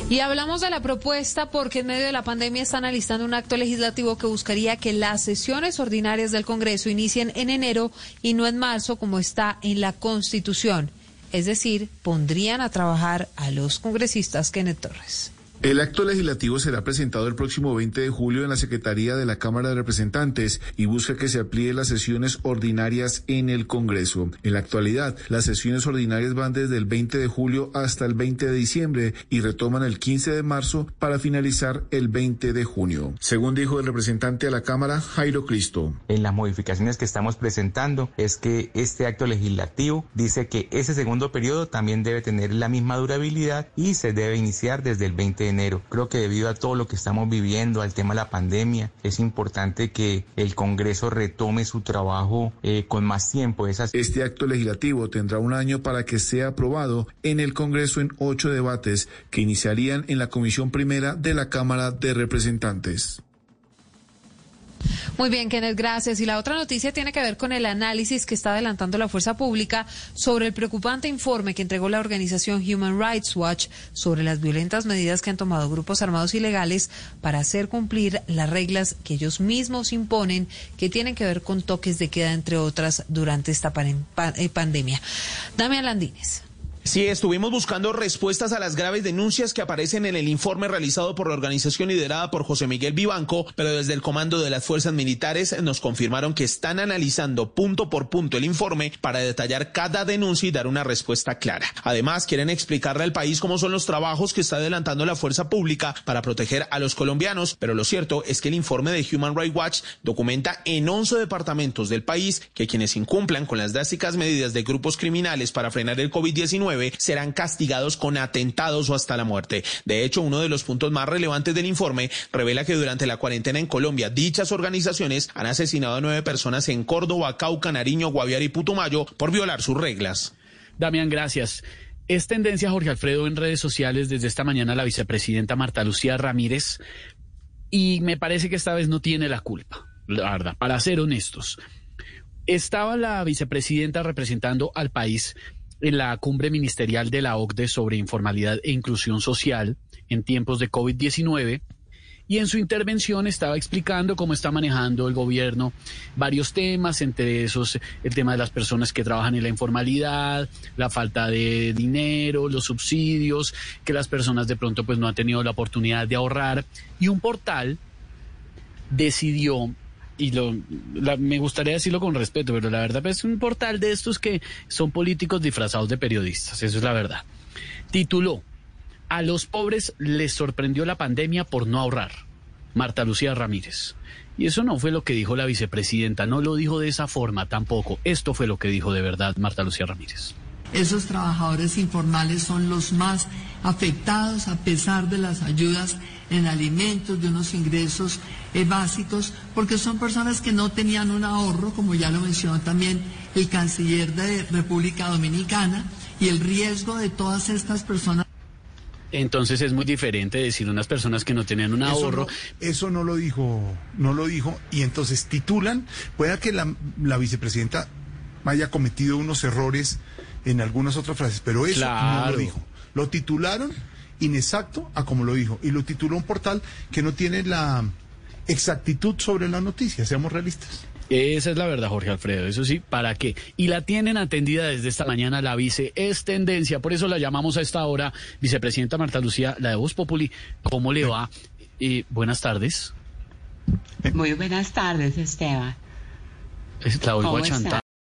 Y hablamos de la propuesta porque en medio de la pandemia están alistando un acto legislativo que buscaría que las sesiones ordinarias del Congreso inicien en enero y no en marzo, como está en la Constitución. Es decir, pondrían a trabajar a los congresistas. Kenneth Torres. El acto legislativo será presentado el próximo 20 de julio en la Secretaría de la Cámara de Representantes y busca que se amplíen las sesiones ordinarias en el Congreso. En la actualidad, las sesiones ordinarias van desde el 20 de julio hasta el 20 de diciembre y retoman el 15 de marzo para finalizar el 20 de junio. Según dijo el representante a la Cámara, Jairo Cristo. En las modificaciones que estamos presentando es que este acto legislativo dice que ese segundo periodo también debe tener la misma durabilidad y se debe iniciar desde el 20 de enero. Creo que debido a todo lo que estamos viviendo, al tema de la pandemia, es importante que el Congreso retome su trabajo con más tiempo. Este acto legislativo tendrá un año para que sea aprobado en el Congreso en 8 debates que iniciarían en la Comisión Primera de la Cámara de Representantes. Muy bien, Kenneth, gracias. Y la otra noticia tiene que ver con el análisis que está adelantando la fuerza pública sobre el preocupante informe que entregó la organización Human Rights Watch sobre las violentas medidas que han tomado grupos armados ilegales para hacer cumplir las reglas que ellos mismos imponen, que tienen que ver con toques de queda, entre otras, durante esta pandemia. Damián Landines. Sí, estuvimos buscando respuestas a las graves denuncias que aparecen en el informe realizado por la organización liderada por José Miguel Vivanco, pero desde el comando de las fuerzas militares nos confirmaron que están analizando punto por punto el informe para detallar cada denuncia y dar una respuesta clara. Además, quieren explicarle al país cómo son los trabajos que está adelantando la fuerza pública para proteger a los colombianos, pero lo cierto es que el informe de Human Rights Watch documenta en 11 departamentos del país que quienes incumplan con las drásticas medidas de grupos criminales para frenar el COVID-19 COVID-19 serán castigados con atentados o hasta la muerte. De hecho, uno de los puntos más relevantes del informe revela que durante la cuarentena en Colombia, dichas organizaciones han asesinado a 9 personas en Córdoba, Cauca, Nariño, Guaviare y Putumayo por violar sus reglas. Damián, gracias. Es tendencia, Jorge Alfredo, en redes sociales desde esta mañana la vicepresidenta Marta Lucía Ramírez, y me parece que esta vez no tiene la culpa, la verdad, para ser honestos. Estaba la vicepresidenta representando al país en la cumbre ministerial de la OCDE sobre informalidad e inclusión social en tiempos de COVID-19, y en su intervención estaba explicando cómo está manejando el gobierno varios temas, entre esos el tema de las personas que trabajan en la informalidad, la falta de dinero, los subsidios, que las personas de pronto pues no han tenido la oportunidad de ahorrar. Y un portal decidió, y me gustaría decirlo con respeto, pero la verdad es un portal de estos que son políticos disfrazados de periodistas, eso es la verdad, tituló: a los pobres les sorprendió la pandemia por no ahorrar, Marta Lucía Ramírez. Y eso no fue lo que dijo la vicepresidenta, no lo dijo de esa forma tampoco. Esto fue lo que dijo de verdad Marta Lucía Ramírez. Esos trabajadores informales son los más afectados a pesar de las ayudas en alimentos, de unos ingresos básicos, porque son personas que no tenían un ahorro, como ya lo mencionó también el canciller de República Dominicana, y el riesgo de todas estas personas. Entonces es muy diferente decir unas personas que no tenían un ahorro. Eso no lo dijo, y entonces titulan, pueda que la vicepresidenta haya cometido unos errores en algunas otras frases, pero eso claro, no lo dijo. Lo titularon inexacto a como lo dijo, y lo tituló un portal que no tiene la exactitud sobre la noticia, seamos realistas. Esa es la verdad, Jorge Alfredo, eso sí, ¿para qué? Y la tienen atendida desde esta mañana la vice, es tendencia, por eso la llamamos a esta hora. Vicepresidenta Marta Lucía, la de Voz Populi, ¿cómo le va? Buenas tardes. Muy buenas tardes, Esteban. La oigo achantada.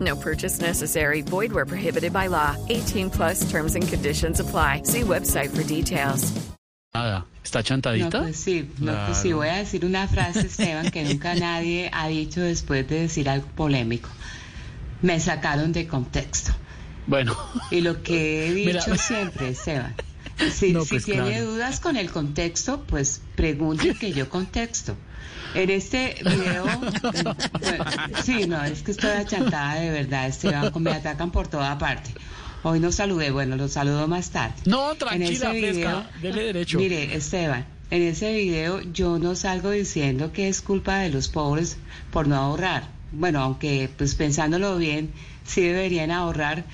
No purchase necessary. Void where prohibited by law. 18+ terms and conditions apply. See website for details. Nada. ¿Está chantadita? No, pues sí, voy a decir una frase, Esteban, que nunca nadie ha dicho después de decir algo polémico. Me sacaron de contexto. Bueno. Y lo que he dicho siempre, Esteban, tiene dudas con el contexto, pues pregunte que yo contesto. En este video, es que estoy achantada de verdad, Esteban, me atacan por toda parte. Hoy no saludé, los saludo más tarde. No, tranquila, fresca, dele derecho. Mire, Esteban, en ese video yo no salgo diciendo que es culpa de los pobres por no ahorrar. Bueno, aunque pues pensándolo bien, sí deberían ahorrar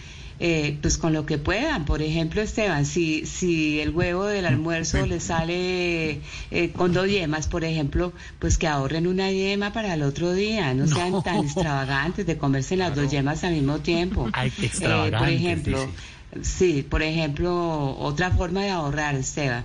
pues con lo que puedan. Por ejemplo, Esteban, si el huevo del almuerzo le sale con 2 yemas, por ejemplo, pues que ahorren una yema para el otro día, no sean tan extravagantes de comerse las 2 yemas al mismo tiempo. Ay, qué extravagante, por ejemplo, por ejemplo, otra forma de ahorrar, Esteban,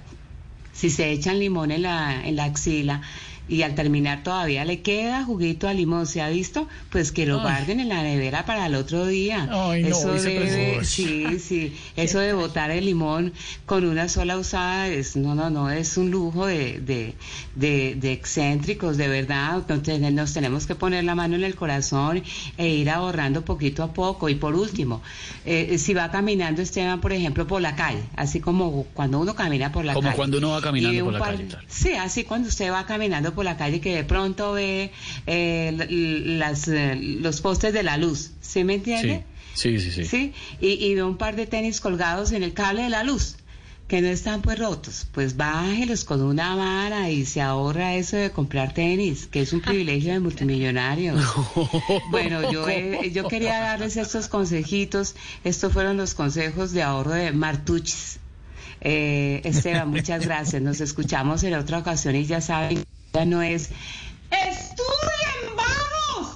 si se echan limón en la axila y al terminar todavía le queda juguito a limón, ¿se ha visto? Pues que lo guarden en la nevera para el otro día. Ay, eso no, eso de botar el limón con una sola usada es no, es un lujo de excéntricos, de verdad. Entonces nos tenemos que poner la mano en el corazón e ir ahorrando poquito a poco. Y por último, si va caminando Esteban, por ejemplo, por la calle, así como cuando uno camina por la calle. Como cuando uno va caminando por la calle. Tal. Sí, así cuando usted va caminando por la calle, que de pronto ve los postes de la luz, ¿sí me entiende? Sí. Y ve un par de tenis colgados en el cable de la luz, que no están pues rotos, pues bájelos con una vara y se ahorra eso de comprar tenis, que es un privilegio de multimillonarios. Bueno, yo quería darles estos consejitos, estos fueron los consejos de ahorro de Martuchis. Esteban, muchas gracias, nos escuchamos en otra ocasión y ya saben... Ya no es... ¡Estudien, vamos!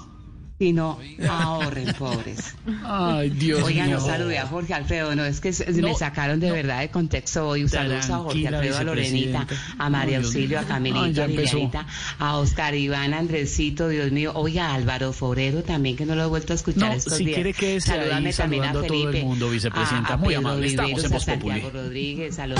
sino ahorren, pobres. Ay, Dios. Oigan, no salude a Jorge Alfredo, no, es que no, me sacaron de verdad de contexto hoy. Un saludo a Jorge Alfredo, a Lorenita, a María Auxilio, a Camilita, a Lilianita, a Oscar Iván, a Andresito, Dios mío. Oye, a Álvaro Forero también, que no lo he vuelto a escuchar estos días. Quiere que esté ahí saludando a todo el mundo, vicepresidenta, muy amable. Estamos en Voz Populi. A Santiago Rodríguez, a los...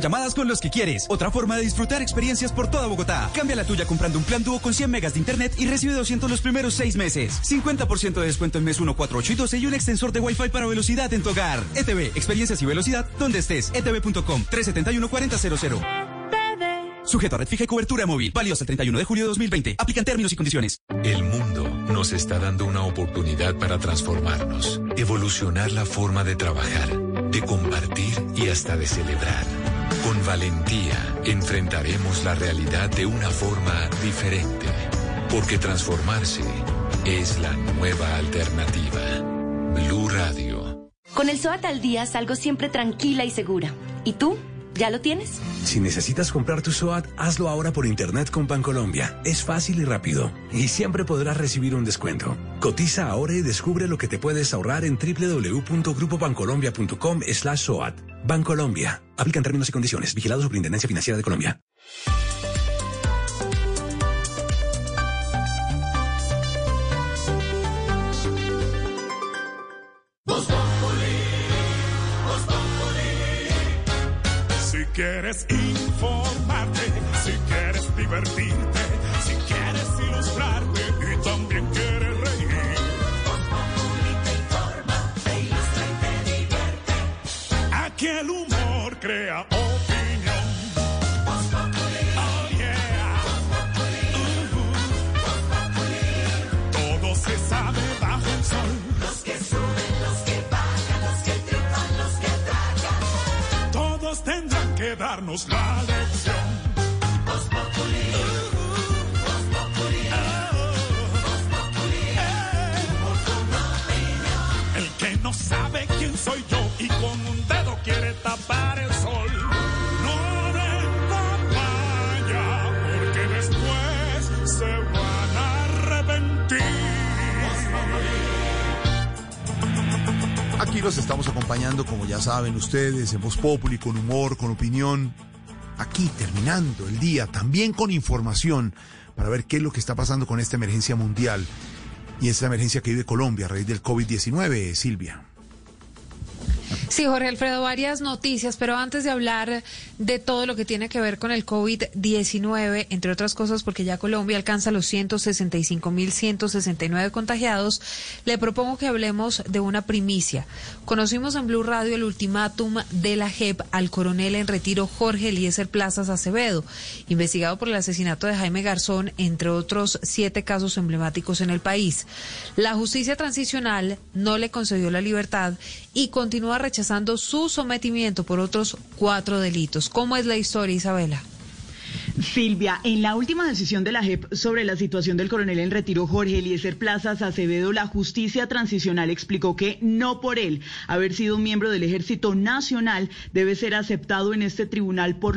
Llamadas con los que quieres. Otra forma de disfrutar experiencias por toda Bogotá. Cambia la tuya comprando un plan Duo con 100 megas de internet y recibe 200 los primeros 6 meses. 50% de descuento en mes 1, 4, 8 y 12 y un extensor de Wi-Fi para velocidad en tu hogar. ETV, experiencias y velocidad donde estés. ETV.com 371-4000. Sujeto a red fija y cobertura móvil. Válido hasta el 31 de julio de 2020. Aplican términos y condiciones. El mundo nos está dando una oportunidad para transformarnos, evolucionar la forma de trabajar, de compartir y hasta de celebrar. Con valentía enfrentaremos la realidad de una forma diferente, porque transformarse es la nueva alternativa. Blue Radio. Con el SOAT al día salgo siempre tranquila y segura. ¿Y tú? ¿Ya lo tienes? Si necesitas comprar tu SOAT, hazlo ahora por internet con Bancolombia. Es fácil y rápido. Y siempre podrás recibir un descuento. Cotiza ahora y descubre lo que te puedes ahorrar en www.grupobancolombia.com/SOAT. Bancolombia. Aplican términos y condiciones. Vigilado Superintendencia Financiera de Colombia. Si quieres informarte, si quieres divertirte, si quieres ilustrarte y también quieres reír. Voz Populi te informa, te ilustra y te divierte. Aquí el humor crea opinión. Voz Populi, oh yeah. Voz Populi, Voz Populi. Todo se sabe bajo el sol. Los que suben, los que bajan, los que triunfan, los que tragan. Todos tendrán que darnos la lección. Voz Populi, Voz Populi, Voz Populi, por tu opinión. El que no sabe quién soy yo y con un dedo quiere tapar el sol, no venga vaya, porque después se van a arrepentir. Aquí los estamos acompañando, como ya saben ustedes, en Voz Populi, con humor, con opinión. Aquí, terminando el día, también con información, para ver qué es lo que está pasando con esta emergencia mundial y esta emergencia que vive Colombia a raíz del COVID-19, Silvia. Sí, Jorge Alfredo, varias noticias, pero antes de hablar de todo lo que tiene que ver con el COVID-19, entre otras cosas porque ya Colombia alcanza los 165.169 contagiados, le propongo que hablemos de una primicia. Conocimos en Blue Radio el ultimátum de la JEP al coronel en retiro Jorge Eliezer Plazas Acevedo, investigado por el asesinato de Jaime Garzón, entre otros 7 casos emblemáticos en el país. La justicia transicional no le concedió la libertad y continúa rechazando rechazando su sometimiento por otros 4 delitos. ¿Cómo es la historia, Isabela? Silvia, en la última decisión de la JEP sobre la situación del coronel en retiro Jorge Eliezer Plazas Acevedo, la justicia transicional explicó que no por él haber sido miembro del Ejército Nacional debe ser aceptado en este tribunal por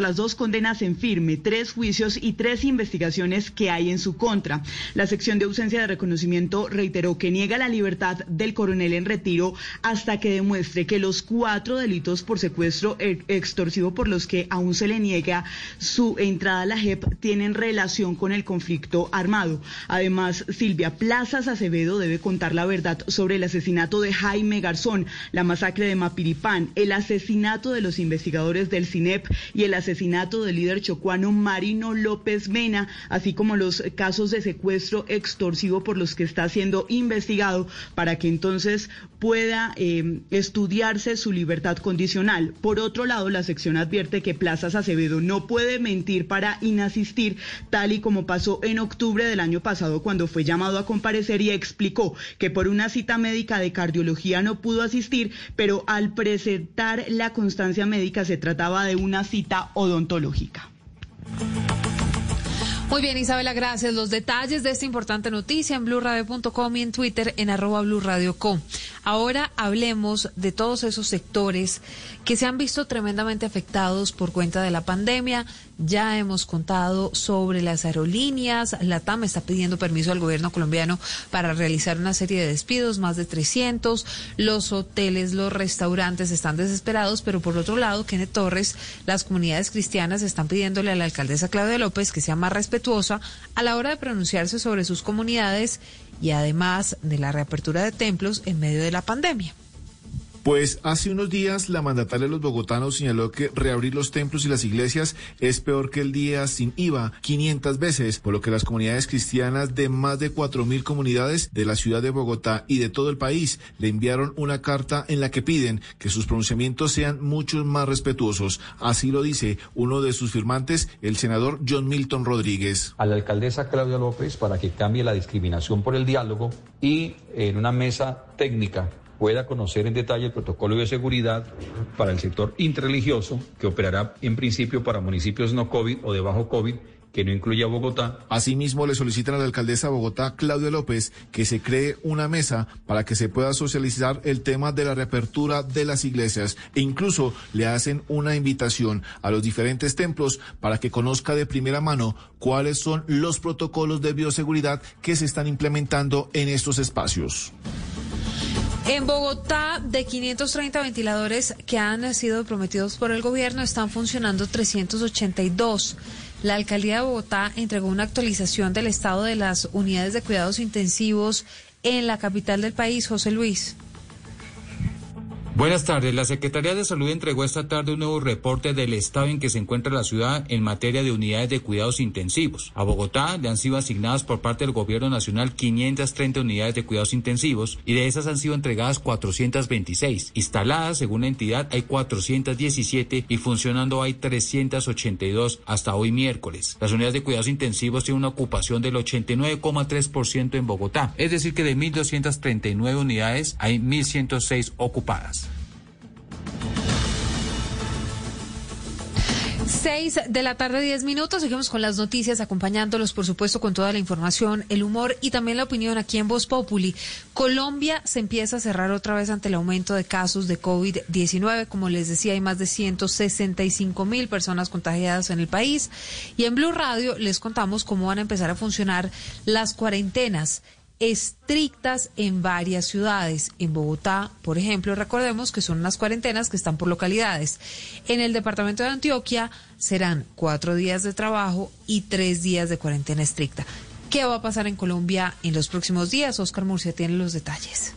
las 2 condenas en firme, 3 juicios y 3 investigaciones que hay en su contra. La sección de ausencia de reconocimiento reiteró que niega la libertad del coronel en retiro hasta que demuestre que los 4 delitos por secuestro extorsivo por los que aún se le niega su entrada a la JEP tienen relación con el conflicto armado. Además, Silvia, Plazas Acevedo debe contar la verdad sobre el asesinato de Jaime Garzón, la masacre de Mapiripán, el asesinato de los investigadores del CINEP y el asesinato del líder chocuano Marino López Mena, así como los casos de secuestro extorsivo por los que está siendo investigado, para que entonces pueda estudiarse su libertad condicional. Por otro lado, la sección advierte que Plazas Acevedo no puede mentir para inasistir, tal y como pasó en octubre del año pasado cuando fue llamado a comparecer y explicó que por una cita médica de cardiología no pudo asistir, pero al presentar la constancia médica se trataba de una cita odontológica. Muy bien, Isabela, gracias. Los detalles de esta importante noticia en blurradio.com y en Twitter en @blurradio.com. Ahora hablemos de todos esos sectores que se han visto tremendamente afectados por cuenta de la pandemia. Ya hemos contado sobre las aerolíneas. LATAM está pidiendo permiso al gobierno colombiano para realizar una serie de despidos, más de 300. Los hoteles, los restaurantes están desesperados, pero por otro lado, Kenneth Torres, las comunidades cristianas están pidiéndole a la alcaldesa Claudia López que sea más respetuosa a la hora de pronunciarse sobre sus comunidades y además de la reapertura de templos en medio de la pandemia. Pues hace unos días la mandataria de los bogotanos señaló que reabrir los templos y las iglesias es peor que el día sin IVA 500 veces, por lo que las comunidades cristianas de más de 4.000 comunidades de la ciudad de Bogotá y de todo el país le enviaron una carta en la que piden que sus pronunciamientos sean mucho más respetuosos. Así lo dice uno de sus firmantes, el senador John Milton Rodríguez. A la alcaldesa Claudia López para que cambie la discriminación por el diálogo y en una mesa técnica pueda conocer en detalle el protocolo de seguridad para el sector interreligioso que operará en principio para municipios no COVID o de bajo COVID que no incluya Bogotá. Asimismo, le solicitan a la alcaldesa de Bogotá, Claudia López, que se cree una mesa para que se pueda socializar el tema de la reapertura de las iglesias e incluso le hacen una invitación a los diferentes templos para que conozca de primera mano cuáles son los protocolos de bioseguridad que se están implementando en estos espacios. En Bogotá, de 530 ventiladores que han sido prometidos por el gobierno, están funcionando 382. La alcaldía de Bogotá entregó una actualización del estado de las unidades de cuidados intensivos en la capital del país. José Luis. Buenas tardes. La Secretaría de Salud entregó esta tarde un nuevo reporte del estado en que se encuentra la ciudad en materia de unidades de cuidados intensivos. A Bogotá le han sido asignadas por parte del Gobierno Nacional 530 unidades de cuidados intensivos y de esas han sido entregadas 426. Instaladas, según la entidad, hay 417 y funcionando hay 382 hasta hoy miércoles. Las unidades de cuidados intensivos tienen una ocupación del 89,3% en Bogotá. Es decir que de 1.239 unidades hay 1.106 ocupadas. 6:10 p.m. Seguimos con las noticias, acompañándolos, por supuesto, con toda la información, el humor y también la opinión aquí en Voz Populi. Colombia se empieza a cerrar otra vez ante el aumento de casos de COVID-19. Como les decía, hay más de 165.000 personas contagiadas en el país. Y en Blue Radio les contamos cómo van a empezar a funcionar las cuarentenas estrictas en varias ciudades. En Bogotá, por ejemplo, recordemos que son unas cuarentenas que están por localidades. En el departamento de Antioquia serán 4 días de trabajo y 3 días de cuarentena estricta. ¿Qué va a pasar en Colombia en los próximos días? Óscar Murcia tiene los detalles.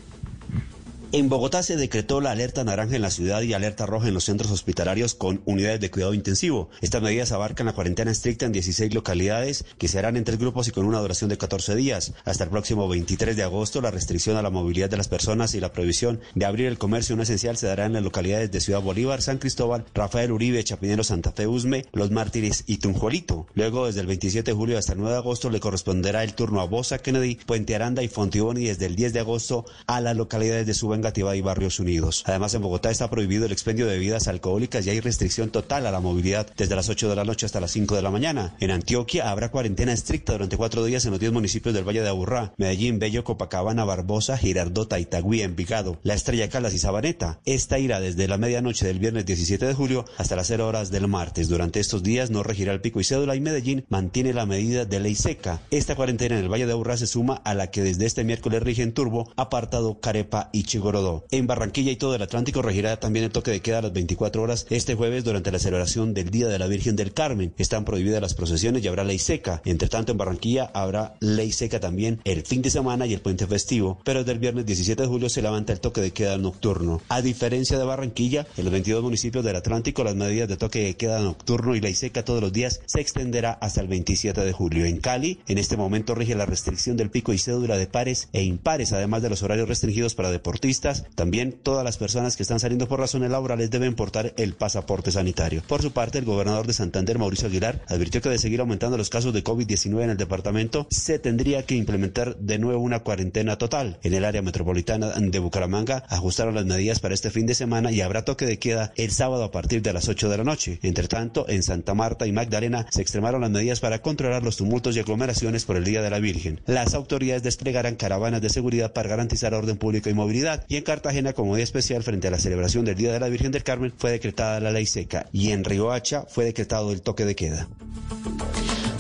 En Bogotá se decretó la alerta naranja en la ciudad y alerta roja en los centros hospitalarios con unidades de cuidado intensivo. Estas medidas abarcan la cuarentena estricta en 16 localidades que se harán en 3 grupos y con una duración de 14 días. Hasta el próximo 23 de agosto, la restricción a la movilidad de las personas y la prohibición de abrir el comercio no esencial se dará en las localidades de Ciudad Bolívar, San Cristóbal, Rafael Uribe, Chapinero, Santa Fe, Usme, Los Mártires y Tunjuelito. Luego, desde el 27 de julio hasta el 9 de agosto, le corresponderá el turno a Bosa, Kennedy, Puente Aranda y Fontibón y desde el 10 de agosto a las localidades de Suba Engativá y Barrios Unidos. Además, en Bogotá está prohibido el expendio de bebidas alcohólicas y hay restricción total a la movilidad desde las 8 de la noche hasta las 5 de la mañana. En Antioquia habrá cuarentena estricta durante 4 días en los 10 municipios del Valle de Aburrá, Medellín, Bello, Copacabana, Barbosa, Girardota, Itagüí, Envigado, La Estrella, Caldas y Sabaneta. Esta irá desde la medianoche del viernes 17 de julio hasta las 0 horas del martes. Durante estos días no regirá el pico y cédula y Medellín mantiene la medida de ley seca. Esta cuarentena en el Valle de Aburrá se suma a la que desde este miércoles rige en Turbo, Apartado, Carepa y Chigorodó. En Barranquilla y todo el Atlántico regirá también el toque de queda a las 24 horas este jueves durante la celebración del Día de la Virgen del Carmen. Están prohibidas las procesiones y habrá ley seca. Entre tanto, en Barranquilla habrá ley seca también el fin de semana y el puente festivo, pero desde el viernes 17 de julio se levanta el toque de queda nocturno. A diferencia de Barranquilla, en los 22 municipios del Atlántico, las medidas de toque de queda nocturno y ley seca todos los días se extenderá hasta el 27 de julio. En Cali, en este momento rige la restricción del pico y cédula de pares e impares, además de los horarios restringidos para deportistas. También todas las personas que están saliendo por razones laborales deben portar el pasaporte sanitario. Por su parte, el gobernador de Santander, Mauricio Aguilar, advirtió que de seguir aumentando los casos de COVID-19 en el departamento, se tendría que implementar de nuevo una cuarentena total. En el área metropolitana de Bucaramanga ajustaron las medidas para este fin de semana y habrá toque de queda el sábado a partir de las 8 de la noche. Entre tanto, en Santa Marta y Magdalena se extremaron las medidas para controlar los tumultos y aglomeraciones por el Día de la Virgen. Las autoridades desplegarán caravanas de seguridad para garantizar orden público y movilidad. Y en Cartagena, como día especial frente a la celebración del Día de la Virgen del Carmen, fue decretada la ley seca y en Riohacha fue decretado el toque de queda.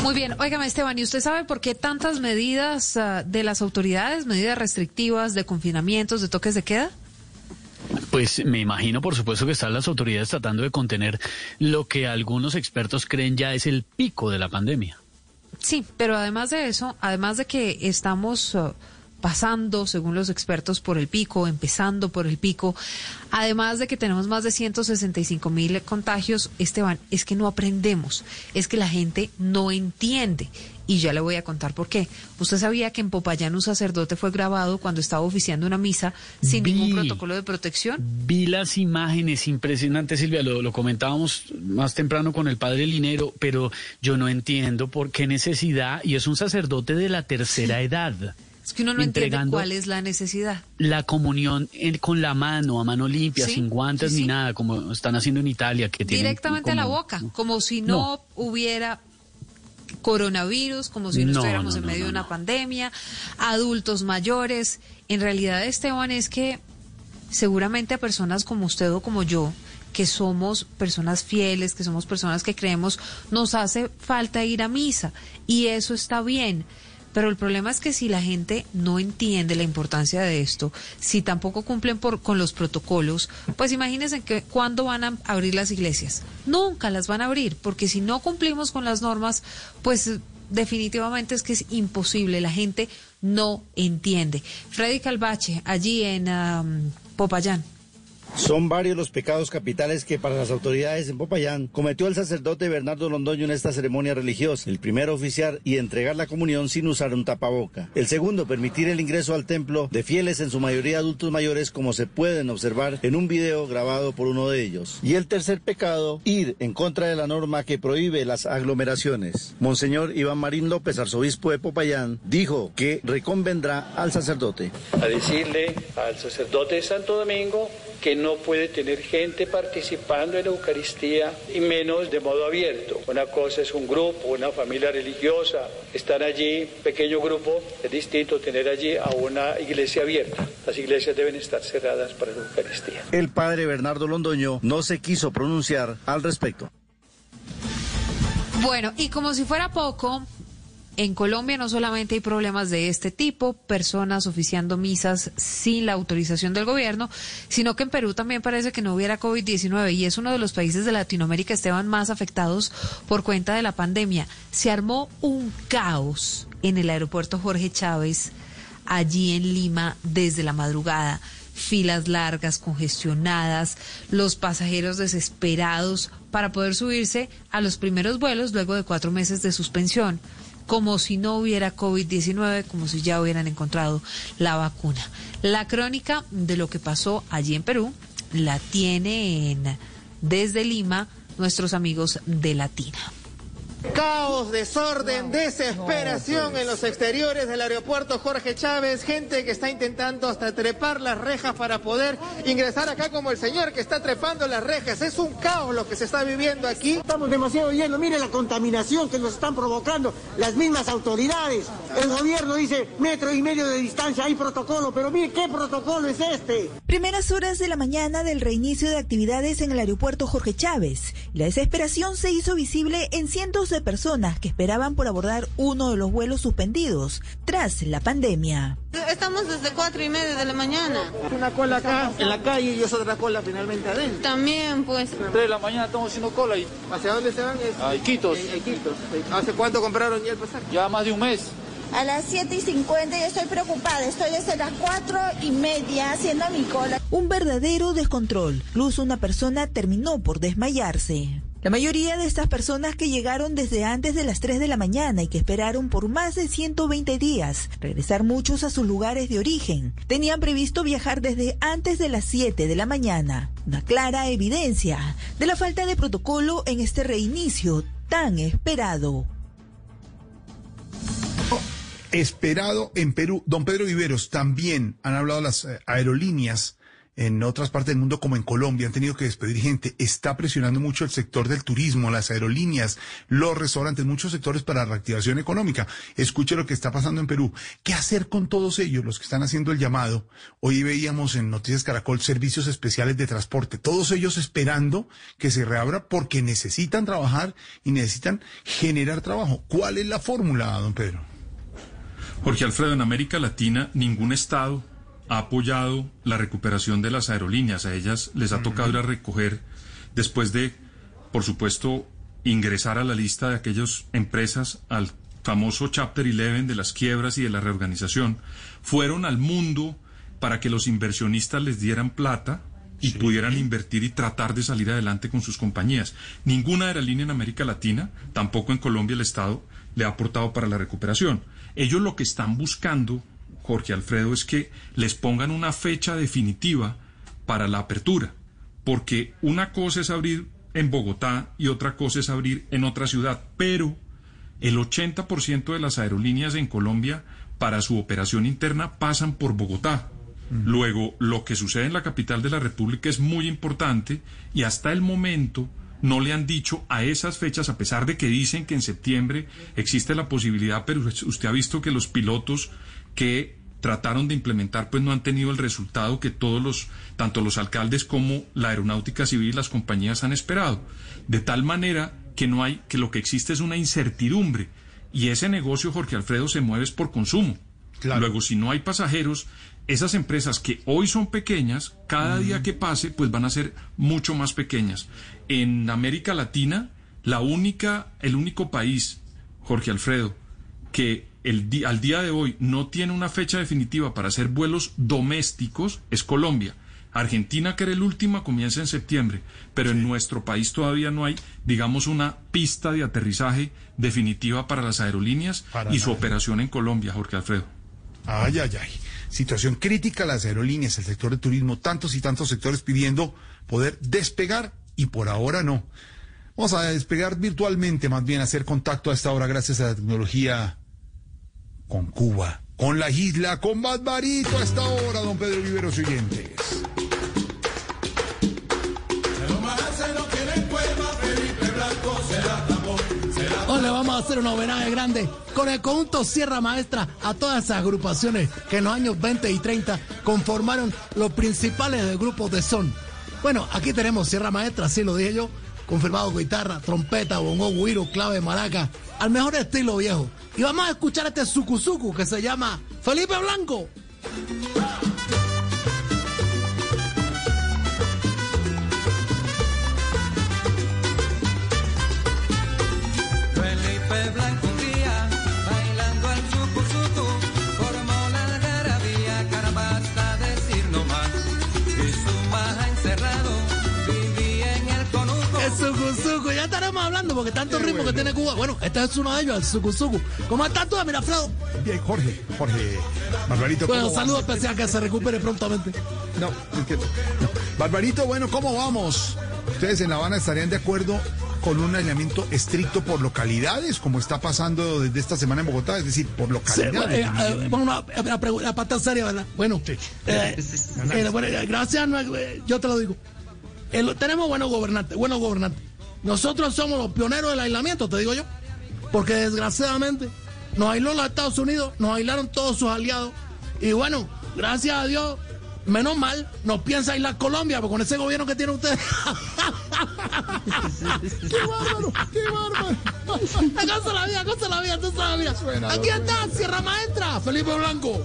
Muy bien, óigame Esteban, ¿y usted sabe por qué tantas medidas de las autoridades, medidas restrictivas, de confinamientos, de toques de queda? Pues me imagino, por supuesto, que están las autoridades tratando de contener lo que algunos expertos creen ya es el pico de la pandemia. Sí, pero además de eso, además de que estamos pasando, según los expertos, por el pico, empezando por el pico, además de que tenemos más de 165.000 contagios, Esteban, es que no aprendemos, es que la gente no entiende. Y ya le voy a contar por qué. ¿Usted sabía que en Popayán un sacerdote fue grabado cuando estaba oficiando una misa sin ningún protocolo de protección? Vi las imágenes impresionantes, Silvia, lo comentábamos más temprano con el padre Linero, pero yo no entiendo por qué necesidad, y es un sacerdote de la tercera edad. Es que uno no entiende cuál es la necesidad. La comunión con la mano, a mano limpia, sin guantes ni nada, como están haciendo en Italia. Que directamente tienen, a la boca, ¿no? Como si no hubiera coronavirus, como si no estuviéramos en medio de una pandemia, adultos mayores. En realidad, Esteban, es que seguramente a personas como usted o como yo, que somos personas fieles, que somos personas que creemos, nos hace falta ir a misa, y eso está bien. Pero el problema es que si la gente no entiende la importancia de esto, si tampoco cumplen con los protocolos, pues imagínense que ¿cuándo van a abrir las iglesias? Nunca las van a abrir, porque si no cumplimos con las normas, pues definitivamente es que es imposible, la gente no entiende. Freddy Calvache, allí en Popayán. Son varios los pecados capitales que para las autoridades en Popayán cometió el sacerdote Bernardo Londoño en esta ceremonia religiosa. El primero, oficiar y entregar la comunión sin usar un tapaboca. El segundo, permitir el ingreso al templo de fieles, en su mayoría adultos mayores, como se pueden observar en un video grabado por uno de ellos. Y el tercer pecado, ir en contra de la norma que prohíbe las aglomeraciones. Monseñor Iván Marín López, arzobispo de Popayán, dijo que reconvendrá al sacerdote. A decirle al sacerdote de Santo Domingo que no puede tener gente participando en la Eucaristía, y menos de modo abierto. Una cosa es un grupo, una familia religiosa, estar allí, pequeño grupo, es distinto tener allí a una iglesia abierta. Las iglesias deben estar cerradas para la Eucaristía. El padre Bernardo Londoño no se quiso pronunciar al respecto. Bueno, y como si fuera poco, en Colombia no solamente hay problemas de este tipo, personas oficiando misas sin la autorización del gobierno, sino que en Perú también parece que no hubiera COVID-19, y es uno de los países de Latinoamérica, Esteban, más afectados por cuenta de la pandemia. Se armó un caos en el aeropuerto Jorge Chávez, allí en Lima, desde la madrugada. Filas largas, congestionadas, los pasajeros desesperados para poder subirse a los primeros vuelos luego de 4 meses de suspensión. Como si no hubiera COVID-19, como si ya hubieran encontrado la vacuna. La crónica de lo que pasó allí en Perú la tiene desde Lima nuestros amigos de Latina. Caos, desorden, desesperación en los exteriores del aeropuerto Jorge Chávez. Gente que está intentando hasta trepar las rejas para poder ingresar acá, como el señor que está trepando las rejas. Es un caos lo que se está viviendo aquí. Estamos demasiado llenos. Miren la contaminación que nos están provocando las mismas autoridades. El gobierno dice 1,5 metros de distancia, hay protocolo, pero miren qué protocolo es este. Primeras horas de la mañana del reinicio de actividades en el aeropuerto Jorge Chávez. La desesperación se hizo visible en cientos de personas que esperaban por abordar uno de los vuelos suspendidos tras la pandemia. Estamos desde 4:30 de la mañana. Una cola acá en la calle y otra cola finalmente adentro. También pues. 3 de la mañana estamos haciendo cola y... ¿Hacia dónde se van? A Iquitos. ¿Hace cuánto compraron ya el pasaje? Ya más de un mes. A las 7:50 yo estoy preocupada, estoy desde las 4:30 haciendo mi cola. Un verdadero descontrol, incluso una persona terminó por desmayarse. La mayoría de estas personas que llegaron desde antes de las 3 de la mañana y que esperaron por más de 120 días regresar muchos a sus lugares de origen, tenían previsto viajar desde antes de las 7 de la mañana. Una clara evidencia de la falta de protocolo en este reinicio tan esperado. Esperado en Perú. Don Pedro Viveros, también han hablado las aerolíneas en otras partes del mundo, como en Colombia, han tenido que despedir gente. Está presionando mucho el sector del turismo, las aerolíneas, los restaurantes, muchos sectores para la reactivación económica. Escuche lo que está pasando en Perú. ¿Qué hacer con todos ellos, los que están haciendo el llamado? Hoy veíamos en Noticias Caracol servicios especiales de transporte. Todos ellos esperando que se reabra porque necesitan trabajar y necesitan generar trabajo. ¿Cuál es la fórmula, don Pedro? Jorge Alfredo, en América Latina ningún estado ha apoyado la recuperación de las aerolíneas. A ellas les ha tocado ir a recoger, después de, por supuesto, ingresar a la lista de aquellas empresas, al famoso Chapter 11 de las quiebras y de la reorganización. Fueron al mundo para que los inversionistas les dieran plata y pudieran invertir y tratar de salir adelante con sus compañías. Ninguna aerolínea en América Latina, tampoco en Colombia, el Estado le ha aportado para la recuperación. Ellos lo que están buscando, Jorge Alfredo, es que les pongan una fecha definitiva para la apertura, porque una cosa es abrir en Bogotá y otra cosa es abrir en otra ciudad, pero el 80% de las aerolíneas en Colombia para su operación interna pasan por Bogotá. Luego, lo que sucede en la capital de la República es muy importante y hasta el momento no le han dicho a esas fechas, a pesar de que dicen que en septiembre existe la posibilidad, pero usted ha visto que los pilotos que trataron de implementar, pues no han tenido el resultado que todos los, tanto los alcaldes como la aeronáutica civil y las compañías han esperado. De tal manera que no hay, que lo que existe es una incertidumbre. Y ese negocio, Jorge Alfredo, se mueve por consumo. Claro. Luego, si no hay pasajeros, esas empresas que hoy son pequeñas, cada día que pase, pues van a ser mucho más pequeñas. En América Latina, el único país, Jorge Alfredo, que al día de hoy no tiene una fecha definitiva para hacer vuelos domésticos es Colombia. Argentina, que era el último, comienza en septiembre, pero en nuestro país todavía no hay, digamos, una pista de aterrizaje definitiva para las aerolíneas y su operación en Colombia, Jorge Alfredo. Ay, ay, ay. Situación crítica, las aerolíneas, el sector de turismo, tantos y tantos sectores pidiendo poder despegar y por ahora no. Vamos a despegar virtualmente, más bien hacer contacto a esta hora gracias a la tecnología con Cuba, con la isla, con Barbarito a esta hora, don Pedro Viveros y oyentes. Le vamos a hacer un homenaje grande con el conjunto Sierra Maestra a todas esas agrupaciones que en los años 20 y 30 conformaron los principales del grupo de son. Bueno, aquí tenemos Sierra Maestra, así lo dije yo, confirmado guitarra, trompeta, bongo, güiro, clave, maraca, al mejor estilo viejo. Y vamos a escuchar este sucuzucu que se llama Felipe Blanco. Ya estaremos hablando porque tanto ritmo bueno que tiene Cuba. Bueno, este es uno de ellos, el sucuzucu. ¿Cómo estás tú, Miraflor? Bien, Jorge. Barbarito, bueno, saludo especial, que se recupere prontamente. No. Barbarito, bueno, ¿cómo vamos? Ustedes en La Habana estarían de acuerdo con un aislamiento estricto por localidades, como está pasando desde esta semana en Bogotá, es decir, por localidades. Vamos a pata seria, ¿verdad? Bueno, gracias, yo te lo digo. Tenemos buenos gobernantes, Nosotros somos los pioneros del aislamiento, te digo yo, porque desgraciadamente nos aisló los Estados Unidos, nos aislaron todos sus aliados, y bueno, gracias a Dios, menos mal, nos piensa aislar Colombia, porque con ese gobierno que tiene usted. ¡Qué bárbaro! ¡Qué bárbaro! ¡Cosa la vida! ¡Tú sabes la vida! Aquí está, Sierra Maestra, Felipe Blanco.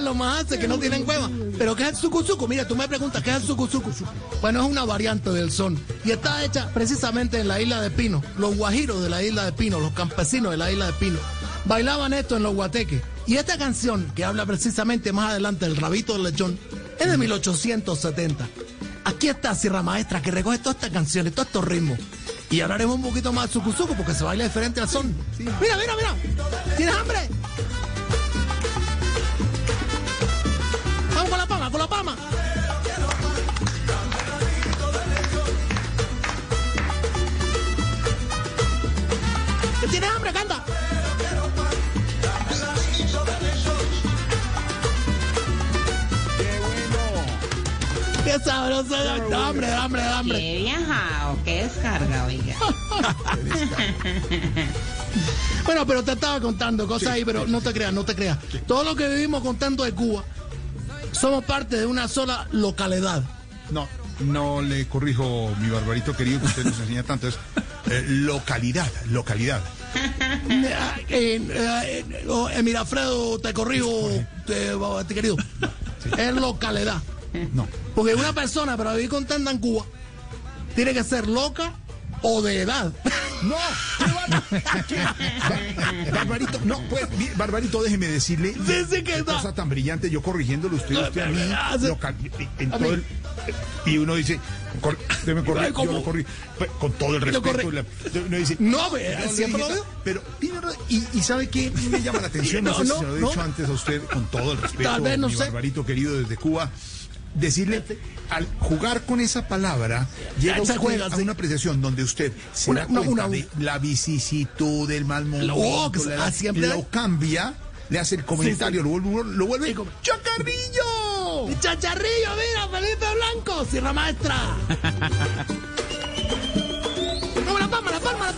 Los más hace que no tienen cueva, pero ¿qué es el sucuzucu? Mira, tú me preguntas, ¿qué es el sucuzucu? Bueno, es una variante del son y está hecha precisamente en la isla de Pino. Los guajiros de la isla de Pino, los campesinos de la isla de Pino, bailaban esto en los guateques. Y esta canción, que habla precisamente más adelante del rabito del lechón, es de 1870. Aquí está Sierra Maestra, que recoge todas estas canciones, todos estos ritmos. Y hablaremos un poquito más de sucuzucu, porque se baila diferente al son. Mira. ¿Tienes hambre? Con la palma. ¿Qué tienes hambre? Canta. Qué sabroso. Hambre. Qué viajado, qué descarga, oiga. Bueno, pero te estaba contando cosas ahí, pero no te creas. Todo lo que vivimos contando de Cuba. Somos parte de una sola localidad. No le corrijo, mi Barbarito querido, que usted nos enseña tanto. Es localidad. Mira, Alfredo, te corrijo, te querido. Sí. Es localidad. No. Porque una persona para vivir contenta en Cuba tiene que ser loca o de edad. No, Barbarito, no, pues, Barbarito, déjeme decirle qué cosa tan brillante, yo corrigiéndolo usted a mí, y uno dice, con todo el respeto, uno dice, no, siempre lo veo, pero, y sabe qué me llama la atención, no sé si se lo he dicho antes a usted, con todo el respeto, mi Barbarito querido desde Cuba. Decirle, al jugar con esa palabra, llega usted a una apreciación donde usted se da cuenta de la vicisitud, el mal momento, lo cambia, le hace el comentario, sí. Lo vuelve ¡Chacharrillo! ¡Mira, Felipe Blanco! ¡Sierra Maestra! ¡Vamos, la palma!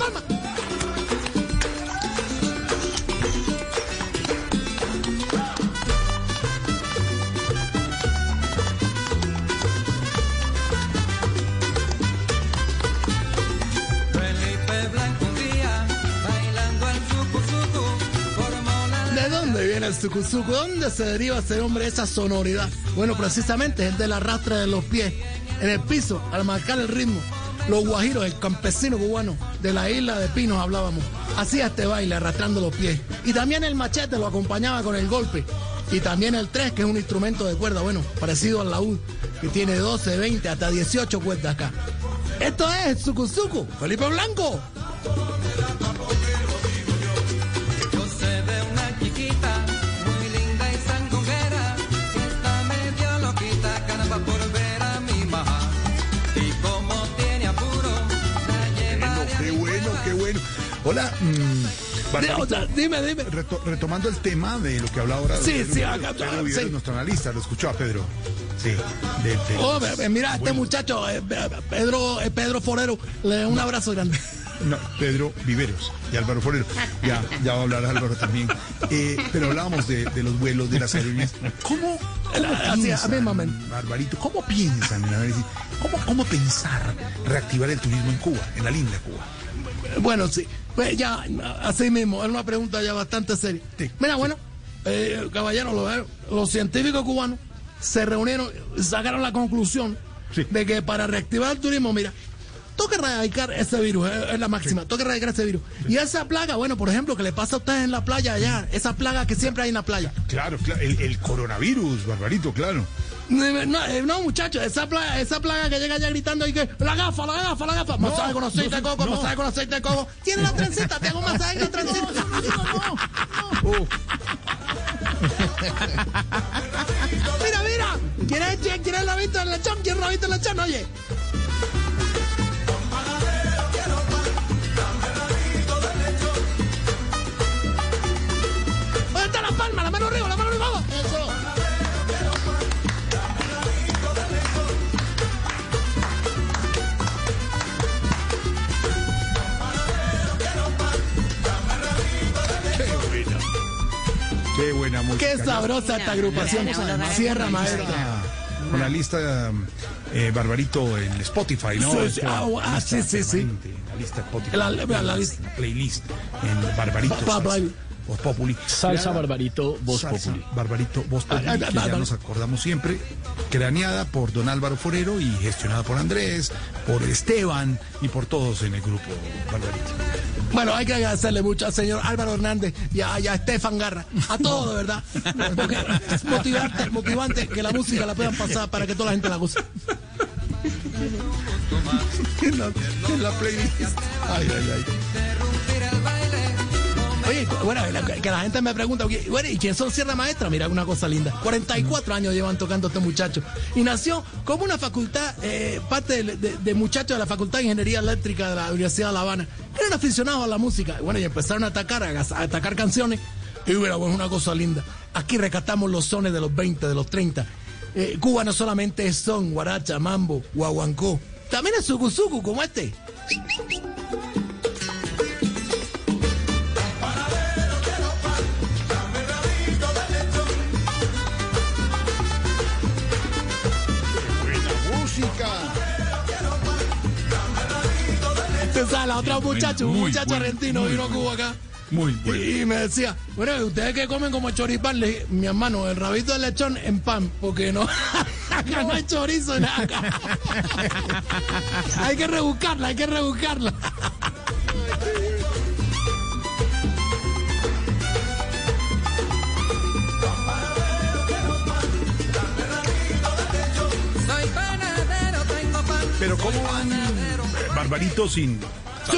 El sucuzucu, ¿dónde se deriva ese nombre, esa sonoridad? Bueno, precisamente es del arrastre de los pies en el piso al marcar el ritmo. Los guajiros, el campesino cubano de la isla de Pinos, hablábamos, hacía este baile arrastrando los pies, y también el machete lo acompañaba con el golpe, y también el tres, que es un instrumento de cuerda, bueno, parecido al laúd, que tiene 12, 20, hasta 18 cuerdas acá. Esto es el sucuzucu, Felipe Blanco. Hola, dime. Retomando el tema de lo que hablaba ahora. Pedro, nuestro analista, lo escuchó a Pedro. Sí. Mira, este muchacho, Pedro Forero, le da un abrazo grande. No, Pedro Viveros y Álvaro Forero. Ya va a hablar Álvaro también. Pero hablábamos de los vuelos, de las aerolíneas. ¿Cómo piensan? ¿Cómo pensar reactivar el turismo en Cuba, en la linda Cuba? Bueno, sí, pues ya, así mismo, es una pregunta ya bastante seria. Sí. Mira, bueno, caballero, los científicos cubanos se reunieron, sacaron la conclusión de que para reactivar el turismo, mira, toca erradicar ese virus, es la máxima, toca erradicar ese virus. Y esa plaga, bueno, por ejemplo, que le pasa a ustedes en la playa allá, esa plaga que siempre hay en la playa. Claro, claro, el coronavirus, Barbarito, claro. No, muchachos, esa plaga que llega allá gritando y que la gafa, no, masaje con aceite de coco, no. Masaje con aceite de coco. Tiene la trencita, te hago un masaje con la trencita. No. Mira, ¿quieres la vista en la chan? ¿Quieres la vista en la chan? Oye. ¿Dónde está la palma? La mano arriba, vamos. Eso. Qué buena música. Qué sabrosa esta agrupación. Sierra Maestra. Con la lista, Barbarito, en Spotify, ¿no? Sí. La lista Spotify. La lista. Playlist en Barbarito. Voz Populi. Salsa Barbarito, Voz Populi. Barbarito, Voz Populi. Ya nos acordamos siempre. Craneada por don Álvaro Forero y gestionada por Andrés, por Esteban y por todos en el grupo Barbarito. Bueno, hay que agradecerle mucho al señor Álvaro Hernández y a Estefan Garra, a todos, de verdad. Porque es motivante que la música la puedan pasar para que toda la gente la goce. En la playlist. Ay. Oye, bueno, que la gente me pregunta, bueno, ¿y quién son Sierra Maestra? Mira, una cosa linda. 44 años llevan tocando este muchacho. Y nació como una facultad, parte de muchachos de la Facultad de Ingeniería Eléctrica de la Universidad de La Habana. Eran aficionados a la música. Bueno, y empezaron a atacar canciones. Y bueno, una cosa linda. Aquí rescatamos los sones de los 20, de los 30. Cuba no solamente es son, guaracha, mambo, guaguancó. También es sucuzucu, como este. La otra un muchacho argentino vino a Cuba acá. Muy bueno. Y me decía, bueno, ustedes que comen como choripán, le dije, mi hermano, el rabito del lechón en pan, porque no, acá no hay chorizo en acá. Hay que rebuscarla. Pero ¿cómo van Barbarito sin... Sí.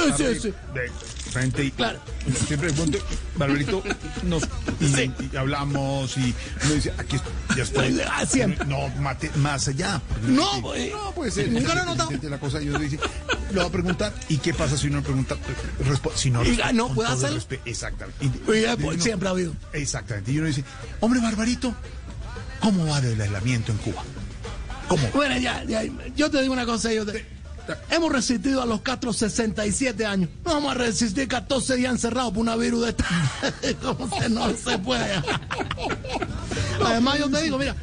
De frente y... Claro. Siempre ponte, Barbarito, nos y hablamos y uno dice, aquí ya estoy. Siempre. Más allá. No, pues nunca lo he notado. La cosa yo dice, lo va a preguntar, ¿y qué pasa si uno pregunta? Si no, y no puede hacerlo. Exactamente. Siempre ha habido. Exactamente. Y uno dice, hombre, Barbarito, ¿cómo va el aislamiento en Cuba? ¿Cómo? Bueno, ya, yo te digo una cosa, hemos resistido a los 67 años. No vamos a resistir 14 días encerrados por una virus de esta. No se puede. Además, yo te digo, mira,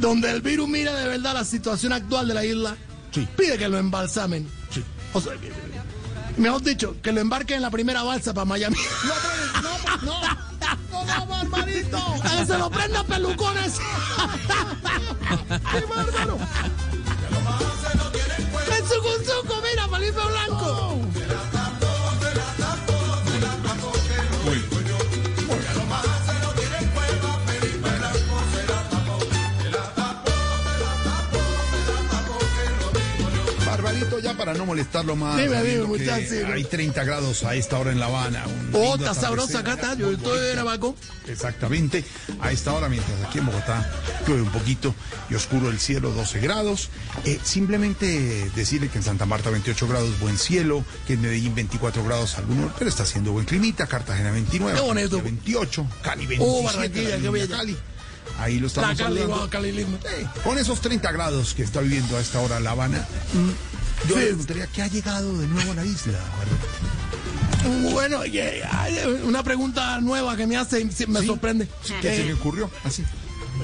donde el virus mira de verdad la situación actual de la isla, sí, pide que lo embalsamen. Sí. O sea, mejor dicho, que lo embarquen en la primera balsa para Miami. No, Barbarito. A que se lo prenda pelucones. ¡Qué bárbaro! ¡El sucuzuco! ¡Mira, Felipe Blanco! Barbarito, ya para no molestarlo más, dime, muchachos. Hay 30 grados a esta hora en La Habana. Está sabrosa acá, está. Yo estoy en Abaco. Exactamente, a esta hora, mientras aquí en Bogotá llueve un poquito y oscuro el cielo, 12 grados. Simplemente decirle que en Santa Marta 28 grados, buen cielo, que en Medellín 24 grados, algunos, pero está haciendo buen climita. Cartagena 29, qué bonito. 28, Cali 27, Barranquilla, qué bella. Cali. Ahí lo estamos saludando. Con esos 30 grados que está viviendo a esta hora La Habana, yo le preguntaría, ¿qué ha llegado de nuevo a la isla? Bueno, una pregunta nueva que me hace y me sorprende. ¿Qué se me ocurrió? Así.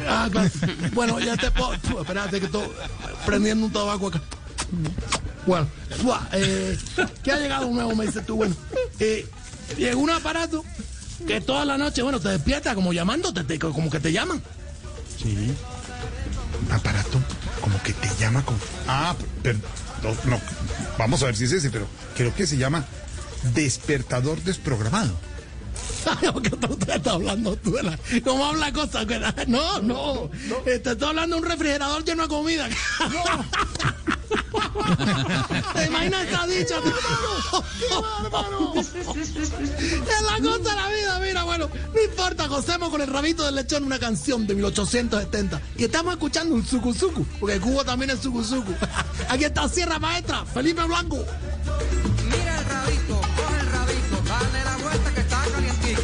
Ah, claro. Bueno, ya te puedo... Espérate que estoy prendiendo un tabaco acá. Bueno, ¿qué ha llegado nuevo? Me dices tú, bueno. Llegó un aparato que toda la noche, bueno, te despierta como llamándote, como que te llaman. Sí. Un aparato como que te llama con... Ah, perdón, no... Vamos a ver si es ese, pero creo que se llama Despertador Desprogramado. ¿Qué estás hablando tú? ¿Cómo habla cosas? No. Te estoy hablando de un refrigerador lleno de comida. No. ¿Te imaginas esta dicha? ¡Qué bárbaro! Es la cosa de la vida, mira, bueno, no importa, gocemos con el rabito del lechón una canción de 1870. Y estamos escuchando un sucuzuku, porque Cuba también es sucuzuku. Aquí está Sierra Maestra, Felipe Blanco. Mira el rabito, coge el rabito, dale la vuelta que está calientico.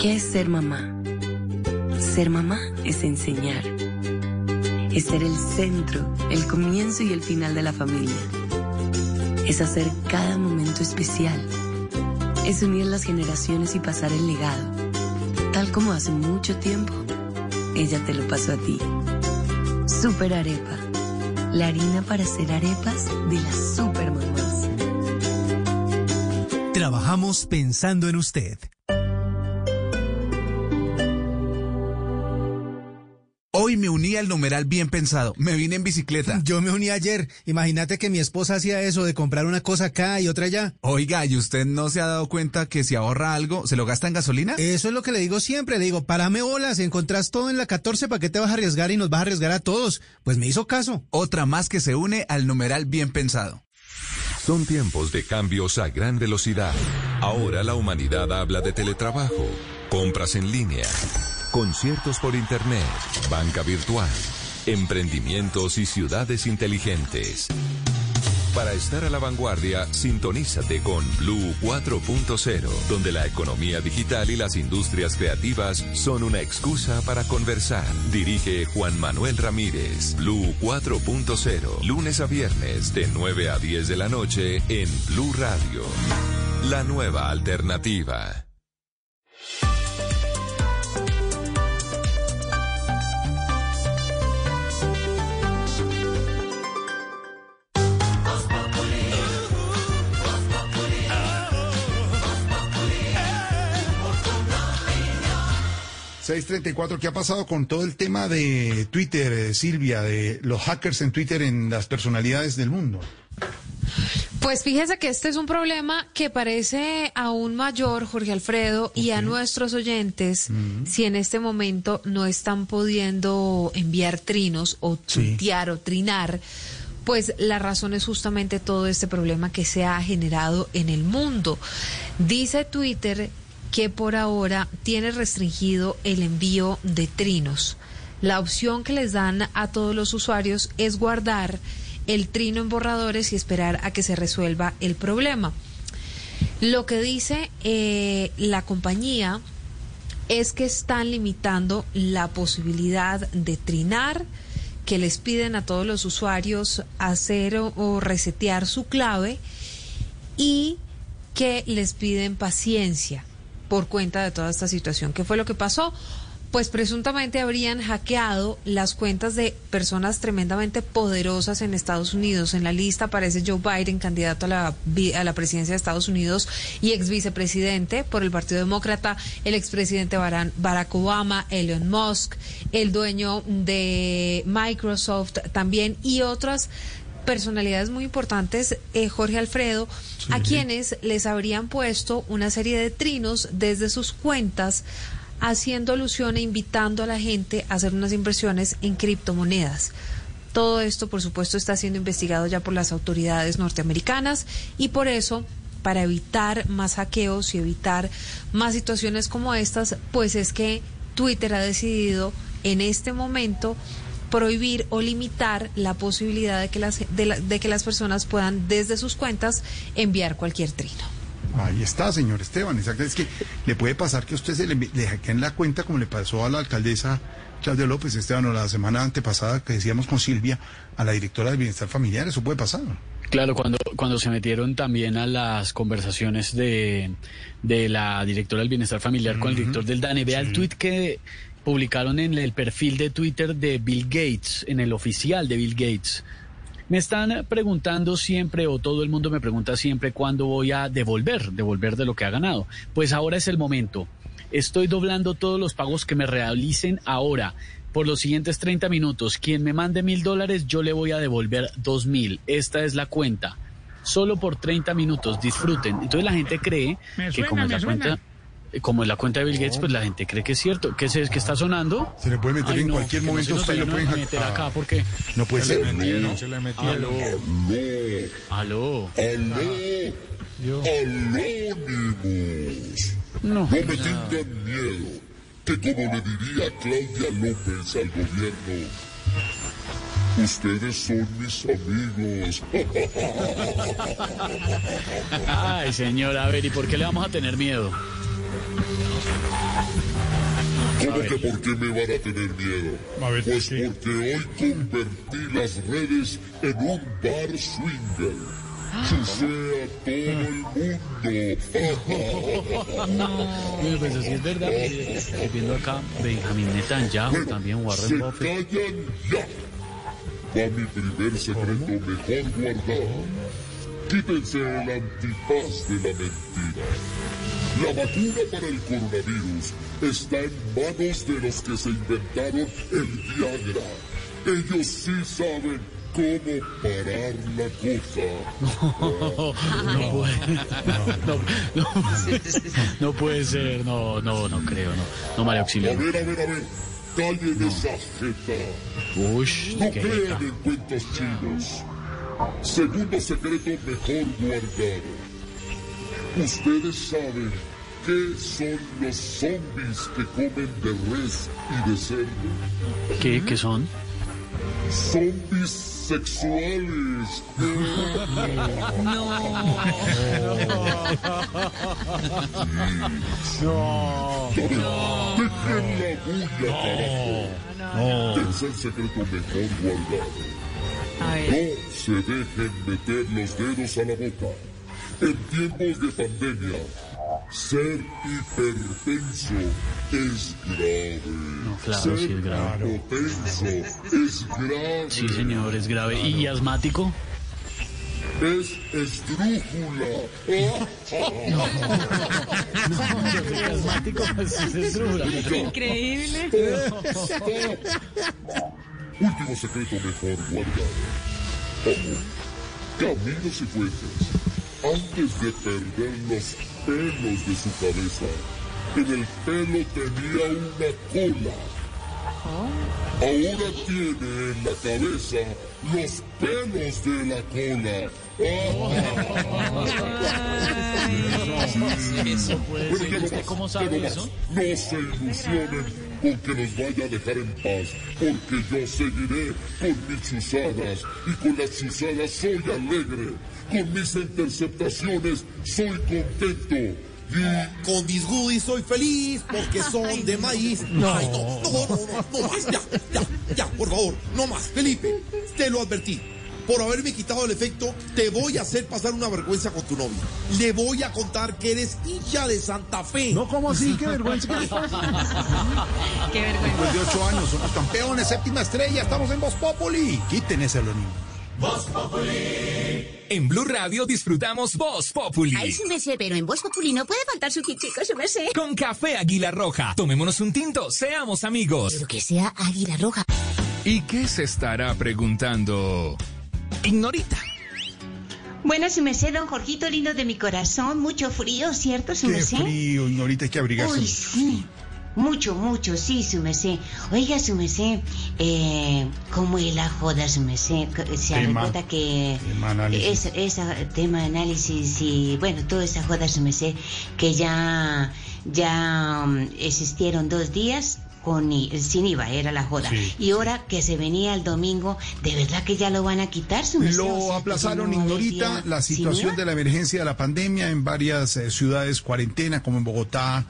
¿Qué es ser mamá? Ser mamá es enseñar. Es ser el centro, el comienzo y el final de la familia. Es hacer cada momento especial. Es unir las generaciones y pasar el legado. Tal como hace mucho tiempo, ella te lo pasó a ti. Super Arepa. La harina para hacer arepas de las super mamás. Trabajamos pensando en usted. Hoy me uní al numeral bien pensado. Me vine en bicicleta. Yo me uní ayer. Imagínate que mi esposa hacía eso de comprar una cosa acá y otra allá. Oiga, ¿y usted no se ha dado cuenta que si ahorra algo, se lo gasta en gasolina? Eso es lo que le digo siempre. Le digo, párame bolas, encontrás todo en la 14, ¿para qué te vas a arriesgar y nos vas a arriesgar a todos? Pues me hizo caso. Otra más que se une al numeral bien pensado. Son tiempos de cambios a gran velocidad. Ahora la humanidad habla de teletrabajo, compras en línea, conciertos por internet, banca virtual, emprendimientos y ciudades inteligentes. Para estar a la vanguardia, sintonízate con Blue 4.0, donde la economía digital y las industrias creativas son una excusa para conversar. Dirige Juan Manuel Ramírez. Blue 4.0, lunes a viernes de 9 a 10 de la noche en Blue Radio. La nueva alternativa. ...6:34, ¿qué ha pasado con todo el tema de Twitter, Silvia, de los hackers en Twitter en las personalidades del mundo? Pues fíjese que este es un problema que parece aún mayor, Jorge Alfredo, y a nuestros oyentes, si en este momento no están pudiendo enviar trinos o tuitear o trinar, pues la razón es justamente todo este problema que se ha generado en el mundo. Dice Twitter que por ahora tiene restringido el envío de trinos. La opción que les dan a todos los usuarios es guardar el trino en borradores y esperar a que se resuelva el problema. Lo que dice la compañía es que están limitando la posibilidad de trinar, que les piden a todos los usuarios hacer o resetear su clave y que les piden paciencia por cuenta de toda esta situación. ¿Qué fue lo que pasó? Pues presuntamente habrían hackeado las cuentas de personas tremendamente poderosas en Estados Unidos. En la lista aparece Joe Biden, candidato a la presidencia de Estados Unidos y ex vicepresidente por el Partido Demócrata, el expresidente Barack Obama, Elon Musk, el dueño de Microsoft también, y otras personalidades muy importantes, Jorge Alfredo, a quienes les habrían puesto una serie de trinos desde sus cuentas, haciendo alusión e invitando a la gente a hacer unas inversiones en criptomonedas. Todo esto, por supuesto, está siendo investigado ya por las autoridades norteamericanas y por eso, para evitar más hackeos y evitar más situaciones como estas, pues es que Twitter ha decidido en este momento prohibir o limitar la posibilidad de que las personas puedan desde sus cuentas enviar cualquier trino. Ahí está, señor Esteban. Exacto. Es que le puede pasar que usted le hackeen la cuenta, como le pasó a la alcaldesa Claudia López, Esteban, o la semana antepasada que decíamos con Silvia, a la directora de Bienestar Familiar. Eso puede pasar. Claro, cuando se metieron también a las conversaciones de la directora del Bienestar Familiar con el director del DANE. Vea el tuit que publicaron en el perfil de Twitter de Bill Gates, en el oficial de Bill Gates. Me están preguntando siempre, o todo el mundo me pregunta siempre, ¿cuándo voy a devolver de lo que ha ganado? Pues ahora es el momento. Estoy doblando todos los pagos que me realicen ahora. Por los siguientes 30 minutos, quien me mande $1,000, yo le voy a devolver 2,000. Esta es la cuenta. Solo por 30 minutos, disfruten. Entonces la gente cree que como es la cuenta de Bill Gates, pues la gente cree que es cierto. ¿Qué es que está sonando? Se le puede meter en cualquier momento. No, usted lo puede meter acá porque... No puede ser. Aló. Anónimos. No me tengan miedo. Que como le diría Claudia López al gobierno, ustedes son mis amigos. Ay, señora, a ver, ¿y por qué le vamos a tener miedo? ¿Cómo que por qué me van a tener miedo? Pues porque hoy convertí las redes en un bar swinger. Sucede a todo el mundo. No, pues así es verdad. Viendo acá Benjamín Netanyahu, bueno, también Warren Buffett. Se callan ya. Va mi primer secreto mejor guardado. Quítense el antifaz de la mentira. La vacuna para el coronavirus está en manos de los que se inventaron el Viagra. Ellos sí saben cómo parar la cosa. No puede ser, no creo, no, María Auxilio. A ver, callen esa jeta. Uy, no crean en cuentos chinos. Segundo secreto mejor guardado. Ustedes saben qué son los zombies que comen de res y de cerdo. ¿Qué son? Zombies sexuales. No. Dejen la bulla, carajo. Es el secreto mejor guardado. No se dejen meter los dedos a la boca. En tiempos de pandemia, ser hipertenso es grave. No, claro, ser sí es grave. Hipertenso es grave. Sí, señor, es grave. Claro. ¿Y asmático? Es esdrújula. No, asmático es esdrújula. Increíble. Último secreto mejor guardado. Caminos y fuentes. Antes de perder los pelos de su cabeza, en el pelo tenía una cola. Ahora tiene en la cabeza los pelos de la cola. ¿Cómo sabe eso? No se ilusionen con que nos vaya a dejar en paz, porque yo seguiré con mis chuzadas, y con las chuzadas soy alegre. Con mis interceptaciones soy contento. Y con mis goodies soy feliz porque son de maíz. Ay, no más, ya, por favor, no más. Felipe, te lo advertí. Por haberme quitado el efecto, te voy a hacer pasar una vergüenza con tu novio. Le voy a contar que eres hincha de Santa Fe. No, ¿cómo así? ¡Qué vergüenza! ¡Qué vergüenza! Después de 8 años, somos campeones, 7ª estrella, estamos en Voz Populi. Quiten ese anónimo. Voz Populi. En Blue Radio disfrutamos Voz Populi. Ay, sí me sé, pero en Voz Populi no puede faltar su chico, sí me sé. Con café Águila Roja. Tomémonos un tinto, seamos amigos. Pero que sea Águila Roja. ¿Y qué se estará preguntando Ignorita? Bueno, si me sé, don Jorgito, lindo de mi corazón, mucho frío, ¿cierto, si me sé? Qué frío, Ignorita, hay que abrigarse. Uy, sí, mucho, sí, su merced. Oiga, su merced, ¿cómo es la joda, su merced? Se recuerda que ese tema de análisis y, bueno, toda esa joda, su merced, que ya existieron 2 días... sin IVA, era la joda. Sí. Y ahora que se venía el domingo, de verdad que ya lo van a quitar, su merced. Lo aplazaron, Ignorita, la situación de la emergencia de la pandemia en varias ciudades, cuarentena, como en Bogotá,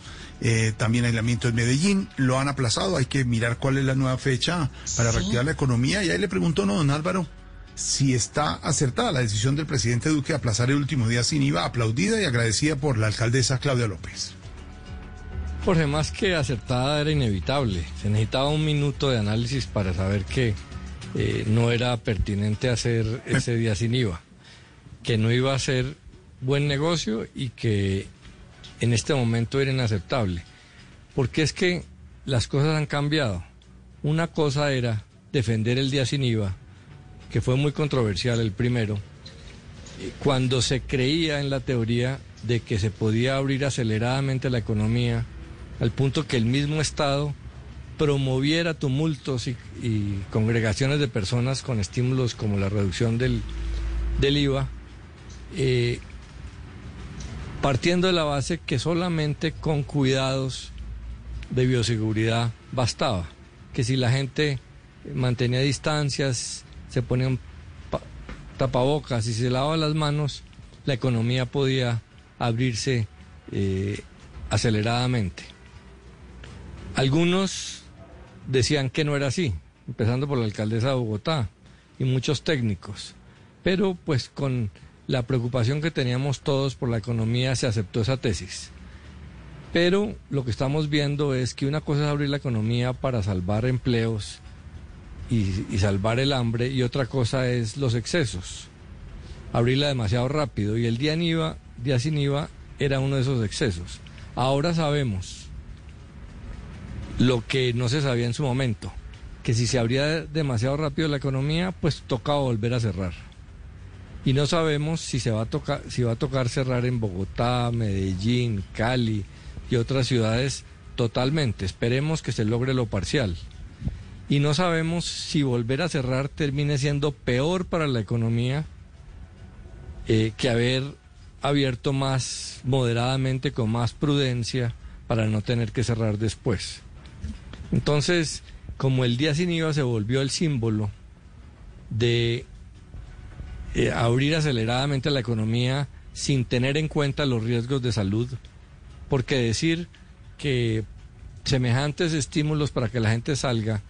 también aislamiento en Medellín, lo han aplazado. Hay que mirar cuál es la nueva fecha para reactivar la economía. Y ahí le pregunto, ¿no, don Álvaro? si está acertada la decisión del presidente Duque de aplazar el último día sin IVA, aplaudida y agradecida por la alcaldesa Claudia López. Jorge, más que acertada, era inevitable. Se necesitaba un minuto de análisis para saber que no era pertinente hacer ese día sin IVA, que no iba a ser buen negocio y que en este momento era inaceptable. Porque es que las cosas han cambiado. Una cosa era defender el día sin IVA, que fue muy controversial el primero, cuando se creía en la teoría de que se podía abrir aceleradamente la economía al punto que el mismo Estado promoviera tumultos y congregaciones de personas con estímulos como la reducción del IVA, partiendo de la base que solamente con cuidados de bioseguridad bastaba, que si la gente mantenía distancias, se ponían tapabocas y se lavaban las manos, la economía podía abrirse aceleradamente. Algunos decían que no era así, empezando por la alcaldesa de Bogotá y muchos técnicos, pero pues con la preocupación que teníamos todos por la economía se aceptó esa tesis. Pero lo que estamos viendo es que una cosa es abrir la economía para salvar empleos y salvar el hambre, y otra cosa es los excesos, abrirla demasiado rápido, y el día sin IVA era uno de esos excesos. Ahora sabemos lo que no se sabía en su momento, que si se abría demasiado rápido la economía, pues toca volver a cerrar, y no sabemos si va a tocar cerrar en Bogotá, Medellín, Cali y otras ciudades totalmente. Esperemos que se logre lo parcial. Y no sabemos si volver a cerrar termine siendo peor para la economía que haber abierto más moderadamente, con más prudencia, para no tener que cerrar después. Entonces, como el día sin IVA se volvió el símbolo de abrir aceleradamente la economía sin tener en cuenta los riesgos de salud, porque decir que semejantes estímulos para que la gente salga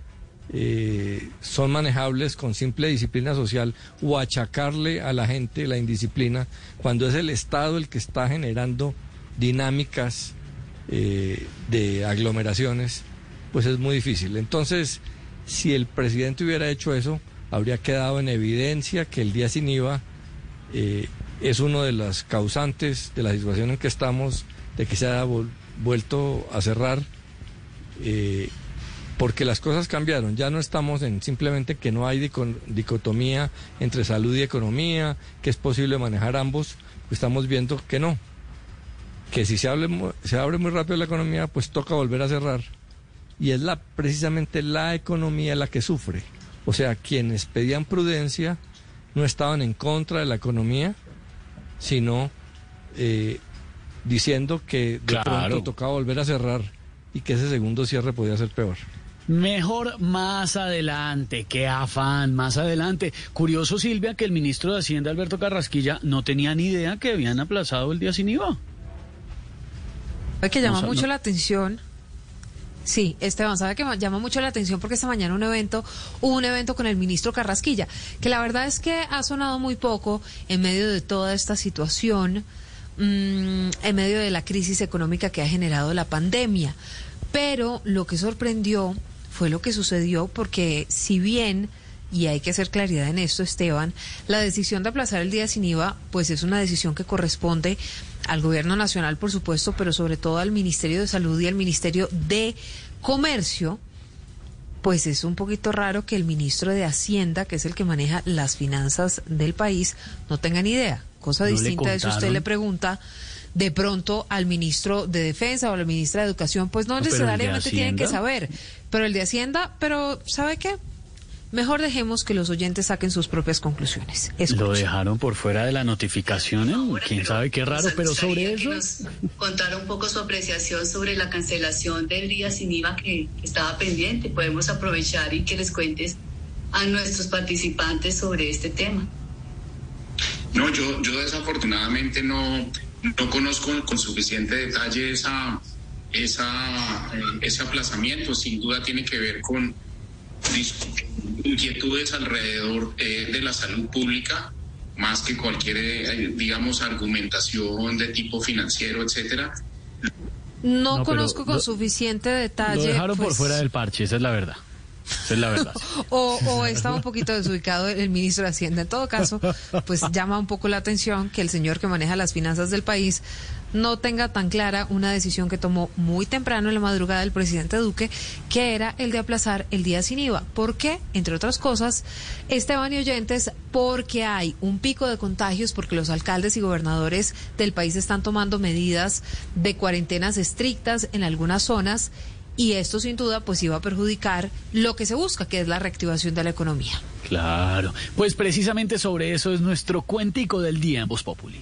son manejables con simple disciplina social, o achacarle a la gente la indisciplina cuando es el Estado el que está generando dinámicas de aglomeraciones, pues es muy difícil. Entonces, si el presidente hubiera hecho eso, habría quedado en evidencia que el día sin IVA es uno de los causantes de la situación en que estamos, de que se haya vuelto a cerrar, porque las cosas cambiaron. Ya no estamos en simplemente que no hay dicotomía entre salud y economía, que es posible manejar ambos. Estamos viendo que no, que si se abre muy rápido la economía, pues toca volver a cerrar, y es precisamente la economía la que sufre. O sea, quienes pedían prudencia no estaban en contra de la economía, sino diciendo que de pronto tocaba volver a cerrar, y que ese segundo cierre podía ser peor. Mejor más adelante, qué afán, más adelante. Curioso, Silvia, que el ministro de Hacienda, Alberto Carrasquilla, no tenía ni idea que habían aplazado el día sin IVA. Sabe que llama mucho la atención. Sí, Esteban, sabe que llama mucho la atención porque esta mañana hubo un evento con el ministro Carrasquilla, que la verdad es que ha sonado muy poco en medio de toda esta situación, en medio de la crisis económica que ha generado la pandemia. Pero lo que sorprendió fue lo que sucedió, porque si bien, y hay que hacer claridad en esto, Esteban, la decisión de aplazar el día sin IVA, pues es una decisión que corresponde al Gobierno Nacional, por supuesto, pero sobre todo al Ministerio de Salud y al Ministerio de Comercio, pues es un poquito raro que el ministro de Hacienda, que es el que maneja las finanzas del país, no tenga ni idea. Cosa distinta es si usted le pregunta de pronto al ministro de Defensa o a la ministra de Educación, pues no necesariamente tienen que saber, pero el de Hacienda, pero ¿sabe qué? Mejor dejemos que los oyentes saquen sus propias conclusiones. Escuchen. Lo dejaron por fuera de la notificación, quién sabe, qué raro, pero sobre eso... Contar un poco su apreciación sobre la cancelación del día sin IVA que estaba pendiente. Podemos aprovechar y que les cuentes a nuestros participantes sobre este tema. No, yo desafortunadamente no conozco con suficiente detalle ese aplazamiento. Sin duda tiene que ver con inquietudes alrededor de la salud pública, más que cualquier, digamos, argumentación de tipo financiero, etcétera. No conozco con suficiente detalle. Lo dejaron por fuera del parche, esa es la verdad. Esa es la verdad. O estaba un poquito desubicado el ministro de Hacienda. En todo caso, pues llama un poco la atención que el señor que maneja las finanzas del país no tenga tan clara una decisión que tomó muy temprano en la madrugada el presidente Duque, que era el de aplazar el día sin IVA. ¿Por qué? Entre otras cosas, Esteban y oyentes, porque hay un pico de contagios, porque los alcaldes y gobernadores del país están tomando medidas de cuarentenas estrictas en algunas zonas, y esto sin duda pues iba a perjudicar lo que se busca, que es la reactivación de la economía. Claro, pues precisamente sobre eso es nuestro cuentico del día en Voz Populi.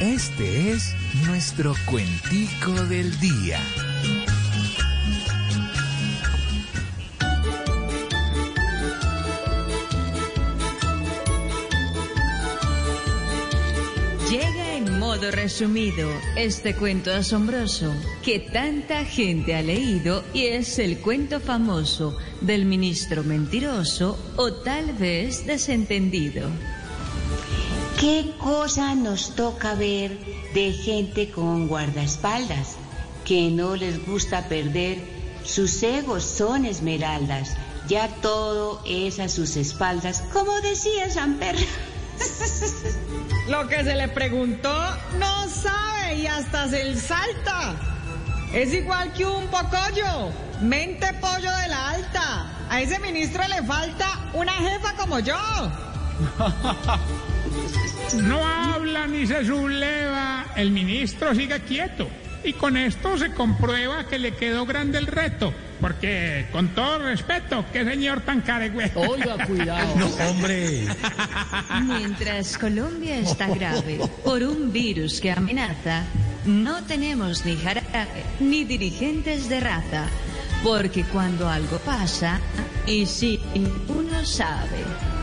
Este es nuestro cuentico del día. Llega en modo resumido este cuento asombroso que tanta gente ha leído y es el cuento famoso del ministro mentiroso o tal vez desentendido. ¿Qué cosa nos toca ver de gente con guardaespaldas que no les gusta perder? Sus egos son esmeraldas, ya todo es a sus espaldas, como decía Samper. Lo que se le preguntó no sabe y hasta se le salta. Es igual que un pocollo, mente pollo de la alta. A ese ministro le falta una jefa como yo. No habla ni se subleva, el ministro sigue quieto. Y con esto se comprueba que le quedó grande el reto. Porque, con todo respeto, qué señor tan caregüey. Oiga, cuidado. No, hombre. Mientras Colombia está grave por un virus que amenaza, no tenemos ni jarabe ni dirigentes de raza. Porque cuando algo pasa, y si uno sabe...